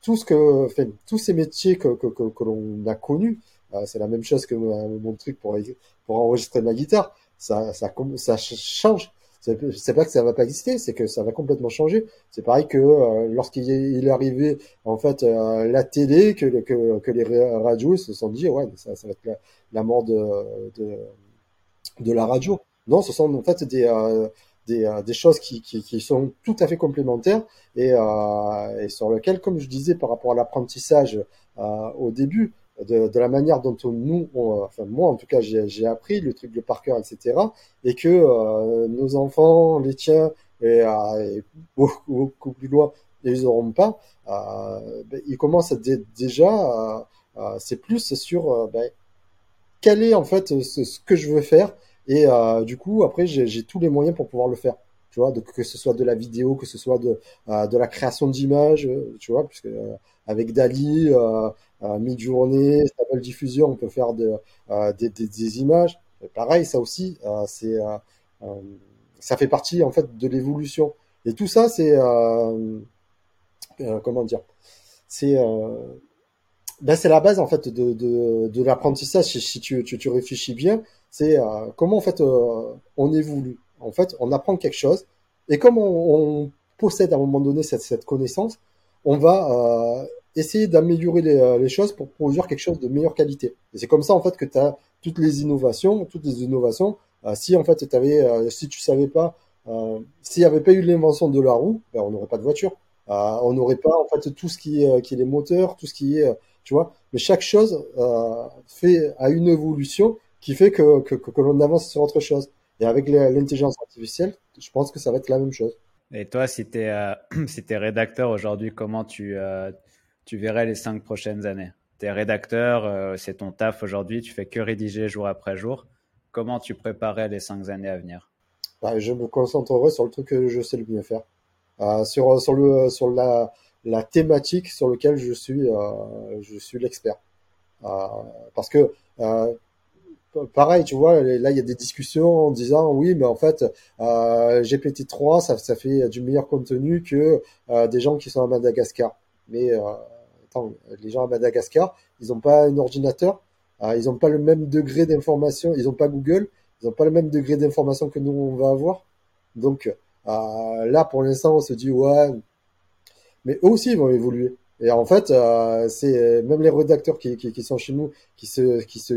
tout ce que, enfin, tous ces métiers que que que, que l'on a connus, euh, c'est la même chose que euh, mon truc pour pour enregistrer ma guitare. Ça ça ça change. C'est, c'est pas que ça va pas exister, c'est que ça va complètement changer. C'est pareil que euh, lorsqu'il est, il est arrivé en fait euh, la télé, que que que les radios se sont dit ouais, ça ça va être la, la mort de de de la radio. Non, ce sont en fait des euh, Des, des choses qui, qui, qui sont tout à fait complémentaires et, euh, et sur lesquelles, comme je disais par rapport à l'apprentissage euh, au début, de, de la manière dont on, nous, on, enfin moi en tout cas, j'ai, j'ai appris le truc de par cœur, et cetera, et que euh, nos enfants, les tiens, et, euh, et beaucoup, beaucoup plus loin, ils n'auront pas, euh, ben, ils commencent à d- déjà, euh, euh, c'est plus sur euh, ben, quel est en fait ce, ce que je veux faire. Et euh, du coup, après, j'ai, j'ai tous les moyens pour pouvoir le faire, tu vois. Donc que ce soit de la vidéo, que ce soit de euh, de la création d'images, tu vois, puisque euh, avec D A L L-E, euh, euh, Midjourney, Stable Diffusion, on peut faire de, euh, des, des des images. Et pareil, ça aussi, euh, c'est euh, euh, ça fait partie en fait de l'évolution. Et tout ça, c'est euh, euh, comment dire, c'est euh, ben c'est la base en fait de de, de l'apprentissage. Si tu, tu tu réfléchis bien, c'est euh, comment en fait euh, on évolue. En fait, on apprend quelque chose et comme on, on possède à un moment donné cette cette connaissance, on va euh, essayer d'améliorer les les choses pour produire quelque chose de meilleure qualité. Et c'est comme ça en fait que tu as toutes les innovations, toutes les innovations. Euh, si en fait tu avais euh, si tu savais pas euh, s'il y avait pas eu l'invention de la roue, ben on n'aurait pas de voiture. Euh, on n'aurait pas en fait tout ce qui est, qui est les moteurs, tout ce qui est, tu vois, mais chaque chose euh, fait à une évolution qui fait que, que, que l'on avance sur autre chose. Et avec l'intelligence artificielle, je pense que ça va être la même chose. Et toi, si tu es euh, si tu es rédacteur aujourd'hui, comment tu, euh, tu verrais les cinq prochaines années ? Tu es rédacteur, euh, c'est ton taf aujourd'hui, tu fais que rédiger jour après jour. Comment tu préparais les cinq années à venir ? Bah, je me concentrerai sur le truc que je sais le mieux faire. Euh, sur sur le sur la la thématique sur lequel je suis euh, je suis l'expert, euh, parce que euh, pareil, tu vois, là il y a des discussions en disant oui mais en fait euh, G P T trois ça ça fait du meilleur contenu que euh, des gens qui sont à Madagascar. Mais euh, attends, les gens à Madagascar, ils ont pas un ordinateur, euh, ils ont pas le même degré d'information, ils ont pas Google, ils ont pas le même degré d'information que nous on va avoir. Donc Euh, là, pour l'instant, on se dit ouais, mais eux aussi ils vont évoluer. Et en fait, euh, c'est même les rédacteurs qui, qui, qui sont chez nous, qui se, qui se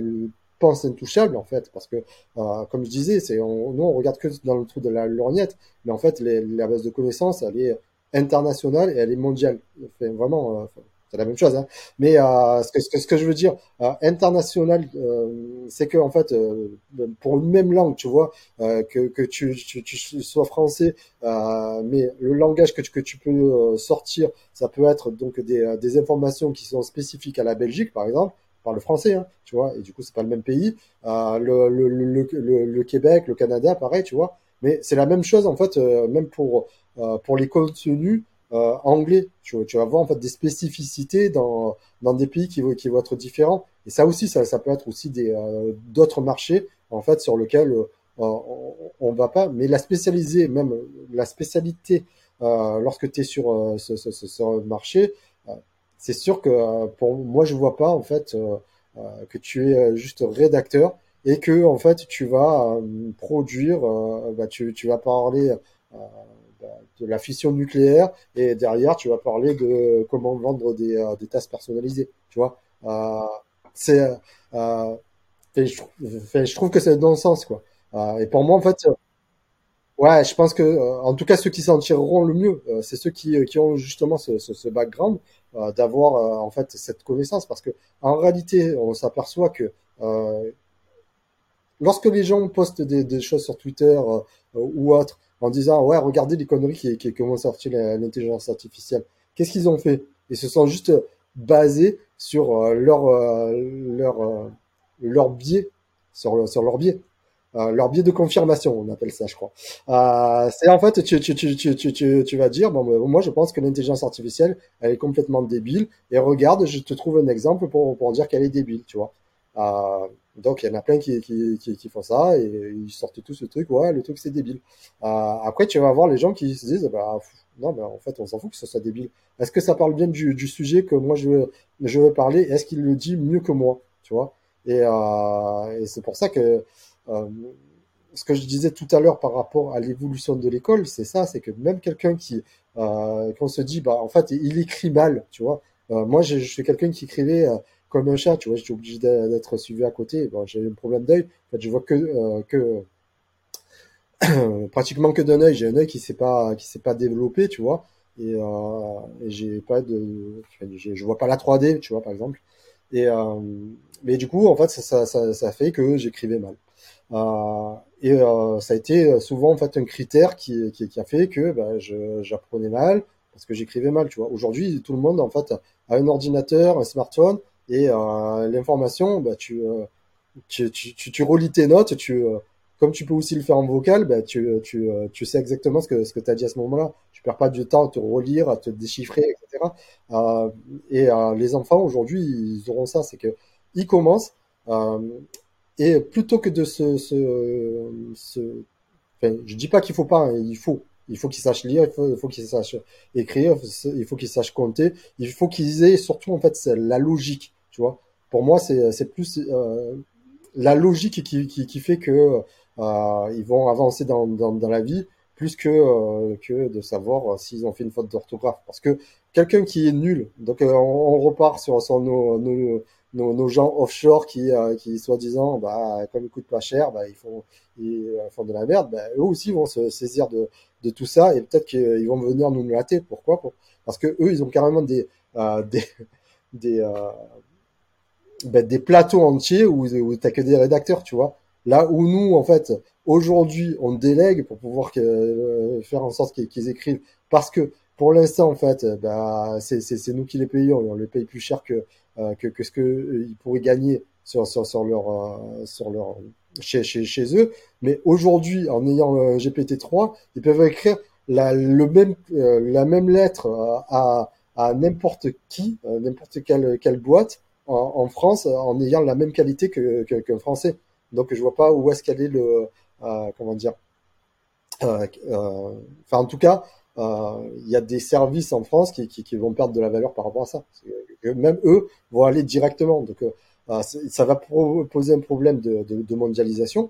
pensent intouchables en fait, parce que euh, comme je disais, c'est on, nous on regarde que dans le trou de la lorgnette, mais en fait, les, la base de connaissances, elle est internationale et elle est mondiale. Enfin, vraiment, euh, c'est la même chose. Hein. Mais euh, ce que, ce que, ce que je veux dire, euh, international, euh, c'est que en fait, euh, pour une même langue, tu vois, euh, que que tu, tu, tu sois français, euh, mais le langage que tu, que tu peux sortir, ça peut être donc des, des informations qui sont spécifiques à la Belgique, par exemple, par le français, hein, tu vois. Et du coup, c'est pas le même pays. Euh, le, le, le, le, le Québec, le Canada, pareil, tu vois. Mais c'est la même chose en fait, euh, même pour euh, pour les contenus. Euh, anglais, tu, tu vas voir en fait des spécificités dans dans des pays qui vont qui vont être différents. Et ça aussi, ça ça peut être aussi des euh, d'autres marchés en fait sur lesquels euh, on, on va pas. Mais la spécialiser, même la spécialité, euh, lorsque t'es sur euh, ce, ce ce marché, euh, c'est sûr que euh, pour moi je vois pas en fait euh, euh, que tu es juste rédacteur et que en fait tu vas euh, produire, euh, bah tu tu vas parler. Euh, de la fission nucléaire et derrière tu vas parler de comment vendre des, euh, des tasses personnalisées, tu vois. Euh, c'est euh, fait, je, fait, je trouve que c'est dans le sens quoi. Euh, et pour moi en fait, Ouais, je pense que, euh, en tout cas, ceux qui s'en tireront le mieux, euh, c'est ceux qui, qui ont justement ce, ce, ce background, euh, d'avoir euh, en fait cette connaissance, parce que en réalité, on s'aperçoit que euh, lorsque les gens postent des, des choses sur Twitter euh, ou autre, en disant ouais, regardez les conneries qui, qui, qui vont sortir l'intelligence artificielle, qu'est-ce qu'ils ont fait? Ils se sont juste basés sur euh, leur euh, leur euh, leur biais, sur le, sur leur biais. Euh, leur biais de confirmation, on appelle ça, je crois. Euh, c'est en fait, tu, tu, tu, tu, tu, tu, tu vas dire, bon, ben, moi, je pense que l'intelligence artificielle, elle est complètement débile. Et regarde, je te trouve un exemple pour pour dire qu'elle est débile, tu vois. Euh, donc, il y en a plein qui, qui qui qui font ça et ils sortent tout ce truc. Ouais, le truc c'est débile. Euh, après, tu vas avoir les gens qui se disent, bah non, mais ben, en fait, on s'en fout que ce soit débile. Est-ce que ça parle bien du du sujet que moi je veux je veux parler? Est-ce qu'il le dit mieux que moi, tu vois? Et euh, et c'est pour ça que Euh, ce que je disais tout à l'heure par rapport à l'évolution de l'école, c'est ça, c'est que même quelqu'un qui, euh, qu'on se dit, bah, en fait, il écrit mal, tu vois. Euh, moi, je, je suis quelqu'un qui écrivait euh, comme un chat, tu vois, j'étais obligé d'être suivi à côté. Bon, j'ai un problème d'œil. En fait, je vois que, euh, que, pratiquement que d'un œil. J'ai un œil qui s'est pas, qui s'est pas développé, tu vois. Et, euh, et j'ai pas de, je vois pas la trois D, tu vois, par exemple. Et, euh, mais du coup, en fait, ça, ça, ça, ça fait que j'écrivais mal. Euh, et euh, ça a été souvent en fait un critère qui qui, qui a fait que ben, je j'apprenais mal parce que j'écrivais mal, tu vois. Aujourd'hui, tout le monde en fait a un ordinateur, un smartphone et euh, l'information, ben, tu, euh, tu tu tu tu relis tes notes, tu euh, comme tu peux aussi le faire en vocal, ben tu tu euh, tu sais exactement ce que ce que t'as dit à ce moment-là. Tu perds pas du temps à te relire, à te déchiffrer, et cetera. Euh, et euh, les enfants aujourd'hui, ils auront ça, c'est que ils commencent. Euh, Et plutôt que de se, se, se, enfin, je dis pas qu'il faut pas, hein, il faut, il faut qu'ils sachent lire, il faut, il faut qu'ils sachent écrire, il faut qu'ils sachent compter, il faut qu'ils aient surtout en fait c'est la logique, tu vois. Pour moi, c'est, c'est plus euh, la logique qui, qui, qui fait que euh, ils vont avancer dans, dans, dans la vie plus que euh, que de savoir s'ils ont fait une faute d'orthographe. Parce que quelqu'un qui est nul, donc euh, on, on repart sur, sur nos, nos Nos, nos gens offshore qui, euh, qui soi-disant, bah, comme ils coûtent pas cher, bah, ils font, ils font de la merde, bah, eux aussi vont se saisir de, de tout ça et peut-être qu'ils vont venir nous latter. Pourquoi? Parce que eux, ils ont carrément des, euh, des, des, euh, bah, des plateaux entiers où, où t'as que des rédacteurs, tu vois. Là où nous, en fait, aujourd'hui, on délègue pour pouvoir que, euh, faire en sorte qu'ils, qu'ils écrivent parce que, pour l'instant, en fait, bah, c'est, c'est, c'est nous qui les payons. On les paye plus cher que, euh, que, que ce qu'ils euh, pourraient gagner sur, sur, sur leur, euh, sur leur, chez, chez, chez eux. Mais aujourd'hui, en ayant le G P T trois, ils peuvent écrire la, le même, euh, la même lettre à, à n'importe qui, à n'importe quelle, quelle boîte en, en France, en ayant la même qualité que, que, qu'un Français. Donc, je vois pas où est-ce qu'elle est le, euh, comment dire, euh, euh, enfin, en tout cas, il euh, y a des services en France qui, qui, qui vont perdre de la valeur par rapport à ça. Même eux vont aller directement. Donc, euh, ça va pro- poser un problème de, de, de mondialisation,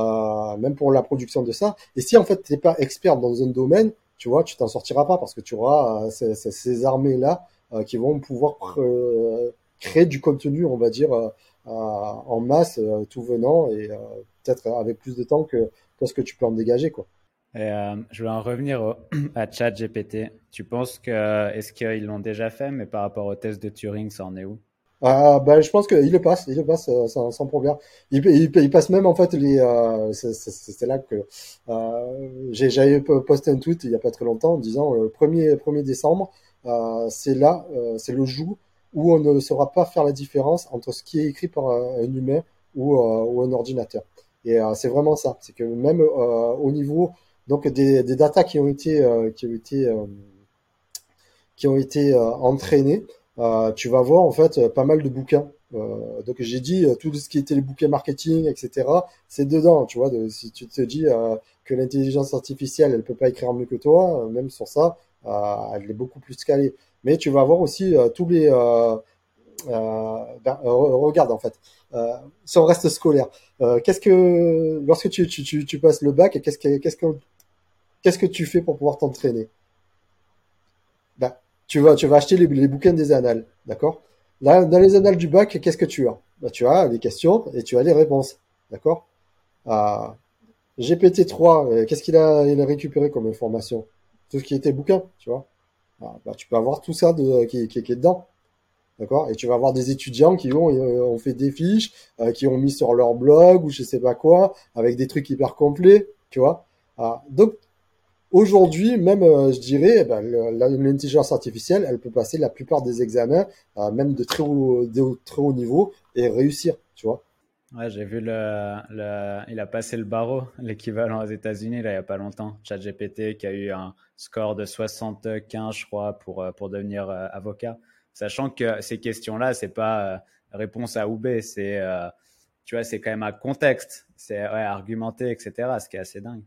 euh, même pour la production de ça. Et si en fait t'es pas expert dans un domaine, tu vois, tu t'en sortiras pas parce que tu auras euh, ces, ces armées-là euh, qui vont pouvoir pr- créer du contenu, on va dire, euh, euh, en masse, euh, tout venant et euh, peut-être avec plus de temps que, que ce que tu peux en dégager, quoi. Et euh, je vais en revenir au, à ChatGPT. Tu penses que, est-ce qu'ils l'ont déjà fait, mais par rapport au test de Turing, ça en est où? Ah, ben, je pense qu'il le passe, il le passe sans, sans problème. Il, il, il passe même, en fait, les, euh, c'est, c'est, c'est là que, euh, j'ai, j'avais posté un tweet il y a pas très longtemps en disant, le premier décembre, euh, c'est là, euh, c'est le jour où on ne saura pas faire la différence entre ce qui est écrit par un humain ou, euh, ou un ordinateur. Et euh, c'est vraiment ça. C'est que même, euh, au niveau, donc des, des datas qui ont été euh, qui ont été euh, qui ont été euh, entraînées, euh, tu vas voir en fait pas mal de bouquins. Euh, donc j'ai dit tout ce qui était les bouquins marketing, et cetera. C'est dedans, tu vois. De, si tu te dis euh, que l'intelligence artificielle, elle peut pas écrire mieux que toi, euh, même sur ça, euh, elle est beaucoup plus calée. Mais tu vas voir aussi euh, tous les euh, Euh, ben, euh, regarde en fait euh, si on reste scolaire euh, qu'est-ce que lorsque tu, tu, tu, tu passes le bac, qu'est-ce que, qu'est-ce que qu'est-ce que tu fais pour pouvoir t'entraîner? Ben, tu vas tu vas acheter les, les bouquins des annales, d'accord? Là, dans les annales du bac, qu'est-ce que tu as? Ben, tu as les questions et tu as les réponses, d'accord? euh, G P T trois, euh, qu'est-ce qu'il a, il a récupéré comme information? Tout ce qui était bouquin, tu vois. Alors, bah, tu peux avoir tout ça de, euh, qui, qui, qui est dedans. D'accord? Et tu vas avoir des étudiants qui ont, euh, ont fait des fiches, euh, qui ont mis sur leur blog ou je sais pas quoi, avec des trucs hyper complets, tu vois. Alors, donc, aujourd'hui, même, euh, je dirais, bah, le, la, l'intelligence artificielle, elle peut passer la plupart des examens, euh, même de très haut, de très haut niveau, et réussir, tu vois. Ouais, j'ai vu le, le, il a passé le barreau, l'équivalent aux États-Unis là il y a pas longtemps. ChatGPT qui a eu un score de soixante-quinze, je crois, pour pour devenir euh, avocat. Sachant que ces questions-là, c'est pas euh, réponse A ou B, c'est euh, tu vois, c'est quand même un contexte, c'est ouais, argumenté, et cetera. Ce qui est assez dingue.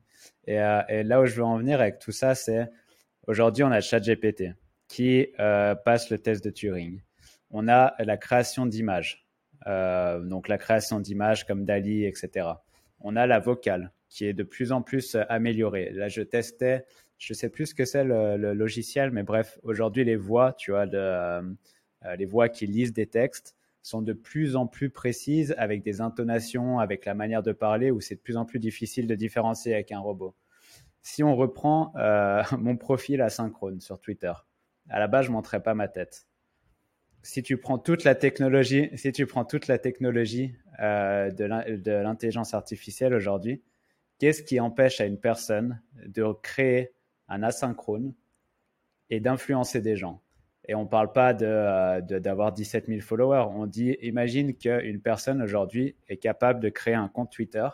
Et, euh, et là où je veux en venir avec tout ça, c'est aujourd'hui on a ChatGPT qui euh, passe le test de Turing. On a la création d'images. Euh, donc la création d'images comme D A L L-E, et cetera. On a la vocale qui est de plus en plus améliorée. Là, je testais, je ne sais plus ce que c'est le, le logiciel, mais bref, aujourd'hui, les voix, tu vois, de, euh, les voix qui lisent des textes sont de plus en plus précises avec des intonations, avec la manière de parler où c'est de plus en plus difficile de différencier avec un robot. Si on reprend euh, mon profil asynchrone sur Twitter, à la base, je ne montrais pas ma tête. Si tu prends toute la technologie, si tu prends toute la technologie euh, de, l'in- de l'intelligence artificielle aujourd'hui, qu'est-ce qui empêche à une personne de créer un asynchrone et d'influencer des gens? Et on ne parle pas de, euh, de, d'avoir dix-sept mille followers. On dit, imagine qu'une personne aujourd'hui est capable de créer un compte Twitter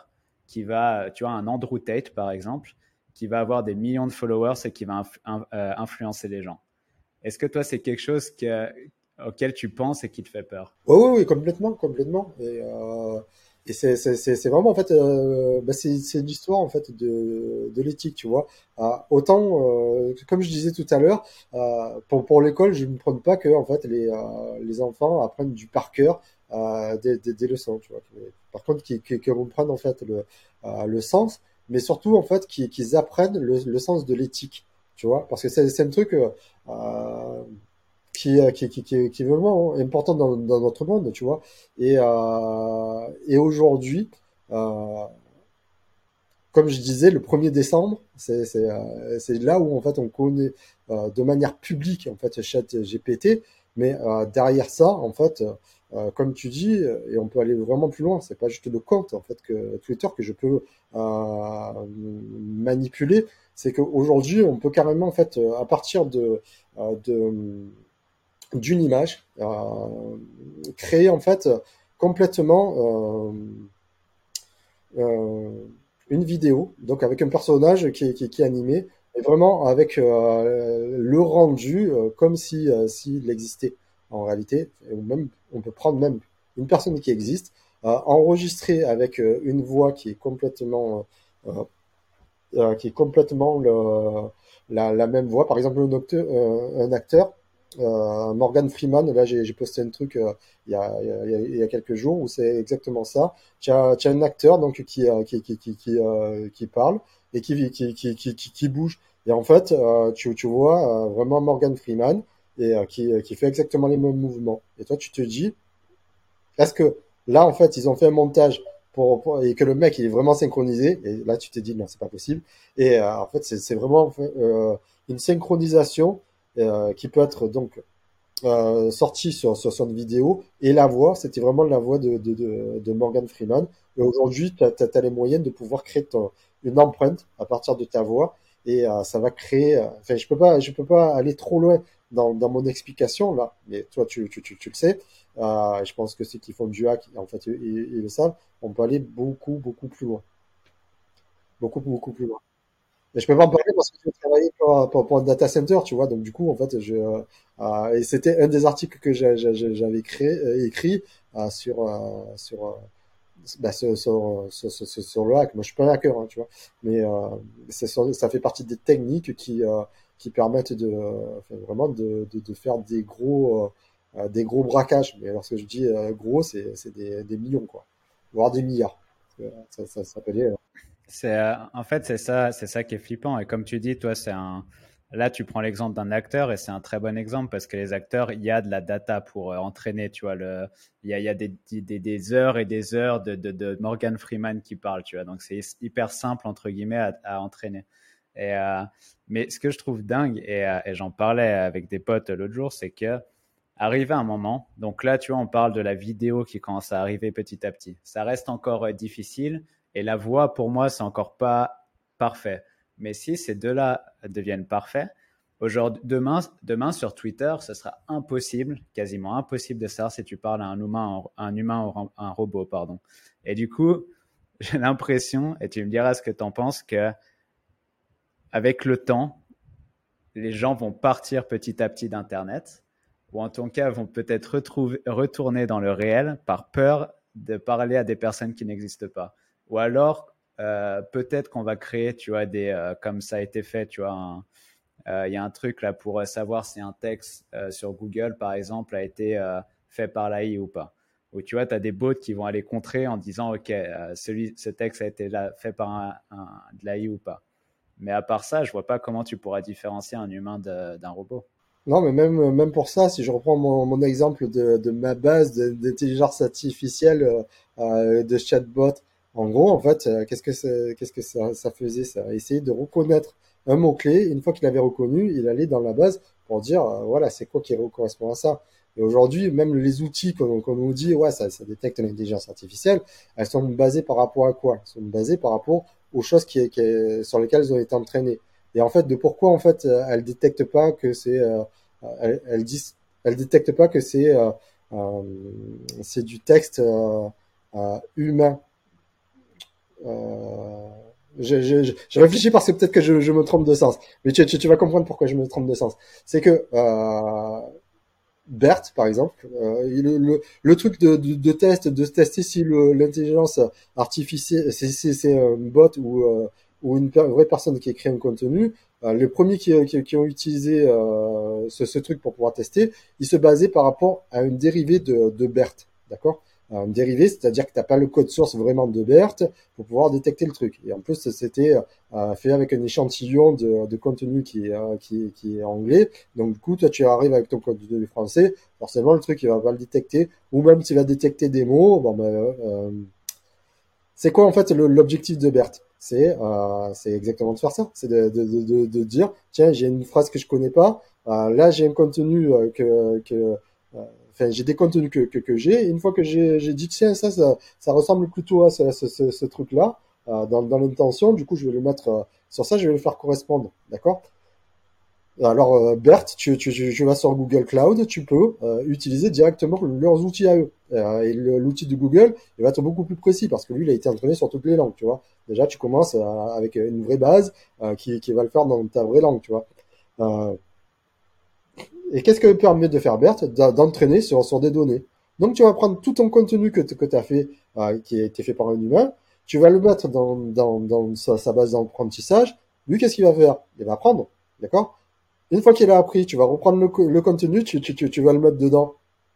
qui va, tu vois, un Andrew Tate par exemple, qui va avoir des millions de followers et qui va inf- in- euh, influencer les gens. Est-ce que toi, c'est quelque chose que... auquel tu penses et qui te fait peur? Oui, oui, oui, complètement, complètement. Et, euh, et c'est, c'est, c'est, c'est vraiment en fait, euh, bah c'est, c'est l'histoire en fait de, de l'éthique, tu vois. Euh, autant, euh, comme je disais tout à l'heure, euh, pour pour l'école, je ne prône pas que en fait les euh, les enfants apprennent du par cœur euh, des, des des leçons, tu vois. Par contre, qu'ils qu'ils comprennent en fait le euh, le sens, mais surtout en fait qu'ils, qu'ils apprennent le, le sens de l'éthique, tu vois. Parce que c'est c'est un truc euh, Qui, qui, qui, qui, qui est vraiment important dans, dans notre monde, tu vois. Et, euh, et aujourd'hui, euh, comme je disais, le premier décembre, c'est, c'est, c'est là où en fait on connaît euh, de manière publique en fait ChatGPT. Mais euh, derrière ça, en fait, euh, comme tu dis, et on peut aller vraiment plus loin. C'est pas juste le compte en fait que Twitter que je peux euh, manipuler. C'est qu'aujourd'hui, on peut carrément en fait à partir de, de d'une image, euh, créer en fait complètement euh, euh, une vidéo, donc avec un personnage qui, qui, qui est animé, et vraiment avec euh, le rendu euh, comme si, euh, s'il existait en réalité. Ou même, on peut prendre même une personne qui existe, euh, enregistrer avec euh, une voix qui est complètement, euh, euh, qui est complètement le, la, la même voix. Par exemple, un acteur, euh, un acteur Euh, Morgan Freeman, là j'ai, j'ai posté un truc euh, il, y a, il, y a, il y a quelques jours où c'est exactement ça. Tu as un acteur donc qui euh, qui qui qui qui, euh, qui parle et qui qui qui qui qui bouge. Et en fait, euh, tu tu vois euh, vraiment Morgan Freeman et euh, qui qui fait exactement les mêmes mouvements. Et toi tu te dis, est-ce que là en fait ils ont fait un montage pour, pour et que le mec il est vraiment synchronisé? Et là tu te dis non, c'est pas possible. Et euh, en fait c'est c'est vraiment euh, une synchronisation. Euh, qui peut être donc euh, sorti sur, sur sur une vidéo, et la voix, c'était vraiment la voix de de de, de Morgan Freeman. Et aujourd'hui, tu as les moyens de pouvoir créer ton, une empreinte à partir de ta voix, et euh, ça va créer. Enfin, euh, je peux pas, je peux pas aller trop loin dans dans mon explication là, mais toi, tu tu tu, tu le sais. Euh, je pense que ceux qui font du hack, en fait, ils, ils le savent. On peut aller beaucoup beaucoup plus loin, beaucoup beaucoup plus loin. Mais je peux pas en parler parce que je travaillais pour, pour, pour un data center, tu vois. Donc, du coup, en fait, je, euh, et c'était un des articles que j'ai, j'ai, j'avais créé, euh, écrit, euh, sur, euh, sur, euh, bah, sur, sur, sur, sur, sur le hack. Moi, je suis pas un hacker, hein, tu vois. Mais, euh, c'est, ça fait partie des techniques qui, euh, qui permettent de, euh, enfin, vraiment de, de, de faire des gros, euh, des gros braquages. Mais lorsque je dis euh, gros, c'est, c'est des, des millions, quoi. Voire des milliards. Ça, ça, ça s'appelait, euh, C'est, euh, en fait, c'est ça, c'est ça qui est flippant. Et comme tu dis, toi, c'est un, Là, tu prends l'exemple d'un acteur et c'est un très bon exemple parce que les acteurs, il y a de la data pour euh, entraîner, tu vois, le, il y a, il y a des, des, des heures et des heures de, de, de Morgan Freeman qui parle, tu vois, donc c'est hyper simple, entre guillemets, à, à entraîner. Et, euh, mais ce que je trouve dingue, et, euh, et j'en parlais avec des potes l'autre jour, c'est que arrivé à un moment, donc là, tu vois, on parle de la vidéo qui commence à arriver petit à petit. Ça reste encore euh, difficile et la voix, pour moi, c'est encore pas parfait. Mais si ces deux-là deviennent parfaits, aujourd'hui, demain, demain sur Twitter, ce sera impossible, quasiment impossible de savoir si tu parles à un humain, un humain ou un robot, pardon. Et du coup, j'ai l'impression, et tu me diras ce que tu en penses, que avec le temps, les gens vont partir petit à petit d'Internet, ou en tout cas vont peut-être retourner dans le réel par peur de parler à des personnes qui n'existent pas, ou alors Euh, peut-être qu'on va créer, tu vois, des, euh, comme ça a été fait, tu vois, il euh, y a un truc là pour euh, savoir si un texte euh, sur Google, par exemple, a été euh, fait par l'A I ou pas. Ou tu vois, tu as des bots qui vont aller contrer en disant, OK, euh, celui, ce texte a été là, fait par un, un, de l'A I ou pas. Mais à part ça, je vois pas comment tu pourras différencier un humain de, d'un robot. Non, mais même, même pour ça, si je reprends mon, mon exemple de, de ma base de, d'intelligence artificielle, euh, de chatbot, en gros, en fait, euh, qu'est-ce que, c'est, qu'est-ce que ça, ça faisait, ça? Essayer de reconnaître un mot-clé. Une fois qu'il l'avait reconnu, il allait dans la base pour dire, euh, voilà, c'est quoi qui correspond à ça. Et aujourd'hui, même les outils qu'on, qu'on nous dit, ouais, ça, ça détecte l'intelligence artificielle, elles sont basées par rapport à quoi? Elles sont basées par rapport aux choses qui, qui, sur lesquelles elles ont été entraînées. Et en fait, de pourquoi, en fait, elles détectent pas que c'est, euh, elles, elles disent, elles détectent pas que c'est, euh, euh, c'est du texte, euh, euh, humain. Euh, je, je, je, je réfléchis parce que peut-être que je, je me trompe de sens, mais tu, tu, tu vas comprendre pourquoi je me trompe de sens. C'est que euh, BERT, par exemple, euh, le, le, le truc de, de, de test, de tester si le, l'intelligence artificielle, si c'est, c'est un bot ou, euh, ou une, per, une vraie personne qui crée un contenu, euh, les premiers qui, qui, qui ont utilisé euh, ce, ce truc pour pouvoir tester, ils se basaient par rapport à une dérivée de, de BERT, d'accord ? Un dérivé, c'est-à-dire que t'as pas le code source vraiment de BERT pour pouvoir détecter le truc. Et en plus, c'était euh, fait avec un échantillon de, de contenu qui, euh, qui, qui est anglais. Donc, du coup, toi, tu arrives avec ton code de français. Forcément, le truc, il va pas le détecter. Ou même s'il va détecter des mots, bon, ben, euh, c'est quoi, en fait, le, l'objectif de BERT? C'est, euh, c'est exactement de faire ça. C'est de, de, de, de, de dire, tiens, j'ai une phrase que je connais pas. Euh, là, j'ai un contenu euh, que, que, euh, Enfin, j'ai des contenus que, que, que j'ai. Une fois que j'ai, j'ai dit, tiens, ça, ça, ça ressemble plutôt à ce, ce, ce, ce truc-là, euh, dans, dans l'intention, du coup, je vais le mettre euh, sur ça, je vais le faire correspondre. D'accord ? Alors, euh, BERT, tu, tu, tu, tu vas sur Google Cloud, tu peux euh, utiliser directement leurs outils à eux. Euh, et le, l'outil de Google, il va être beaucoup plus précis parce que lui, il a été entraîné sur toutes les langues, tu vois. Déjà, tu commences euh, avec une vraie base euh, qui, qui va le faire dans ta vraie langue, tu vois. Euh, Et qu'est-ce que permet de faire BERT? D'entraîner sur, sur des données. Donc, tu vas prendre tout ton contenu que, que tu as fait, euh, qui a été fait par un humain, tu vas le mettre dans, dans, dans sa, sa base d'apprentissage. Lui, qu'est-ce qu'il va faire? Il va apprendre, d'accord? Une fois qu'il a appris, tu vas reprendre le, le contenu, tu, tu, tu, tu vas le mettre dedans.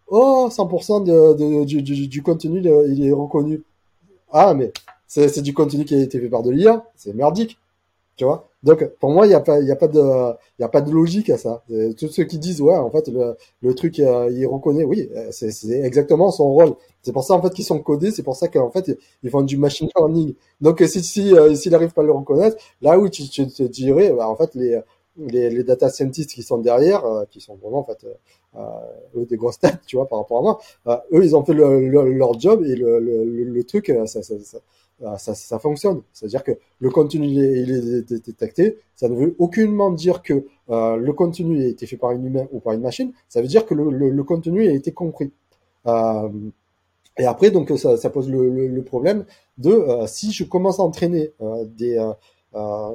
Oh, cent pour cent de, de, du, du, du contenu, il est reconnu. Ah, mais c'est, c'est du contenu qui a été fait par de l'I A, c'est merdique, tu vois? Donc, pour moi, il n'y a pas, il n'y a pas de, il n'y a pas de logique à ça. Tous ceux qui disent, ouais, en fait, le, le truc, euh, il reconnaît, oui, c'est, c'est exactement son rôle. C'est pour ça, en fait, qu'ils sont codés. C'est pour ça qu'en fait, ils font du machine learning. Donc, si, si, euh, s'il n'arrive pas à le reconnaître, là où tu, tu te dirais, bah, en fait, les, les, les data scientists qui sont derrière, euh, qui sont vraiment, en fait, euh, eux, des grosses têtes, tu vois, par rapport à moi, euh, eux, ils ont fait le, le, leur job et le, le, le, le truc, euh, ça, ça, ça, Ça, ça fonctionne, c'est-à-dire que le contenu il est, il est détecté, ça ne veut aucunement dire que euh, le contenu a été fait par un humain ou par une machine, ça veut dire que le, le, le contenu a été compris. Euh, et après, donc ça, ça pose le, le, le problème de euh, si je commence à entraîner euh, des, euh, euh,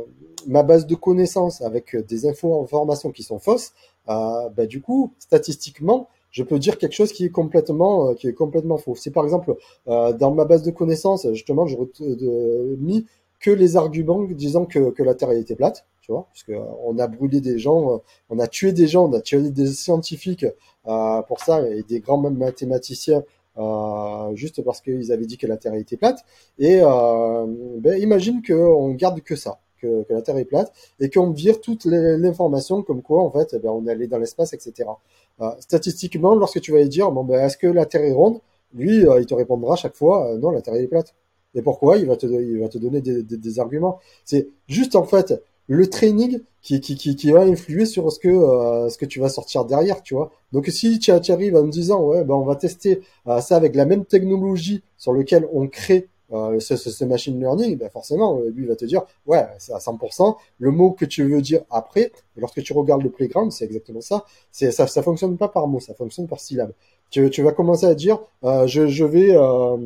ma base de connaissances avec des infos, informations qui sont fausses, euh, bah, du coup, statistiquement, je peux dire quelque chose qui est complètement, qui est complètement faux. Si par exemple, euh, dans ma base de connaissances, justement, j'aurais euh, mis que les arguments disant que, que la Terre était plate, tu vois, parce que euh, on a brûlé des gens, euh, on a tué des gens, on a tué des scientifiques euh, pour ça et des grands mathématiciens euh, juste parce qu'ils avaient dit que la Terre était plate. Et euh, ben, imagine qu'on garde que ça. que, que la Terre est plate, et qu'on me vire toute l'information comme quoi, en fait, eh bien, on est allé dans l'espace, et cetera. Euh, statistiquement, lorsque tu vas lui dire, bon, ben, est-ce que la Terre est ronde? Lui, euh, il te répondra à chaque fois, euh, non, la Terre est plate. Et pourquoi? Il va te, il va te donner des, des, des arguments. C'est juste, en fait, le training qui, qui, qui, qui va influer sur ce que, euh, ce que tu vas sortir derrière, tu vois. Donc, si tu arrives en me disant, ouais, ben, on va tester euh, ça avec la même technologie sur laquelle on crée euh, ce, ce, ce machine learning, ben, forcément, lui, il va te dire, ouais, c'est à cent pour cent. Le mot que tu veux dire après, et lorsque tu regardes le playground, c'est exactement ça. C'est, ça, ça fonctionne pas par mot, ça fonctionne par syllabe. Tu, tu vas commencer à dire, euh, je, je vais, euh,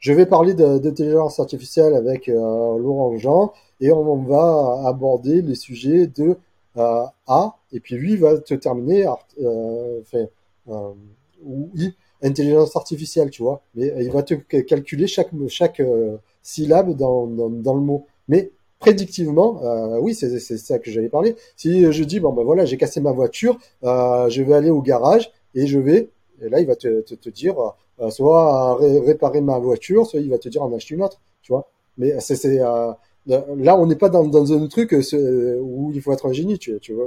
Je vais parler d'intelligence artificielle avec euh, Laurent Jean, et on, on va aborder les sujets de euh, A, et puis lui va te terminer euh, enfin, euh, ou I, intelligence artificielle, tu vois. Mais il va te calculer chaque chaque euh, syllabe dans, dans dans le mot. Mais prédictivement, euh, oui, c'est c'est ça que j'allais parler. Si je dis bon ben voilà, j'ai cassé ma voiture, euh, je vais aller au garage et je vais, et là il va te te, te dire Euh, soit ré- réparer ma voiture, soit il va te dire en acheter une autre, tu vois. Mais c'est, c'est euh, là on n'est pas dans, dans un truc euh, où il faut être un génie, tu, tu vois.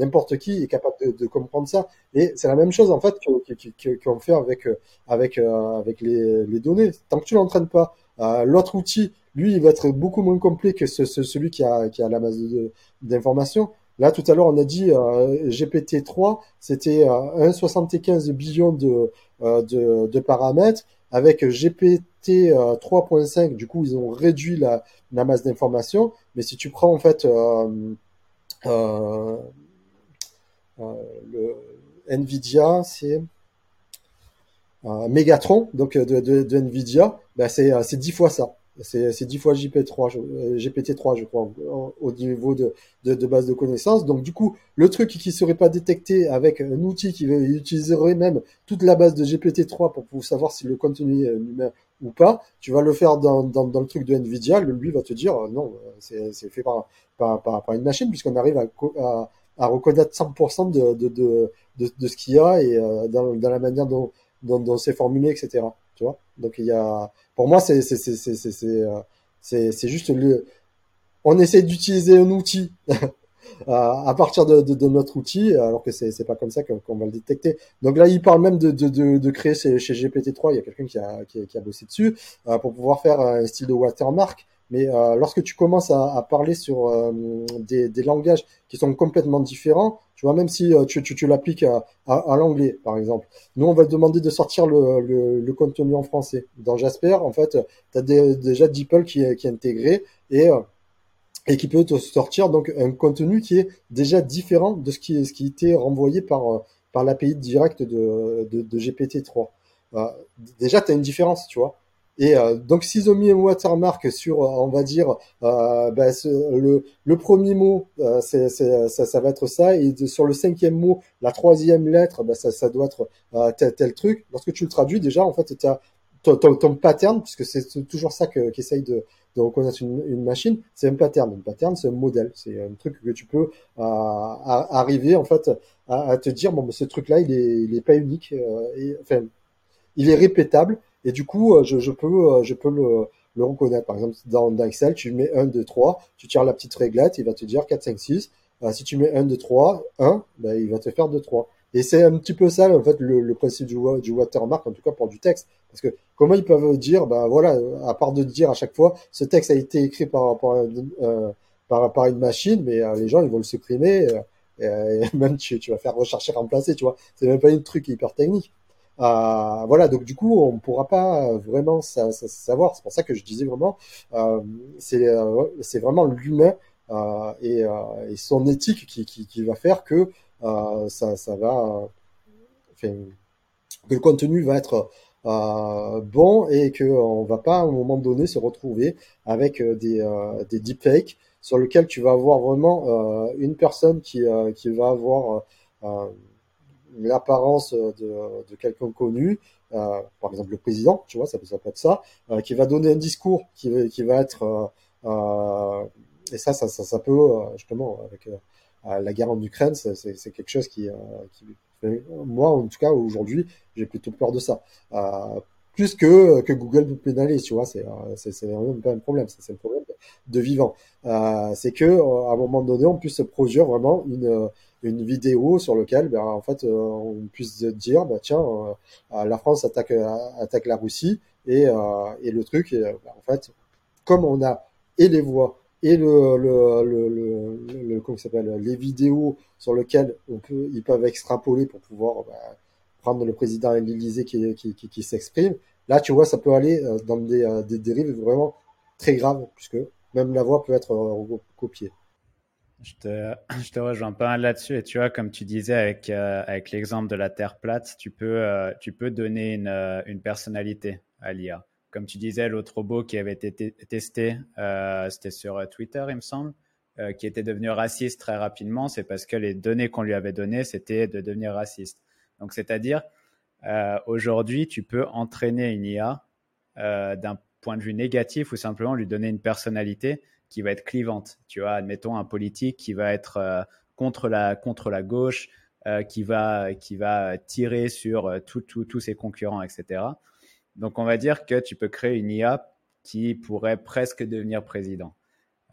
N'importe qui est capable de, de comprendre ça. Et c'est la même chose en fait qu'on fait avec avec euh, avec les, les données. Tant que tu l'entraînes pas, euh, l'autre outil, lui, il va être beaucoup moins complet que ce, ce, celui qui a qui a la masse de, d'informations. Là, tout à l'heure, on a dit euh, G P T trois, c'était euh, un virgule soixante-quinze billion de, euh, de, de paramètres. Avec G P T trois point cinq, du coup, ils ont réduit la, la masse d'informations. Mais si tu prends, en fait, euh, euh, euh, le Nvidia, c'est euh, Megatron, donc de, de, de Nvidia, ben c'est, c'est dix fois ça. C'est, c'est dix fois G P trois, G P T trois, je crois, au niveau de, de, de base de connaissances. Donc, du coup, le truc qui serait pas détecté avec un outil qui utiliserait même toute la base de G P T trois pour, pour savoir si le contenu est humain ou pas, tu vas le faire dans, dans, dans le truc de Nvidia. Lui va te dire, non, c'est, c'est fait par, par, par, par une machine puisqu'on arrive à, à, à reconnaître cent pour cent de, de, de, de, de ce qu'il y a et dans, dans la manière dont, dont, dont c'est formulé, et cetera. Tu vois, donc il y a, pour moi, c'est c'est c'est c'est c'est c'est, c'est, c'est juste le, on essaie d'utiliser un outil à partir de, de de notre outil, alors que c'est c'est pas comme ça qu'on, qu'on va le détecter. Donc là, il parle même de de de, de créer chez, chez G P T trois, il y a quelqu'un qui a qui a, qui a bossé dessus euh, pour pouvoir faire un style de watermark. Mais euh, lorsque tu commences à, à parler sur euh, des, des langages qui sont complètement différents, tu vois, même si euh, tu, tu, tu l'appliques à, à, à l'anglais, par exemple, nous, on va te demander de sortir le, le, le contenu en français. Dans Jasper, en fait, tu as déjà DeepL qui est, qui est intégré et, euh, et qui peut te sortir donc un contenu qui est déjà différent de ce qui, ce qui était renvoyé par, par l'A P I directe de, de, de G P T trois. Euh, déjà, tu as une différence, tu vois. Et euh, donc s'ils ont mis un watermark sur, on va dire, euh, ben, ce, le, le premier mot, euh, c'est, c'est, ça, ça va être ça, et de, sur le cinquième mot, la troisième lettre, ben, ça, ça doit être euh, tel, tel truc. Lorsque tu le traduis, déjà, en fait, t'as ton, ton, ton pattern, puisque c'est toujours ça que, qu'essaye de, de reconnaître une, une machine, c'est un pattern. Un pattern, c'est un modèle, c'est un truc que tu peux euh, à, arriver, en fait, à, à te dire, bon, ben, ce truc-là, il est, il est pas unique, euh, et, enfin, il est répétable. Et du coup, je, je peux, je peux le, le reconnaître. Par exemple, dans, dans Excel, tu mets un, deux, trois, tu tires la petite réglette, il va te dire quatre, cinq, six. Euh, si tu mets un, deux, trois, un, ben, il va te faire deux, trois. Et c'est un petit peu ça, en fait, le, le principe du, du watermark, en tout cas pour du texte. Parce que comment ils peuvent dire, ben voilà, à part de dire à chaque fois, ce texte a été écrit par, par, euh, par, par une machine, mais euh, les gens, ils vont le supprimer. Euh, et même, tu, tu vas faire rechercher, remplacer, tu vois. C'est même pas un truc hyper technique. Euh, voilà, donc du coup, on ne pourra pas vraiment sa- sa- savoir. C'est pour ça que je disais vraiment, euh, c'est, euh, c'est vraiment l'humain euh, et, euh, et son éthique qui, qui, qui va faire que euh, ça, ça va, enfin, que le contenu va être euh, bon et que on va pas à un moment donné se retrouver avec des, euh, des deepfakes sur lequel tu vas avoir vraiment euh, une personne qui, euh, qui va avoir euh, l'apparence de, de quelqu'un connu, euh, par exemple le président, tu vois, ça peut, ça peut être ça, euh, qui va donner un discours, qui, qui va être, euh, euh, et ça, ça, ça, ça peut, justement, avec euh, la guerre en Ukraine, c'est, c'est, c'est quelque chose qui, euh, qui, moi, en tout cas, aujourd'hui, j'ai plutôt peur de ça. Euh, plus que, que Google nous pénalise, tu vois, c'est, c'est, c'est vraiment pas un problème, c'est, c'est le problème de vivant. Euh, c'est que, à un moment donné, on puisse produire vraiment une, une vidéo sur laquelle, ben, en fait, on puisse dire, ben, tiens, euh, la France attaque, attaque la Russie, et, euh, et le truc, ben, en fait, comme on a et les voix, et le, le, le, le, le comment ça s'appelle, les vidéos sur lesquelles on peut, ils peuvent extrapoler pour pouvoir bah, prendre le président et l'Élysée qui, qui, qui, qui s'exprime. Là, tu vois, ça peut aller dans des, des dérives vraiment très graves, puisque même la voix peut être recopiée. Je te, je te rejoins pas là-dessus. Et tu vois, comme tu disais avec, euh, avec l'exemple de la Terre plate, tu peux, euh, tu peux donner une, une personnalité à l'I A. Comme tu disais, l'autre robot qui avait été t- testé, euh, c'était sur Twitter, il me semble, euh, qui était devenu raciste très rapidement, c'est parce que les données qu'on lui avait données, c'était de devenir raciste. Donc, c'est-à-dire, euh, aujourd'hui, tu peux entraîner une I A euh, d'un point de vue négatif ou simplement lui donner une personnalité qui va être clivante. Tu vois, admettons un politique qui va être euh, contre, la, contre la gauche, euh, qui, va, qui va tirer sur tout, tout, tous ses concurrents, et cetera. Donc, on va dire que tu peux créer une I A qui pourrait presque devenir président.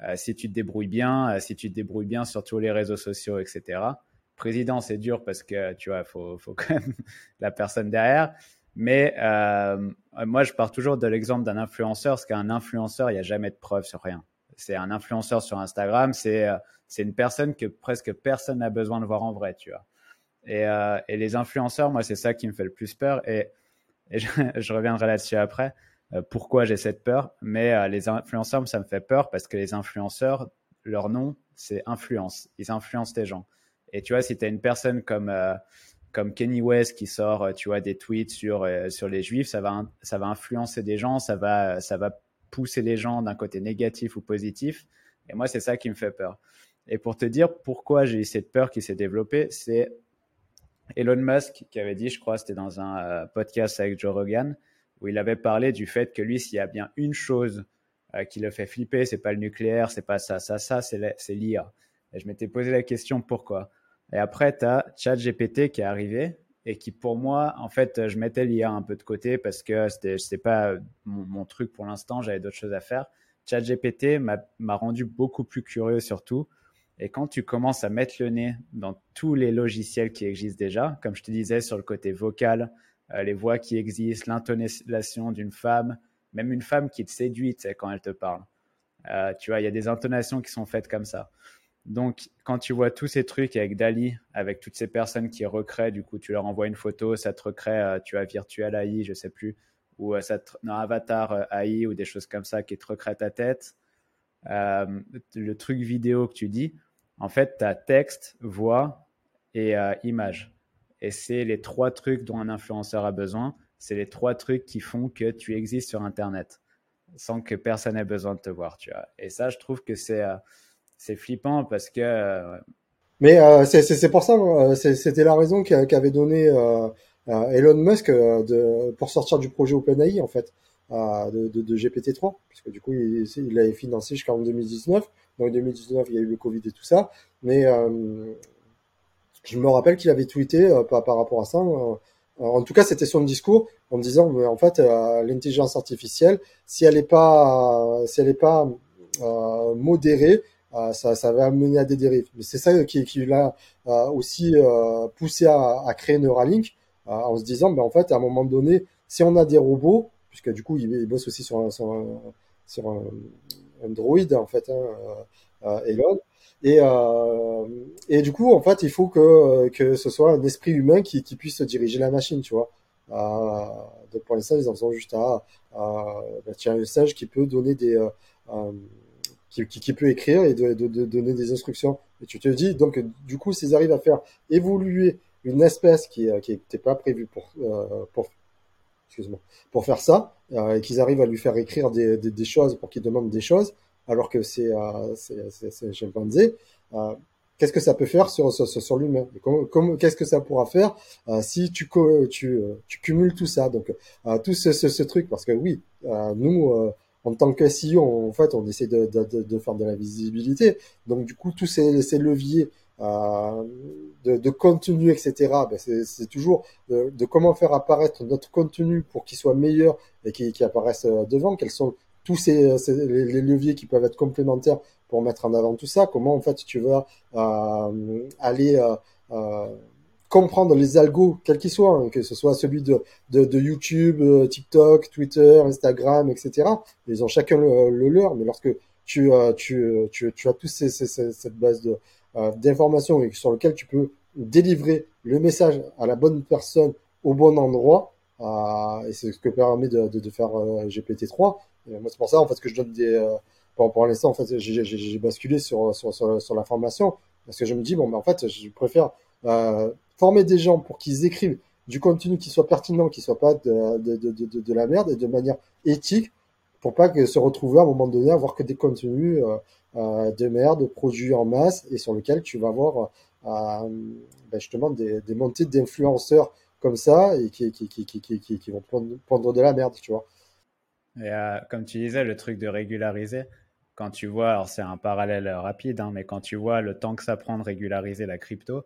Euh, si tu te débrouilles bien, euh, si tu te débrouilles bien sur tous les réseaux sociaux, et cetera. Président, c'est dur parce que, tu vois, il faut, faut quand même la personne derrière. Mais euh, moi, je pars toujours de l'exemple d'un influenceur, parce qu'un influenceur, il n'y a jamais de preuve sur rien. C'est un influenceur sur Instagram, c'est, euh, c'est une personne que presque personne n'a besoin de voir en vrai, tu vois. Et, euh, et les influenceurs, moi, c'est ça qui me fait le plus peur. Et Et je, je reviendrai là-dessus après, euh, pourquoi j'ai cette peur. Mais euh, les influenceurs, ça me fait peur parce que les influenceurs, leur nom, c'est influence. Ils influencent les gens. Et tu vois, si tu as une personne comme, euh, comme Kanye West qui sort euh, tu vois, des tweets sur, euh, sur les juifs, ça va, ça va influencer des gens, ça va, ça va pousser les gens d'un côté négatif ou positif. Et moi, c'est ça qui me fait peur. Et pour te dire pourquoi j'ai eu cette peur qui s'est développée, c'est Elon Musk qui avait dit, je crois, c'était dans un euh, podcast avec Joe Rogan, où il avait parlé du fait que lui, s'il y a bien une chose euh, qui le fait flipper, c'est pas le nucléaire, c'est pas ça, ça, ça, c'est, la, c'est l'I A. Et je m'étais posé la question pourquoi. Et après, tu as ChatGPT qui est arrivé et qui, pour moi, en fait, je mettais l'I A un peu de côté parce que c'était, c'était pas mon, mon truc pour l'instant, j'avais d'autres choses à faire. ChatGPT m'a, m'a rendu beaucoup plus curieux surtout. Et quand tu commences à mettre le nez dans tous les logiciels qui existent déjà, comme je te disais sur le côté vocal, euh, les voix qui existent, l'intonation d'une femme, même une femme qui te séduit, tu sais, quand elle te parle. Euh, tu vois, il y a des intonations qui sont faites comme ça. Donc, quand tu vois tous ces trucs avec D A L L-E, avec toutes ces personnes qui recréent, du coup, tu leur envoies une photo, ça te recrée, euh, tu as Virtual A I, je ne sais plus, ou euh, ça te... non, Avatar euh, A I ou des choses comme ça qui te recréent ta tête. Euh, le truc vidéo que tu dis, en fait, tu as texte, voix et euh, image. Et c'est les trois trucs dont un influenceur a besoin. C'est les trois trucs qui font que tu existes sur Internet sans que personne ait besoin de te voir. Tu vois. Et ça, je trouve que c'est, euh, c'est flippant parce que... Euh... Mais euh, c'est, c'est, c'est pour ça, euh, c'est, c'était la raison qu'avait donnée euh, euh, Elon Musk euh, de, pour sortir du projet OpenAI, en fait. De, de, de G P T trois, puisque du coup il, il l'avait financé jusqu'en deux mille dix-neuf. Donc en deux mille dix-neuf, il y a eu le Covid et tout ça, mais euh, je me rappelle qu'il avait tweeté euh, par, par rapport à ça, euh, en tout cas c'était son discours, en disant mais en fait euh, l'intelligence artificielle, si elle n'est pas, euh, si elle est pas euh, modérée, euh, ça, ça va amener à des dérives. Mais c'est ça qui, qui l'a euh, aussi euh, poussé à, à créer Neuralink, euh, en se disant mais en fait à un moment donné, si on a des robots, puisque du coup, il, il bosse aussi sur, sur, sur un, un Android, en fait, hein, euh, Elon. Et, euh, et du coup, en fait, il faut que, que ce soit un esprit humain qui, qui puisse diriger la machine, tu vois. Euh, donc, pour l'instant, ils en sont juste à... à ben, tiens, un singe qui peut donner des... Euh, qui, qui, qui peut écrire et de, de, de donner des instructions. Et tu te dis, donc, du coup, s'ils arrivent à faire évoluer une espèce qui n'était pas prévue pour... Euh, pour Excuse-moi, pour faire ça, euh, et qu'ils arrivent à lui faire écrire des, des, des choses pour qu'il demande des choses, alors que c'est euh, c'est, c'est, c'est chimpanzé, euh, qu'est-ce que ça peut faire sur, sur, sur l'humain ? Comme, comme, qu'est-ce que ça pourra faire euh, si tu, tu, tu cumules tout ça ? Donc, euh, tout ce, ce, ce truc, parce que oui, euh, nous, euh, en tant que S E O, en fait, on essaie de, de, de, de faire de la visibilité. Donc, du coup, tous ces, ces leviers euh, de, de contenu, et cetera. Ben c'est, c'est toujours de, de comment faire apparaître notre contenu pour qu'il soit meilleur et qu'il, qu'il apparaisse devant. Quels sont tous ces, ces les, les leviers qui peuvent être complémentaires pour mettre en avant tout ça? Comment en fait tu vas euh, aller euh, euh, comprendre les algos, quels qu'ils soient, hein, que ce soit celui de, de, de YouTube, euh, TikTok, Twitter, Instagram, et cetera. Ils ont chacun le, le leur, mais lorsque tu, euh, tu, tu, tu as tous ces, ces, ces, cette base de, euh, d'informations et sur lequel tu peux délivrer le message à la bonne personne au bon endroit, euh, et c'est ce que permet de, de, de faire euh, G P T trois. Et moi, c'est pour ça en fait que je donne des. Euh, pour, pour l'instant, en fait, j'ai, j'ai, j'ai basculé sur, sur, sur, sur la formation parce que je me dis bon, mais en fait, je préfère euh, former des gens pour qu'ils écrivent du contenu qui soit pertinent, qui soit pas de, de, de, de, de la merde et de manière éthique pour pas que se retrouver à un moment donné à avoir que des contenus euh, euh, de merde produits en masse et sur lequel tu vas avoir euh, ben justement des, des montées d'influenceurs comme ça et qui, qui, qui, qui, qui, qui, qui vont prendre, prendre de la merde, tu vois. Et euh, comme tu disais, le truc de régulariser, quand tu vois, alors c'est un parallèle rapide, hein, mais quand tu vois le temps que ça prend de régulariser la crypto,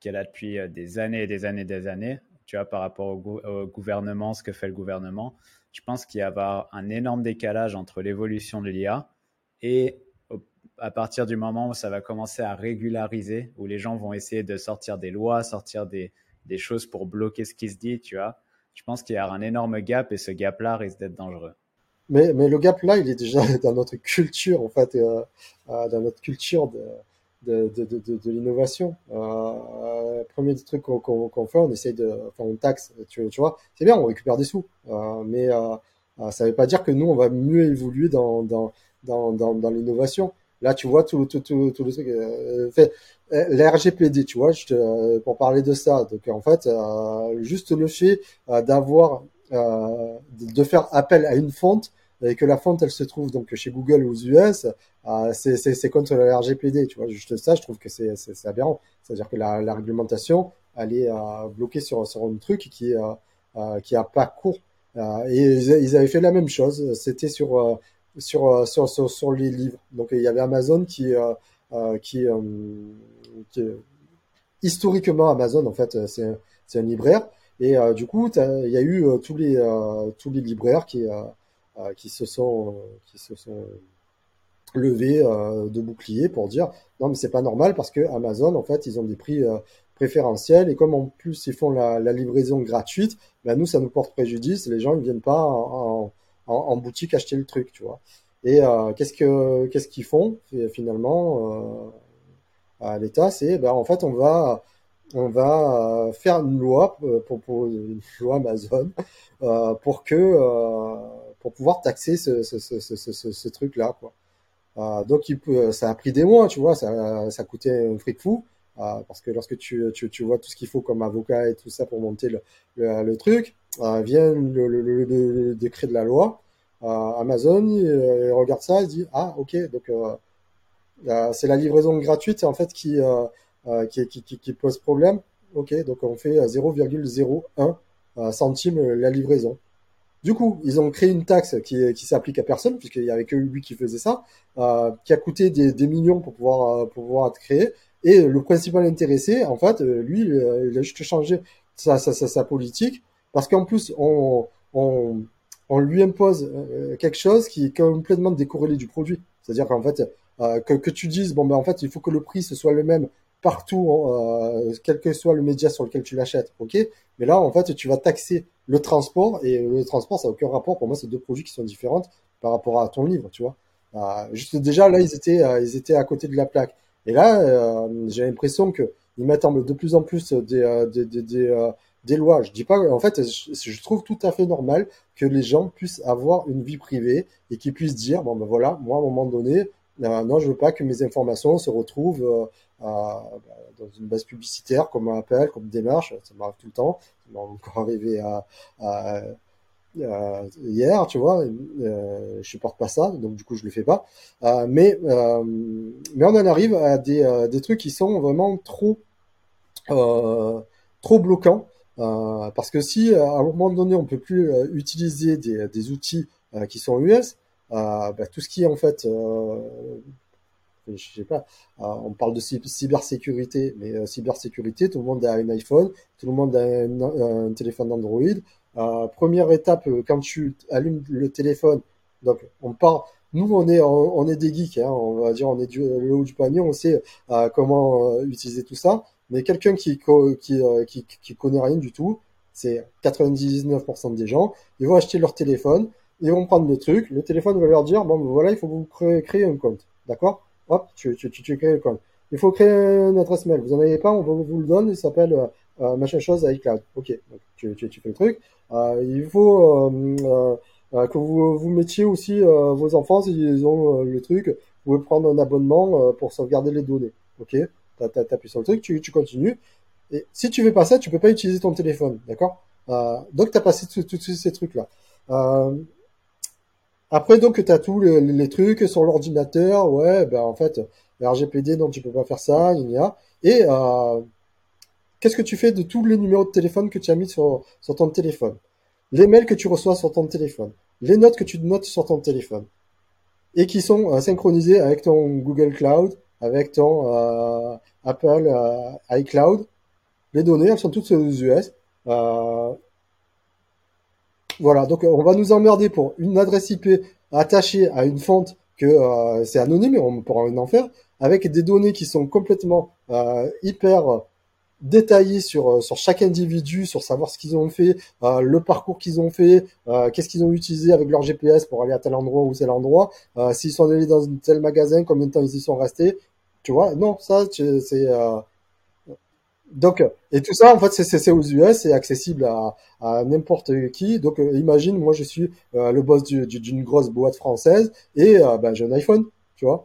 qui est là depuis des années et des années et des années, tu vois, par rapport au, go- au gouvernement, ce que fait le gouvernement, je pense qu'il y a un énorme décalage entre l'évolution de l'I A et au, à partir du moment où ça va commencer à régulariser, où les gens vont essayer de sortir des lois, sortir des, des choses pour bloquer ce qui se dit, tu vois. Je pense qu'il y a un énorme gap et ce gap-là risque d'être dangereux. Mais, mais le gap-là, il est déjà dans notre culture, en fait, euh, euh, dans notre culture de... De, de, de, de l'innovation. Euh, premier des trucs qu'on, qu'on, qu'on fait, on essaye de, enfin, on taxe, tu, tu vois, c'est bien, on récupère des sous, euh, mais euh, ça veut pas dire que nous on va mieux évoluer dans dans dans dans, dans l'innovation. Là, tu vois tout tout tout, tout le truc, euh, fait, la R G P D, tu vois, je te, pour parler de ça. Donc en fait, euh, juste le fait euh, d'avoir, euh, de faire appel à une fonte. Et que la fonte, elle se trouve donc chez Google ou aux U S, euh, c'est, c'est, c'est contre la R G P D, tu vois. Juste ça, je trouve que c'est, c'est, c'est aberrant. C'est-à-dire que la, la réglementation, elle est euh, bloquée sur, sur un truc qui euh, euh, qui a pas cours. Euh, et ils avaient fait la même chose. C'était sur euh, sur, sur sur sur les livres. Donc il y avait Amazon qui euh, euh, qui, euh, qui euh, historiquement Amazon en fait c'est c'est un libraire. Et euh, du coup il y a eu euh, tous les euh, tous les libraires qui euh, Euh, qui se sont euh, qui se sont euh, levés euh, de boucliers pour dire non mais c'est pas normal parce que Amazon en fait ils ont des prix euh, préférentiels et comme en plus ils font la, la livraison gratuite, ben nous ça nous porte préjudice, les gens ils viennent pas en, en, en boutique acheter le truc, tu vois. Et euh, qu'est-ce que qu'est-ce qu'ils font et finalement euh, à l'État, c'est ben en fait on va on va faire une loi pour, pour une loi Amazon euh, pour que euh, pour pouvoir taxer ce, ce, ce, ce, ce, ce truc-là, quoi. Euh, donc, il peut, ça a pris des mois, tu vois, ça, ça coûtait un fric fou, euh, parce que lorsque tu, tu, tu vois tout ce qu'il faut comme avocat et tout ça pour monter le, le, le truc, euh, vient le, le, le, le décret de la loi, euh, Amazon, il, il regarde ça, il dit, ah, ok, donc euh, euh, c'est la livraison gratuite, en fait, qui, euh, qui, qui, qui, qui pose problème, ok, donc on fait zéro virgule zéro un centime la livraison. Du coup, ils ont créé une taxe qui, qui s'applique à personne, puisqu'il n'y avait que lui qui faisait ça, euh, qui a coûté des, des millions pour pouvoir, euh, pour pouvoir être créé. Et le principal intéressé, en fait, lui, il a juste changé sa, sa, sa, sa politique, parce qu'en plus, on, on, on lui impose quelque chose qui est complètement décorrélé du produit. C'est-à-dire qu'en fait, euh, que, que tu dises, bon, ben en fait, il faut que le prix ce soit le même partout, euh, quel que soit le média sur lequel tu l'achètes, ok. Mais là, en fait, tu vas taxer le transport, et le transport, ça n'a aucun rapport. Pour moi, c'est deux produits qui sont différents par rapport à ton livre, tu vois. Euh, juste déjà, là, ils étaient, euh, ils étaient à côté de la plaque. Et là, euh, j'ai l'impression que ils mettent de plus en plus des, euh, des, des, des, euh, des lois. Je dis pas, en fait, je, je trouve tout à fait normal que les gens puissent avoir une vie privée et qu'ils puissent dire, bon, ben voilà, moi, à un moment donné, Euh, non, je veux pas que mes informations se retrouvent euh, euh, dans une base publicitaire, comme un appel, comme démarche. Ça m'arrive tout le temps. Ça m'est encore arrivé à, à, à, hier, tu vois. Euh, je supporte pas ça, donc du coup je le fais pas. Euh, mais euh, mais on en arrive à des euh, des trucs qui sont vraiment trop euh, trop bloquants euh, parce que si à un moment donné on peut plus euh, utiliser des des outils euh, qui sont U S. Euh, bah, tout ce qui est en fait euh, je sais pas, on parle de cybersécurité, mais cybersécurité, tout le monde a un iPhone, tout le monde a un, un téléphone Android. Euh, première étape, quand tu allumes le téléphone, donc on parle, nous on est on, on est des geeks, hein, on va dire on est du, le haut du panier, on sait euh, comment euh, utiliser tout ça, mais quelqu'un qui qui, euh, qui qui connaît rien du tout, c'est quatre-vingt-dix-neuf pour cent des gens, ils vont acheter leur téléphone. Ils vont prendre le truc, le téléphone va leur dire, bon, voilà, il faut vous créer, créer un compte. D'accord? Hop, tu, tu, tu, tu crées le compte. Il faut créer une adresse mail. Vous en avez pas, on vous, vous le donne, il s'appelle, euh, machin chose avec iCloud. Ok. Donc, tu, tu, tu fais le truc. Euh, il faut, euh, euh, que vous, vous mettiez aussi, euh, vos enfants, s'ils ont euh, le truc, vous pouvez prendre un abonnement, euh, pour sauvegarder les données. Ok? T'as, t'as, t'appuies sur le truc, tu, tu continues. Et si tu fais pas ça, tu peux pas utiliser ton téléphone. D'accord? Euh, donc t'as passé tous, tous ces trucs-là. Euh, Après, donc, t'as tous les, les trucs sur l'ordinateur. Ouais, ben, en fait, le R G P D, non, tu peux pas faire ça, il y a. Et, euh, qu'est-ce que tu fais de tous les numéros de téléphone que tu as mis sur, sur ton téléphone? Les mails que tu reçois sur ton téléphone? Les notes que tu notes sur ton téléphone? Et qui sont euh, synchronisées avec ton Google Cloud, avec ton, euh, Apple, euh, iCloud. Les données, elles sont toutes aux U S. Euh, Voilà, donc on va nous emmerder pour une adresse I P attachée à une fonte que euh, c'est anonyme et on pourra en faire, avec des données qui sont complètement euh, hyper détaillées sur sur chaque individu, sur savoir ce qu'ils ont fait, euh, le parcours qu'ils ont fait, euh, qu'est-ce qu'ils ont utilisé avec leur G P S pour aller à tel endroit ou tel endroit, euh, s'ils sont allés dans un tel magasin, combien de temps ils y sont restés, tu vois, non, ça, tu, c'est... Euh, Donc, et tout ça, en fait, c'est, c'est, c'est aux U S, c'est accessible à, à n'importe qui. Donc, euh, imagine, moi, je suis euh, le boss du, du, d'une grosse boîte française et euh, ben, j'ai un iPhone, tu vois.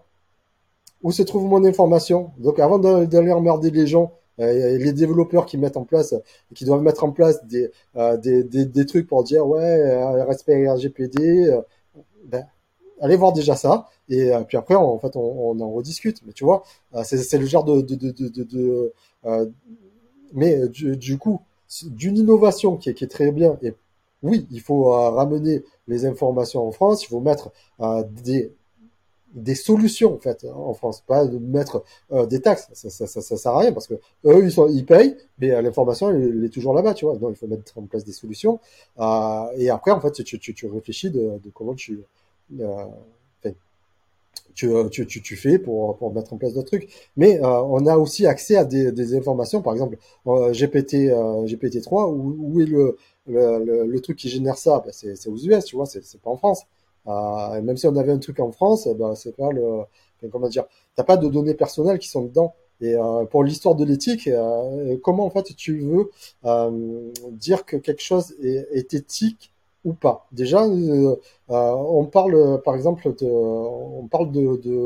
Où se trouve mon information? Donc, avant d'aller emmerder les gens, euh, les développeurs qui mettent en place, qui doivent mettre en place des, euh, des, des, des trucs pour dire, ouais, euh, respect R G P D, euh, ben, allez voir déjà ça. Et euh, puis après, on, en fait, on, on en rediscute. Mais tu vois, euh, c'est, c'est le genre de... de, de, de, de, de Euh, mais du, du coup, d'une innovation qui est, qui est très bien. Et oui, il faut euh, ramener les informations en France. Il faut mettre euh, des des solutions en fait en France, pas de mettre euh, des taxes. Ça, ça, ça, ça sert à rien parce que eux ils sont ils payent, mais euh, l'information elle, elle est toujours là-bas, tu vois. Donc il faut mettre en place des solutions. Euh, et après en fait, tu tu, tu réfléchis de, de comment tu euh, Tu, tu, tu, tu fais pour, pour mettre en place d'autres trucs. Mais euh, on a aussi accès à des, des informations, par exemple euh, G P T, euh, G P T trois, où, où est le, le, le, le truc qui génère ça? Ben, c'est, c'est aux U S, tu vois, c'est, c'est pas en France. Euh, et même si on avait un truc en France, ben, c'est pas le. Comment dire? T'as pas de données personnelles qui sont dedans. Et euh, pour l'histoire de l'éthique, euh, comment en fait tu veux euh, dire que quelque chose est, est éthique ou pas? Déjà, euh, euh, on parle, par exemple, de, on parle de, de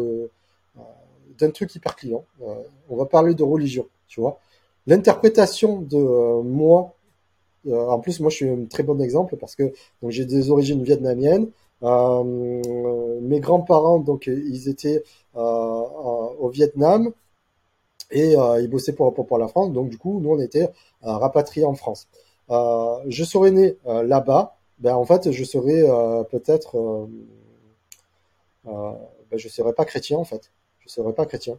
euh, d'un truc hyper client. Euh, on va parler de religion, tu vois. L'interprétation de euh, moi. Euh, en plus, moi, je suis un très bon exemple parce que donc j'ai des origines vietnamiennes. Euh, mes grands-parents, donc, ils étaient euh, au Vietnam et euh, ils bossaient pour, pour pour la France. Donc, du coup, nous, on était euh, rapatriés en France. Euh, je serais né euh, là-bas. Ben en fait je serais euh, peut-être euh, euh, ben je serais pas chrétien en fait je serais pas chrétien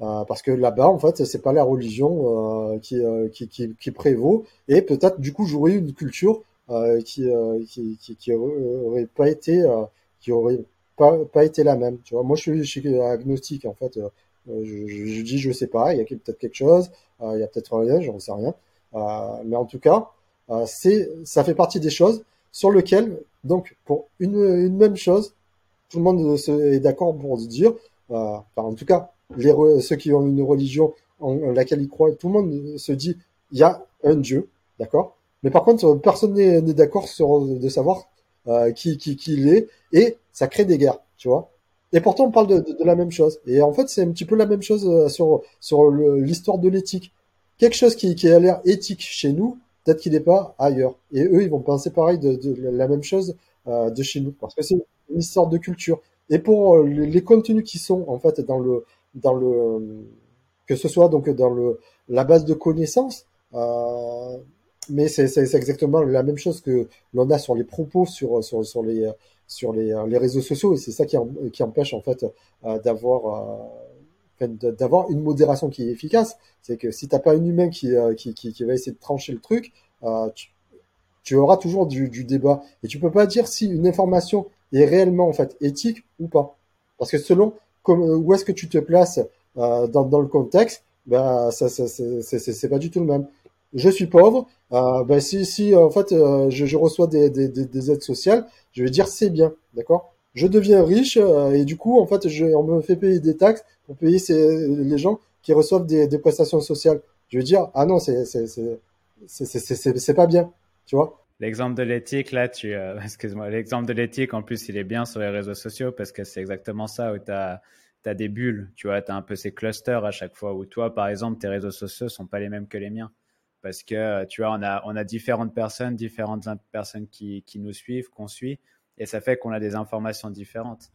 euh, parce que là-bas en fait c'est pas la religion euh, qui, euh, qui qui qui prévaut et peut-être du coup j'aurais une culture euh, qui, euh, qui qui qui aurait pas été euh, qui aurait pas pas été la même, tu vois. Moi je suis, je suis agnostique en fait, euh, je, je, je dis je sais pas, il y a peut-être quelque chose, euh, il y a peut-être rien, j'en sais rien, euh, mais en tout cas euh, c'est ça fait partie des choses sur lequel, donc, pour une, une même chose, tout le monde est d'accord pour dire, euh, enfin, en tout cas, les, ceux qui ont une religion en laquelle ils croient, tout le monde se dit, il y a un Dieu, d'accord? Mais par contre, personne n'est, n'est d'accord sur, de savoir euh, qui, qui, qui il est, et ça crée des guerres, tu vois? Et pourtant, on parle de, de, de la même chose. Et en fait, c'est un petit peu la même chose sur, sur le, l'histoire de l'éthique. Quelque chose qui, qui a l'air éthique chez nous, peut-être qu'il n'est pas ailleurs. Et eux, ils vont penser pareil de, de, de la même chose euh, de chez nous, parce que c'est une histoire de culture. Et pour euh, les, les contenus qui sont en fait dans le, dans le, que ce soit donc dans le la base de connaissances, euh, mais c'est, c'est, c'est exactement la même chose que l'on a sur les propos sur sur sur les sur les, les réseaux sociaux. Et c'est ça qui en, qui empêche en fait euh, d'avoir euh, d'avoir une modération qui est efficace. C'est que si t'as pas un humain qui, qui, qui, qui va essayer de trancher le truc, euh, tu, tu auras toujours du, du débat. Et tu peux pas dire si une information est réellement, en fait, éthique ou pas. Parce que selon comme, où est-ce que tu te places euh, dans, dans le contexte, ben, ça, ça, c'est, c'est, c'est pas du tout le même. Je suis pauvre, euh, ben, si, si, en fait, euh, je, je reçois des, des, des, des aides sociales, je vais dire c'est bien, d'accord? Je deviens riche, euh, et du coup, en fait, je, on me fait payer des taxes pour payer ces, les gens qui reçoivent des, des prestations sociales. Je vais dire, ah non, c'est, c'est, c'est, c'est, c'est, c'est, c'est, c'est pas bien, tu vois? L'exemple de l'éthique, là, tu, euh, excuse-moi, l'exemple de l'éthique, en plus, il est bien sur les réseaux sociaux parce que c'est exactement ça où t'as, t'as des bulles, tu vois, t'as un peu ces clusters à chaque fois où toi, par exemple, tes réseaux sociaux sont pas les mêmes que les miens. Parce que, tu vois, on a, on a différentes personnes, différentes personnes qui, qui nous suivent, qu'on suit, et ça fait qu'on a des informations différentes.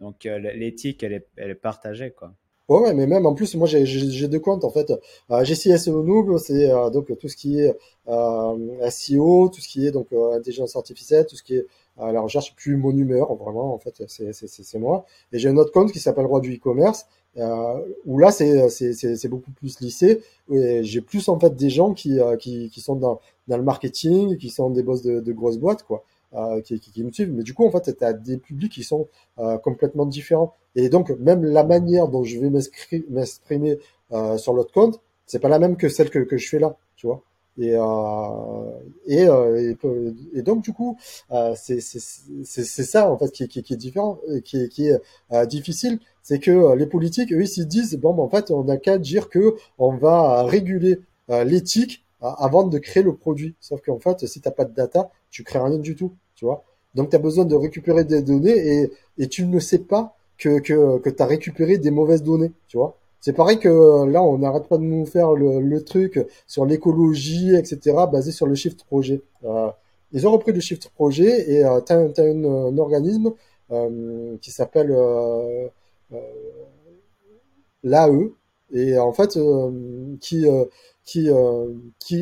Donc, euh, l'éthique, elle est, elle est partagée, quoi. Ouais, ouais, mais même, en plus, moi, j'ai, j'ai, j'ai deux comptes, en fait. Euh, Jessy S E O Noob, c'est euh, donc tout ce qui est euh, S E O, tout ce qui est donc euh, intelligence artificielle, tout ce qui est euh, la recherche, je suis plus mon humeur, vraiment, en fait, c'est, c'est, c'est, c'est moi. Et j'ai un autre compte qui s'appelle Roi du e-commerce, Euh, où là c'est c'est c'est c'est beaucoup plus lissé et j'ai plus en fait des gens qui euh, qui qui sont dans dans le marketing, qui sont des boss de, de grosses boîtes quoi, euh, qui, qui qui me suivent. Mais du coup en fait t'as des publics qui sont euh, complètement différents et donc même la manière dont je vais m'exprimer, m'exprimer euh, sur l'autre compte, c'est pas la même que celle que que je fais là, tu vois. Et euh, et, euh, et et donc du coup euh, c'est c'est c'est c'est ça en fait qui qui qui est différent, qui est qui est euh, difficile. C'est que les politiques, eux, ils se disent bon, ben, en fait, on n'a qu'à dire que on va réguler euh, l'éthique euh, avant de créer le produit. Sauf qu'en fait, si t'as pas de data, tu crées rien du tout, tu vois. Donc t'as besoin de récupérer des données et et tu ne sais pas que que que t'as récupéré des mauvaises données, tu vois. C'est pareil que là, on n'arrête pas de nous faire le, le truc sur l'écologie, et cetera, basé sur le chiffre projet. Euh, ils ont repris le chiffre projet et euh, t'as, t'as une, un organisme euh, qui s'appelle euh, Euh, l'A E et en fait euh, qui euh, qui euh, qui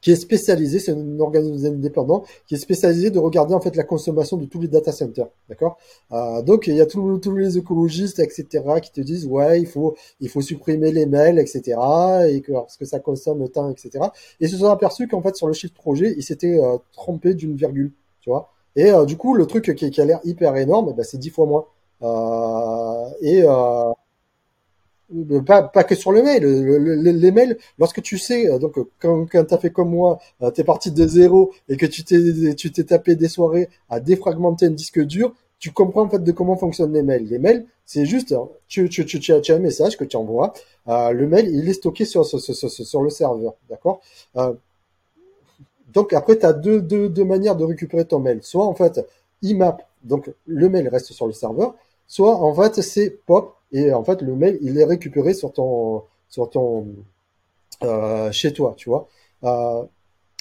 qui est spécialisé, c'est un organisme indépendant qui est spécialisé de regarder en fait la consommation de tous les data centers, d'accord. Euh, donc il y a tous tous les écologistes et cetera qui te disent ouais il faut il faut supprimer les mails et cetera et que parce que ça consomme tant et cetera. Et ils se sont aperçus qu'en fait sur le chiffre projet ils s'étaient euh, trompés d'une virgule, tu vois. Et euh, du coup le truc qui, qui a l'air hyper énorme, bah, c'est dix fois moins. Euh, et euh, pas, pas que sur le mail, le, le, les mails, lorsque tu sais, donc quand, quand t'as fait comme moi, t'es parti de zéro et que tu t'es, tu t'es tapé des soirées à défragmenter un disque dur, tu comprends en fait de comment fonctionnent les mails. Les mails, c'est juste, tu, tu, tu, tu, as, tu as un message que tu envoies, euh, le mail, il est stocké sur, sur, sur, sur le serveur, d'accord. Euh, donc après, t'as deux, deux, deux manières de récupérer ton mail. Soit en fait, I M A P, donc le mail reste sur le serveur, soit en fait c'est pop et en fait le mail il est récupéré sur ton sur ton euh, chez toi, tu vois. Euh,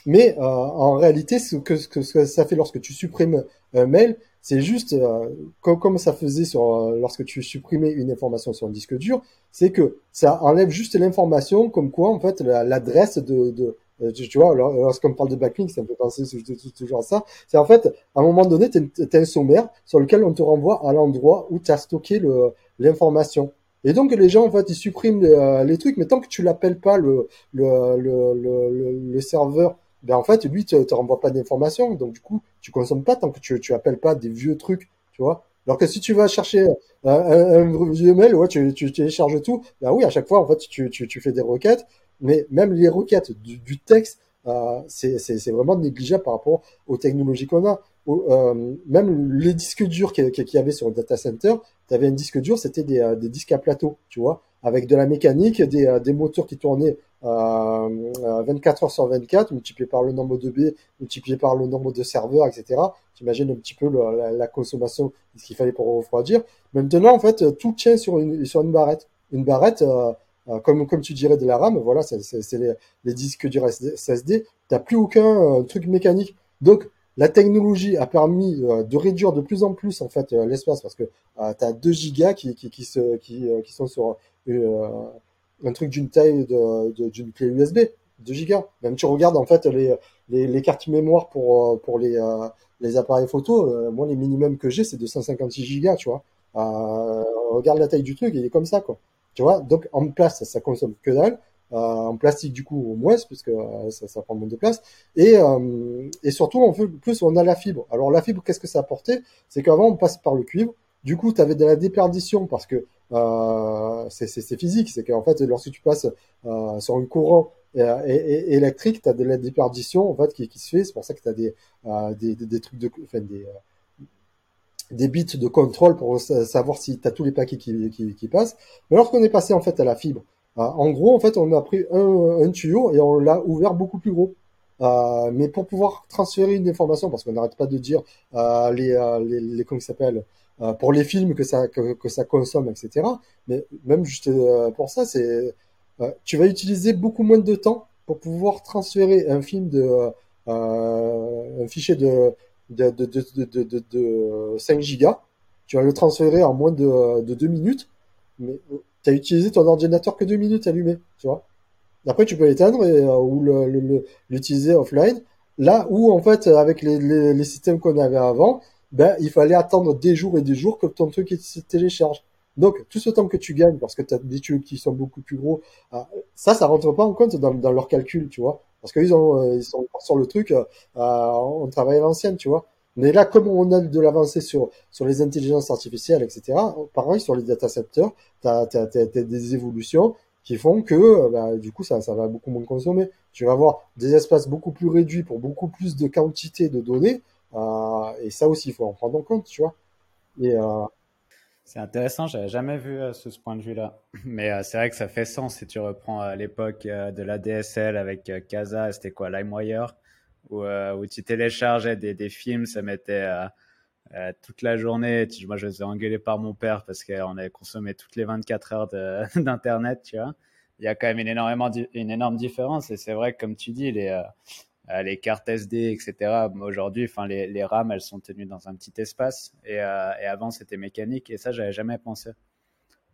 mais euh, en réalité ce que ce que ça fait lorsque tu supprimes un mail, c'est juste euh, comme, comme ça faisait sur euh, lorsque tu supprimais une information sur un disque dur, c'est que ça enlève juste l'information comme quoi en fait la, l'adresse de, de tu vois, lorsqu'on parle de backlink, ça me fait penser toujours à ça. C'est en fait, à un moment donné, t'as un sommaire sur lequel on te renvoie à l'endroit où t'as stocké le, l'information. Et donc, les gens, en fait, ils suppriment les, les trucs, mais tant que tu l'appelles pas le, le, le, le, le serveur, ben, en fait, lui, te, te renvoie pas d'informations. Donc, du coup, tu consommes pas tant que tu, tu appelles pas des vieux trucs, tu vois. Alors que si tu vas chercher un, un, un vieux mail, ouais, tu, tu, tu télécharges tout, ben oui, à chaque fois, en fait, tu, tu, tu fais des requêtes. Mais même les requêtes du, du texte, euh, c'est, c'est, c'est vraiment négligeable par rapport aux technologies qu'on a. Au, euh, même les disques durs qu'il y avait sur le data center, tu avais un disque dur, c'était des, des disques à plateau, tu vois, avec de la mécanique, des, des moteurs qui tournaient euh, vingt-quatre heures sur vingt-quatre, multiplié par le nombre de baies, multiplié par le nombre de serveurs, et cetera. Tu imagines un petit peu le, la, la consommation, ce qu'il fallait pour refroidir. Maintenant, en fait, tout tient sur une, sur une barrette. Une barrette... Euh, Comme, comme tu dirais de la RAM, voilà, c'est, c'est, c'est les, les disques durs S S D, t'as plus aucun euh, truc mécanique. Donc, la technologie a permis euh, de réduire de plus en plus, en fait, euh, l'espace, parce que euh, t'as deux gigas qui, qui, qui, se, qui, euh, qui sont sur euh, un truc d'une taille de, de, d'une clé U S B, deux gigas. Même tu regardes, en fait, les, les, les cartes mémoire pour, pour les, euh, les appareils photo, euh, moi, les minimums que j'ai, c'est deux cent cinquante-six gigas, tu vois. Euh, regarde la taille du truc, il est comme ça, quoi. Tu vois, donc en place, ça, ça consomme que dalle. Euh, en plastique, du coup, au moins, parce que euh, ça, ça prend moins de place. Et, euh, et surtout, en plus, on a la fibre. Alors, la fibre, qu'est-ce que ça apportait ? C'est qu'avant, on passe par le cuivre. Du coup, tu avais de la déperdition parce que euh, c'est, c'est, c'est physique. C'est qu'en fait, lorsque tu passes euh, sur un courant euh, et, et électrique, tu as de la déperdition en fait, qui, qui se fait. C'est pour ça que tu as des, euh, des, des, des trucs de... Enfin, des, euh, des bits de contrôle pour savoir si tu as tous les paquets qui, qui, qui passent. Mais lorsqu'on est passé en fait à la fibre, euh, en gros en fait on a pris un, un tuyau et on l'a ouvert beaucoup plus gros. Euh, mais pour pouvoir transférer une information, parce qu'on n'arrête pas de dire euh, les, euh, les, les comment ça s'appelle euh, pour les films que ça que, que ça consomme, et cetera. Mais même juste euh, pour ça, c'est euh, tu vas utiliser beaucoup moins de temps pour pouvoir transférer un film de euh, un fichier de De, de, de, de, de, de cinq gigas, tu vas le transférer en moins de, de deux minutes, mais tu as utilisé ton ordinateur que deux minutes allumé, tu vois. Après, tu peux l'éteindre et, euh, ou le, le, le, l'utiliser offline. Là où, en fait, avec les, les, les systèmes qu'on avait avant, ben, il fallait attendre des jours et des jours que ton truc se télécharge. Donc, tout ce temps que tu gagnes, parce que tu as des tuyaux qui sont beaucoup plus gros, ça, ça rentre pas en compte dans, dans leur calcul, tu vois. Parce qu'ils ont, ils sont sur le truc, euh, on travaille à l'ancienne, tu vois. Mais là, comme on a de l'avancée sur sur les intelligences artificielles, et cetera. Pareil sur les data centers, t'as t'as t'as, t'as des évolutions qui font que, bah, du coup, ça ça va beaucoup moins consommer. Tu vas avoir des espaces beaucoup plus réduits pour beaucoup plus de quantité de données, euh, et ça aussi, il faut en prendre en compte, tu vois. Et euh... c'est intéressant, j'avais jamais vu euh, ce, ce point de vue-là. Mais euh, c'est vrai que ça fait sens si tu reprends euh, l'époque euh, de la D S L avec euh, Casa, c'était quoi, LimeWire, où, euh, où tu téléchargeais des, des films, ça mettait euh, euh, toute la journée. Tu, moi, je me faisais engueuler par mon père parce qu'on avait consommé toutes les vingt-quatre heures de, d'Internet, tu vois. Il y a quand même une, énormément di- une énorme différence. Et c'est vrai que, comme tu dis, les, euh, les cartes S D, et cetera, aujourd'hui, les, les RAM, elles sont tenues dans un petit espace. Et, euh, et avant, c'était mécanique. Et ça, j'avais jamais pensé.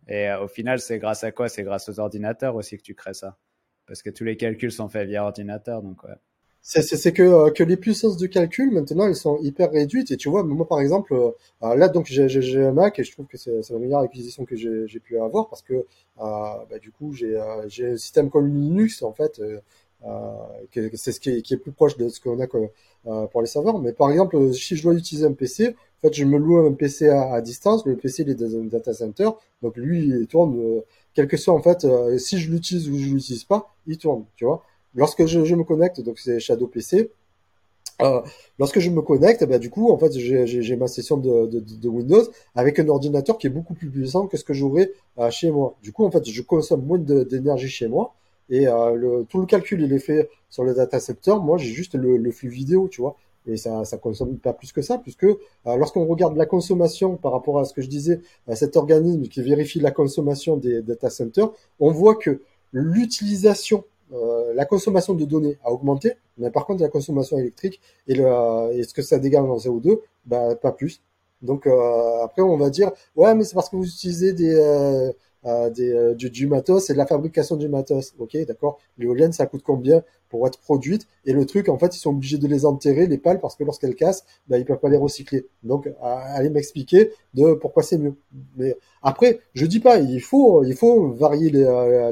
Et euh, au final, c'est grâce à quoi ? C'est grâce aux ordinateurs aussi que tu crées ça. Parce que tous les calculs sont faits via ordinateur, donc ouais. C'est, c'est, c'est que, euh, que les puissances de calcul, maintenant, elles sont hyper réduites. Et tu vois, moi, par exemple, euh, là, donc, j'ai, j'ai, j'ai un Mac et je trouve que c'est, c'est la meilleure acquisition que j'ai, j'ai pu avoir parce que, euh, bah, du coup, j'ai, euh, j'ai un système comme Linux, en fait, euh, euh, que, c'est ce qui est, qui est plus proche de ce qu'on a comme, euh, pour les serveurs. Mais par exemple, si je dois utiliser un P C, en fait, je me loue un P C à, à distance. Le P C, il est dans un data center. Donc, lui, il tourne, euh, quel que soit, en fait, euh, si je l'utilise ou je l'utilise pas, il tourne, tu vois. Lorsque je, je me connecte, donc c'est Shadow P C, euh, lorsque je me connecte, bah, du coup, en fait, j'ai, j'ai, j'ai ma session de, de, de Windows avec un ordinateur qui est beaucoup plus puissant que ce que j'aurais euh, chez moi. Du coup, en fait, je consomme moins de, d'énergie chez moi et euh, le, tout le calcul, il est fait sur le data center. Moi, j'ai juste le, le flux vidéo, tu vois. Et ça, ça consomme pas plus que ça, puisque euh, lorsqu'on regarde la consommation par rapport à ce que je disais, à cet organisme qui vérifie la consommation des data centers, on voit que l'utilisation Euh, la consommation de données a augmenté, mais par contre la consommation électrique et, le, et ce que ça dégage en C O deux, bah, pas plus. Donc euh, après on va dire ouais mais c'est parce que vous utilisez des, euh, des du, du matos et de la fabrication du matos. Ok, d'accord. L'éolienne ça coûte combien pour être produite et le truc en fait ils sont obligés de les enterrer les pales parce que lorsqu'elles cassent, bah, ils peuvent pas les recycler. Donc allez m'expliquer de pourquoi c'est mieux. Mais après je dis pas il faut il faut varier les,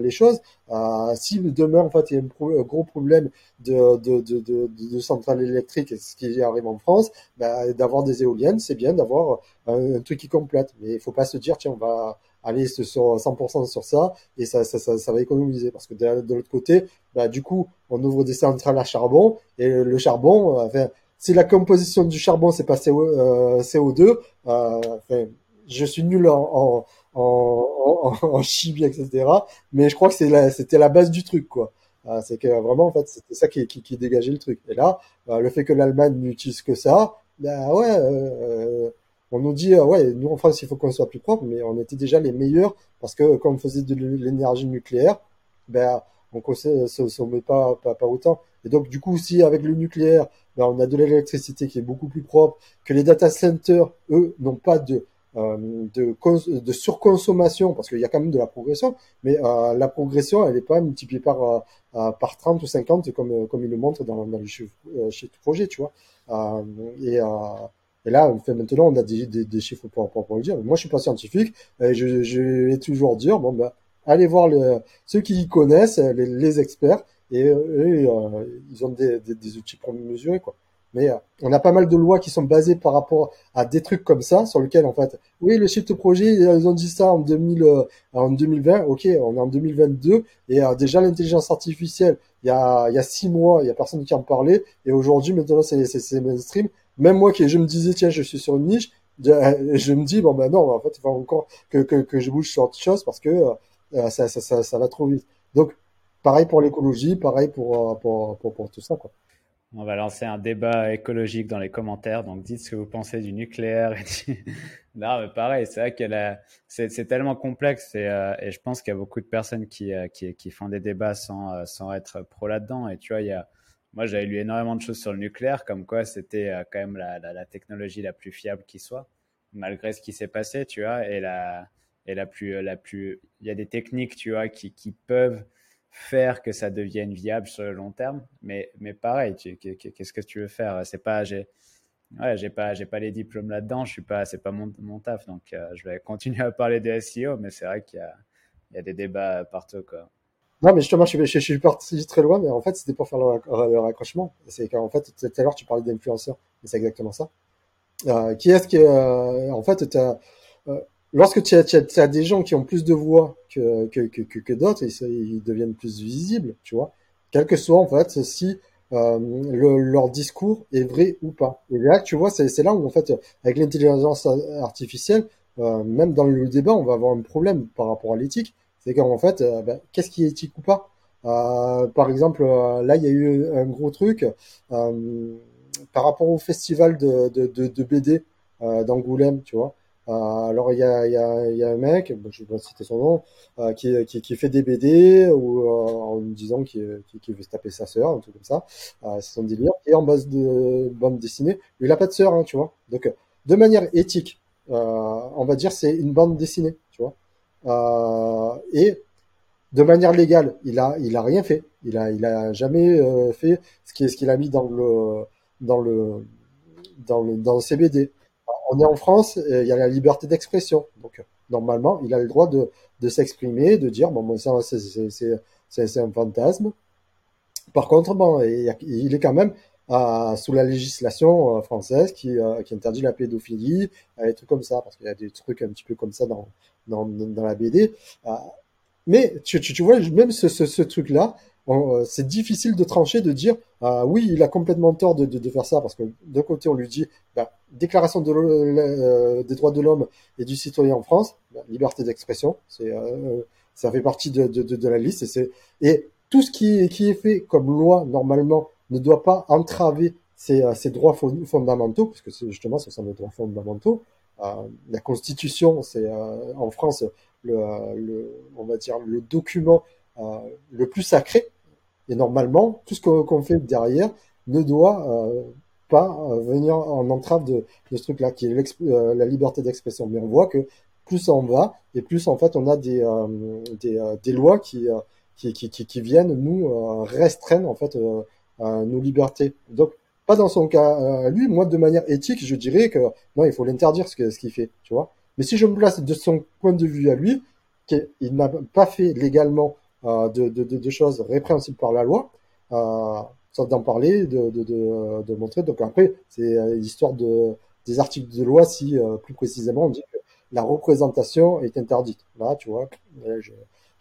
les choses. Euh, si demain en fait il y a un, pro- un gros problème de de de de, de centrales électriques, ce qui arrive en France, bah, d'avoir des éoliennes, c'est bien d'avoir un, un truc qui complète. Mais il faut pas se dire tiens on va aller sur cent pour cent sur ça et ça ça ça, ça va économiser parce que de, de l'autre côté, bah du coup on ouvre des centrales à charbon et le charbon, euh, enfin, si la composition du charbon c'est pas C O deux, euh, enfin, je suis nul en, en En, en, en chimie, et cetera. Mais je crois que c'est la, c'était la base du truc, quoi. Euh, c'est que vraiment, en fait, c'était ça qui, qui, qui dégageait le truc. Et là, euh, le fait que l'Allemagne n'utilise que ça, bah ouais, euh, on nous dit, euh, ouais, nous en France, il faut qu'on soit plus propre, mais on était déjà les meilleurs parce que quand on faisait de l'énergie nucléaire, ben, on ne consommait pas, pas, pas autant. Et donc, du coup, si avec le nucléaire, ben, on a de l'électricité qui est beaucoup plus propre, que les data centers, eux, n'ont pas de De, cons- de surconsommation parce qu'il y a quand même de la progression mais euh, la progression elle est pas multipliée par euh, par trente ou cinquante comme comme il le montre dans, dans le chiffre, euh, chez tout projet tu vois euh, et euh, Et là, on fait maintenant, on a des, des, des chiffres pour, pour, pour le dire. Moi, je suis pas scientifique. Et je, je vais toujours dire, bon, bah, allez voir les, ceux qui y connaissent, les, les experts, et, et euh, ils ont des, des, des outils pour mesurer, quoi. Mais euh, on a pas mal de lois qui sont basées par rapport à des trucs comme ça, sur lesquels, en fait, oui, le shift projet, ils ont dit ça en, deux mille, euh, en deux mille vingt, ok, on est en deux mille vingt-deux, et euh, déjà l'intelligence artificielle, il y a, il y a six mois, il y a personne qui en parlait, et aujourd'hui, maintenant, c'est, c'est, c'est mainstream. Même moi qui je me disais tiens je suis sur une niche, je me dis bon ben non en fait il faut encore que que que je bouge sur autre chose parce que euh, ça, ça ça ça va trop vite. Donc pareil pour l'écologie, pareil pour pour pour, pour tout ça quoi. On va lancer un débat écologique dans les commentaires, donc dites ce que vous pensez du nucléaire. Du... Non, mais pareil, c'est vrai que la... c'est, c'est tellement complexe et, euh, et je pense qu'il y a beaucoup de personnes qui, euh, qui, qui font des débats sans, sans être pro là-dedans. Et tu vois, il y a... moi, j'avais lu énormément de choses sur le nucléaire, comme quoi c'était euh, quand même la, la, la technologie la plus fiable qui soit, malgré ce qui s'est passé, tu vois, et la, et la plus... la plus... Il y a des techniques, tu vois, qui, qui peuvent... faire que ça devienne viable sur le long terme, mais mais pareil, tu, qu'est-ce que tu veux faire ? C'est pas j'ai ouais j'ai pas j'ai pas les diplômes là-dedans, je suis pas c'est pas mon mon taf, donc euh, je vais continuer à parler de S E O, mais c'est vrai qu'il y a il y a des débats partout quoi. Non mais justement je suis je, je suis parti très loin, mais en fait c'était pour faire le, le raccrochement. C'est qu'en fait tout à l'heure tu parlais d'influenceurs, mais c'est exactement ça. Euh, qui est-ce que euh, en fait t'as euh, lorsque tu as, tu as, tu as des gens qui ont plus de voix que, que, que, que d'autres, ils, ils deviennent plus visibles, tu vois. Quel que soit, en fait, si euh, le, leur discours est vrai ou pas. Et là, tu vois, c'est, c'est là où, en fait, avec l'intelligence artificielle, euh, même dans le débat, on va avoir un problème par rapport à l'éthique. C'est qu'en fait, euh, ben, qu'est-ce qui est éthique ou pas ? euh, Par exemple, euh, là, il y a eu un gros truc euh, par rapport au festival de, de, de, de B D euh, d'Angoulême, tu vois. Euh, alors il y a il y a il y a un mec, bon, je vais pas citer son nom, euh, qui qui qui fait des B D ou euh, en disant qu'il qu'il veut se taper sa sœur, un truc comme ça, euh, c'est son délire. Et en base de bande dessinée, il a pas de sœur, hein, tu vois. Donc de manière éthique, euh, on va dire c'est une bande dessinée, tu vois. Euh, et de manière légale, il a il a rien fait, il a il a jamais euh, fait ce qui est ce qu'il a mis dans le dans le dans le dans le C B D. On est en France, il y a la liberté d'expression. Donc, normalement, il a le droit de, de s'exprimer, de dire, bon, bon ça, c'est, c'est, c'est, c'est, c'est un fantasme. Par contre, bon, il est quand même euh, sous la législation française qui, euh, qui interdit la pédophilie, des trucs comme ça, parce qu'il y a des trucs un petit peu comme ça dans, dans, dans la B D. Euh, mais tu, tu, tu vois, même ce, ce, ce truc-là, on, c'est difficile de trancher, de dire euh, oui, il a complètement tort de, de, de faire ça, parce que d'un côté on lui dit bah, déclaration de euh, des droits de l'homme et du citoyen en France, bah, liberté d'expression, c'est euh, ça fait partie de, de, de, de la liste, et, c'est, et tout ce qui est, qui est fait comme loi normalement ne doit pas entraver ces, ces droits fondamentaux, parce que c'est, justement ce sont des droits fondamentaux. Euh, la Constitution, c'est euh, en France le, le on va dire le document euh, le plus sacré. Et normalement, tout ce qu'on fait derrière ne doit euh, pas venir en entrave de, de ce truc-là, qui est euh, la liberté d'expression. Mais on voit que plus on va, et plus en fait on a des, euh, des, euh, des lois qui, euh, qui, qui, qui, qui viennent nous euh, restreindre en fait euh, euh, nos libertés. Donc, pas dans son cas, euh, lui, moi, de manière éthique, je dirais que non, il faut l'interdire ce, que, ce qu'il fait, tu vois. Mais si je me place de son point de vue à lui, qu'il n'a pas fait légalement Euh, de, de, de, de choses répréhensibles par la loi, euh, sauf d'en parler, de, de, de, de montrer. Donc après, c'est l'histoire de, des articles de loi, si euh, plus précisément, on dit que la représentation est interdite. Là, tu vois, je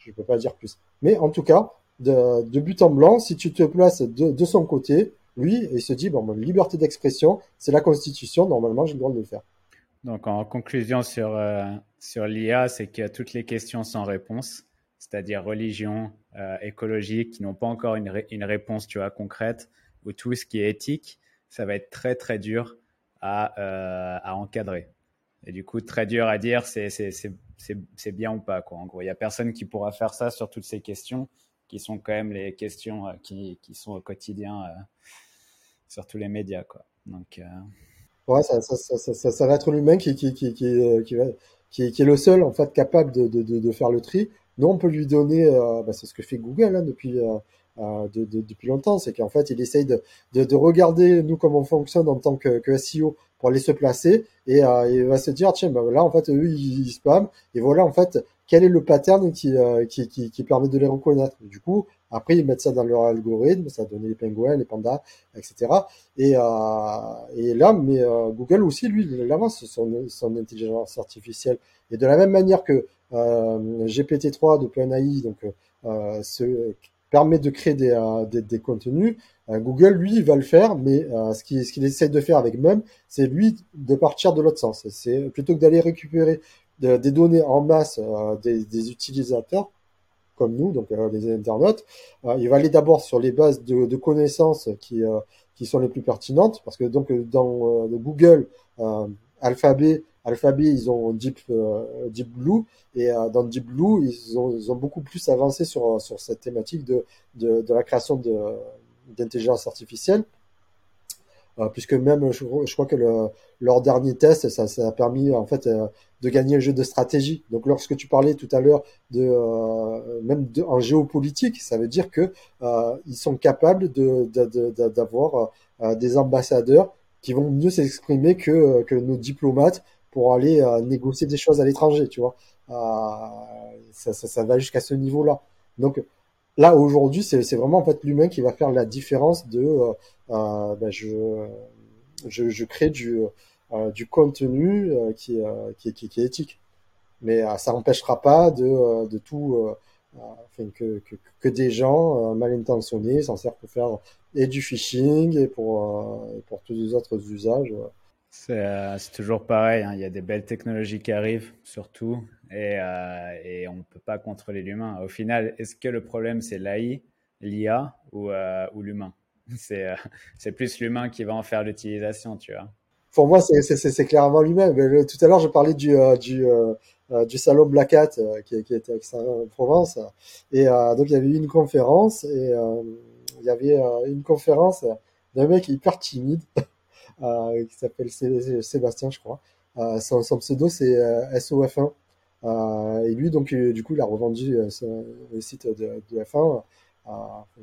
ne peux pas dire plus. Mais en tout cas, de, de but en blanc, si tu te places de, de son côté, lui, il se dit, bon, liberté d'expression, c'est la Constitution, normalement, j'ai le droit de le faire. Donc en conclusion sur, euh, sur l'I A, c'est qu'il y a toutes les questions sans réponse, c'est-à-dire religion, euh, écologie, qui n'ont pas encore une, ré- une réponse, tu vois, concrète, ou tout ce qui est éthique, ça va être très, très dur à, euh, à encadrer. Et du coup, très dur à dire c'est, c'est, c'est, c'est, c'est bien ou pas, quoi. En gros, il n'y a personne qui pourra faire ça sur toutes ces questions, qui sont quand même les questions euh, qui, qui sont au quotidien euh, sur tous les médias, quoi. Donc, euh... ouais, ça, ça, ça, ça, ça, ça va être l'humain qui, qui, qui, qui, euh, qui, va, qui, qui est le seul, en fait, capable de, de, de, de faire le tri. Nous, on peut lui donner, euh, bah, c'est ce que fait Google hein, depuis euh, euh, de, de, depuis longtemps, c'est qu'en fait, il essaye de, de, de regarder nous comment on fonctionne en tant que, que S E O pour aller se placer, et euh, il va se dire tiens, ben là en fait eux ils, ils spamment, et voilà en fait quel est le pattern qui, euh, qui, qui, qui permet de les reconnaître. Du coup, après ils mettent ça dans leur algorithme, ça donne les pingouins, les pandas, et cetera. Et, euh, et là, mais euh, Google aussi, lui, il avance son, son intelligence artificielle. Et de la même manière que euh, G P T trois d'OpenAI, donc euh, se permet de créer des, euh, des, des contenus. Euh, Google, lui, il va le faire, mais euh, ce qu'il, ce qu'il essaie de faire avec même, c'est lui de partir de l'autre sens. C'est plutôt que d'aller récupérer de, des données en masse euh, des, des utilisateurs comme nous, donc euh, les internautes, euh, il va aller d'abord sur les bases de, de connaissances qui euh, qui sont les plus pertinentes, parce que donc dans euh, Google, euh, Alphabet, Alphabet, ils ont Deep, euh, Deep Blue, et euh, dans Deep Blue, ils ont, ils ont beaucoup plus avancé sur sur cette thématique de de, de la création de d'intelligence artificielle, euh, puisque même je, je crois que le, leur dernier test, ça, ça a permis en fait euh, de gagner un jeu de stratégie. Donc lorsque tu parlais tout à l'heure de euh, même de, en géopolitique, ça veut dire que euh, ils sont capables de, de, de, de d'avoir euh, des ambassadeurs qui vont mieux s'exprimer que que nos diplomates pour aller euh, négocier des choses à l'étranger, tu vois. Euh, ça, ça, ça va jusqu'à ce niveau-là. Donc là, aujourd'hui, c'est, c'est vraiment en fait l'humain qui va faire la différence de euh, euh, ben je, je, je crée du, euh, du contenu euh, qui, euh, qui, qui, qui est éthique. Mais euh, ça n'empêchera pas de, de tout, euh, enfin, que, que, que des gens euh, mal intentionnés s'en servent pour faire et du phishing et pour, euh, et pour tous les autres usages. Ouais. C'est, euh, c'est toujours pareil, hein. Il y a des belles technologies qui arrivent, surtout, et, euh, et on ne peut pas contrôler l'humain. Au final, est-ce que le problème, c'est l'A I, l'I A ou, euh, ou l'humain ? c'est, euh, c'est plus l'humain qui va en faire l'utilisation, tu vois. Pour moi, c'est, c'est, c'est, c'est clairement l'humain. Mais le, tout à l'heure, je parlais du, euh, du, euh, du salon Black Hat euh, qui, qui était à Aix-en-Provence. Et euh, donc, il y avait eu une conférence, et euh, il y avait euh, une conférence d'un mec hyper timide. Euh, qui s'appelle Sé- Sébastien, je crois. Euh, son, son pseudo, c'est euh, S O F un. Euh, et lui, donc, euh, du coup, il a revendu euh, son, le site de, de F un. Euh,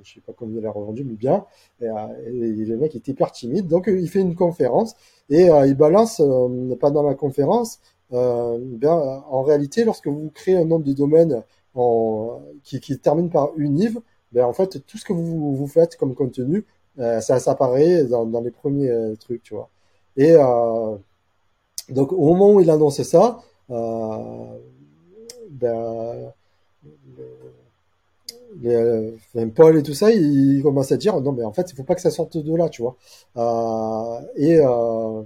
je sais pas combien il a revendu, mais bien. Et, euh, et le mec était hyper timide. Donc, euh, il fait une conférence et euh, il balance, euh, pendant la conférence, euh, ben, en réalité, lorsque vous créez un nom de domaine en, qui, qui termine par univ, ben, en fait, tout ce que vous, vous faites comme contenu, Euh, ça, ça apparaît dans, dans les premiers euh, trucs, tu vois. Et euh, donc, au moment où il annonce ça, euh, ben, le, le, Paul et tout ça, il, il commence à dire non, mais en fait, il faut pas que ça sorte de là, tu vois. Euh, et, euh,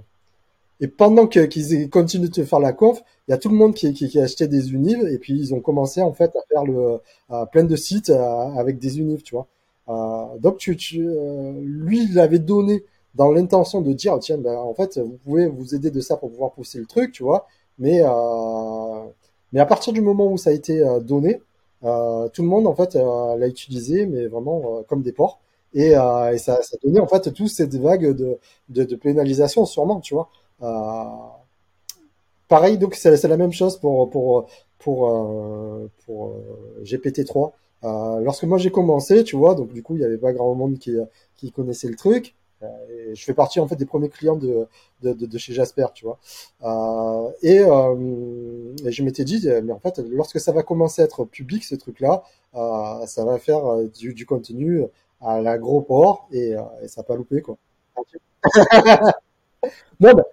et pendant que, qu'ils continuent de faire la conf, il y a tout le monde qui, qui, qui a acheté des unives, et puis ils ont commencé en fait à faire le, à plein de sites à, avec des unives, tu vois. Euh, donc tu, tu, euh, lui il l'avait donné dans l'intention de dire tiens ben en fait vous pouvez vous aider de ça pour pouvoir pousser le truc, tu vois, mais euh, mais à partir du moment où ça a été euh, donné, euh, tout le monde en fait euh, l'a utilisé, mais vraiment euh, comme des porcs, et, euh, et ça ça donnait en fait tous ces vagues de de, de pénalisation sûrement, tu vois. Euh, pareil, donc c'est, c'est la même chose pour pour pour euh, pour euh, G P T trois. Euh, lorsque moi j'ai commencé, tu vois, donc du coup il y avait pas grand monde qui qui connaissait le truc. Euh, et je fais partie en fait des premiers clients de de de, de chez Jasper, tu vois. Euh, et, euh, et je m'étais dit, mais en fait, lorsque ça va commencer à être public ce truc-là, euh, ça va faire du du contenu à la gros porc, et, euh, et ça va pas louper quoi. Non, ben,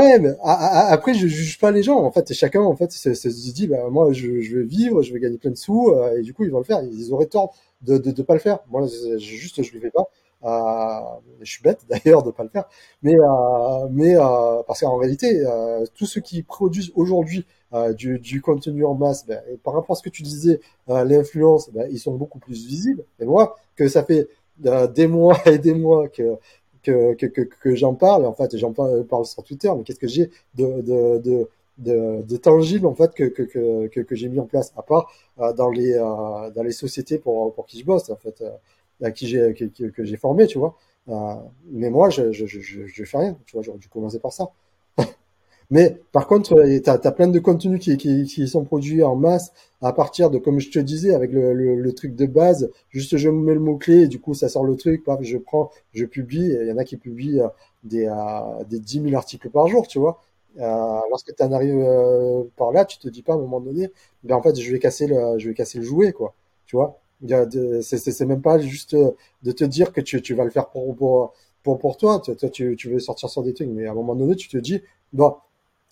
ouais, mais à, à, après je juge pas les gens en fait. Chacun en fait se, se dit bah moi je, je veux vivre, je veux gagner plein de sous, euh, et du coup ils vont le faire. Ils auraient tort de de, de pas le faire. Moi je, juste je le fais pas. Euh, je suis bête d'ailleurs de pas le faire. Mais euh, mais euh, parce qu'en réalité euh, tous ceux qui produisent aujourd'hui euh, du, du contenu en masse, ben, par rapport à ce que tu disais euh, l'influence, ben, ils sont beaucoup plus visibles. Et moi que ça fait euh, des mois et des mois que Que, que, que, que j'en parle, en fait, et j'en parle sur Twitter, mais qu'est-ce que j'ai de, de, de, de, de tangible, en fait, que, que, que, que, que j'ai mis en place, à part euh, dans, les, euh, dans les sociétés pour, pour qui je bosse, en fait, euh, à qui j'ai, que, que, que j'ai formé, tu vois. Euh, mais moi, je, je, je, je fais rien, tu vois, j'aurais dû commencer par ça. Mais par contre, tu as plein de contenus qui, qui, qui sont produits en masse à partir de, comme je te disais, avec le, le, le truc de base. Juste, je mets le mot-clé et du coup, ça sort le truc. Paf, je prends, je publie. Il y en a qui publient des, uh, des dix mille articles par jour, tu vois. Uh, lorsque tu en arrives uh, par là, tu te dis pas à un moment donné, ben en fait, je vais casser le, je vais casser le jouet, quoi. Tu vois. C'est, c'est, c'est même pas juste de te dire que tu, tu vas le faire pour, pour, pour, pour toi. Toi, toi tu, tu veux sortir sur des trucs, mais à un moment donné, tu te dis, bon,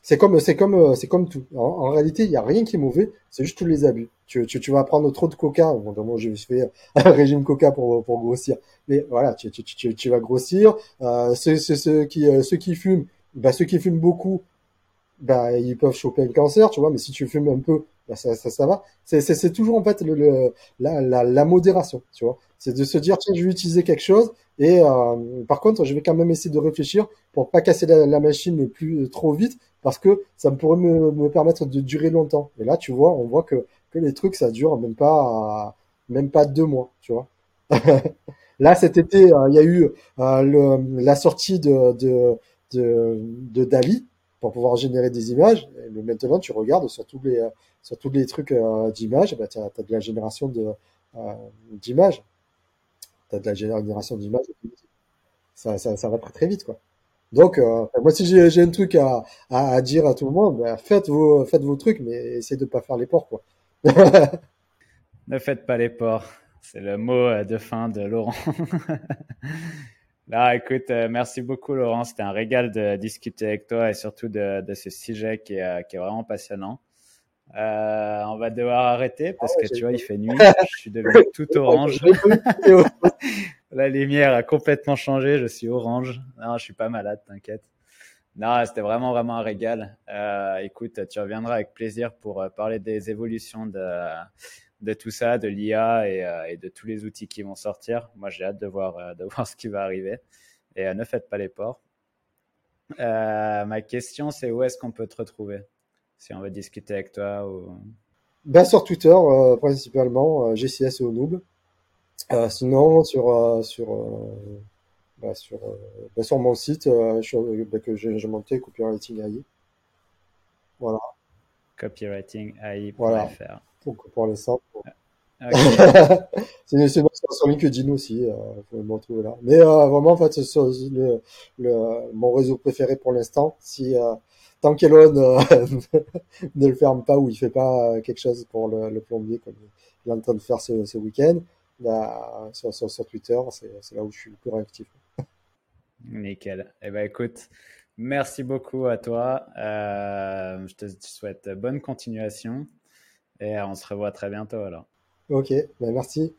c'est comme, c'est comme, c'est comme tout. En, en réalité, il n'y a rien qui est mauvais, c'est juste tous les abus. Tu, tu, tu vas prendre trop de coca. Bon, moi, j'ai fait un régime coca pour, pour grossir. Mais voilà, tu, tu, tu, tu vas grossir. Euh, ceux, ceux, ceux qui, ceux qui fument, bah, ceux qui fument beaucoup, bah, ils peuvent choper un cancer, tu vois. Mais si tu fumes un peu, bah, ça, ça, ça va. C'est, c'est, c'est toujours, en fait, le, le, la, la, la modération, tu vois. C'est de se dire, tiens, je vais utiliser quelque chose. Et, euh, par contre, je vais quand même essayer de réfléchir pour pas casser la, la machine plus trop vite, parce que ça me pourrait me, me permettre de durer longtemps. Et là, tu vois, on voit que, que les trucs, ça dure même pas, même pas deux mois, tu vois. Là, cet été, il euh, y a eu euh, le, la sortie de, de, de, de D A L L-E pour pouvoir générer des images. Et maintenant, tu regardes sur tous les, sur tous les trucs euh, d'images, bah, tu as de la génération de, euh, d'images. Tu as de la génération d'images. Ça, ça, ça va très, très vite, quoi. Donc, euh, moi, si j'ai, j'ai un truc à, à, à dire à tout le monde, bah, faites vos, faites vos trucs, mais essayez de ne pas faire les porcs, quoi. Ne faites pas les porcs. C'est le mot de fin de Laurent. Là, écoute, euh, merci beaucoup, Laurent. C'était un régal de discuter avec toi et surtout de, de ce sujet qui est, qui est vraiment passionnant. Euh, on va devoir arrêter parce ah ouais, que, tu vois, il fait nuit. Je suis devenu tout orange. La lumière a complètement changé, je suis orange. Non, je suis pas malade, t'inquiète. Non, c'était vraiment, vraiment un régal. Euh, écoute, tu reviendras avec plaisir pour parler des évolutions de, de tout ça, de l'I A et, et de tous les outils qui vont sortir. Moi, j'ai hâte de voir, de voir ce qui va arriver. Et euh, ne faites pas les porcs. Euh, ma question, c'est où est-ce qu'on peut te retrouver si on veut discuter avec toi ou... Ben, sur Twitter, euh, principalement, euh, Jessy S E O Noob. Euh, sinon, sur, euh, sur, euh, bah, sur, euh, bah, sur mon site, euh, je, bah, que j'ai monté, Copywriting A I. Voilà. Copywriting A I point F R. Voilà. Pour, pour les simples. Okay. c'est, c'est bon, sur LinkedIn aussi, euh, vous pouvez me retrouver là. Mais euh, vraiment, en fait, c'est, c'est le, le, mon réseau préféré pour l'instant. Si, euh, tant qu'Elon euh, ne le ferme pas ou il ne fait pas quelque chose pour le, le plombier comme il est en train de faire ce, ce week-end, Là, sur, sur, sur Twitter, c'est, c'est là où je suis le plus réactif. Nickel. Eh ben, écoute, merci beaucoup à toi. Euh, je te souhaite bonne continuation et on se revoit très bientôt alors. Ok, ben merci.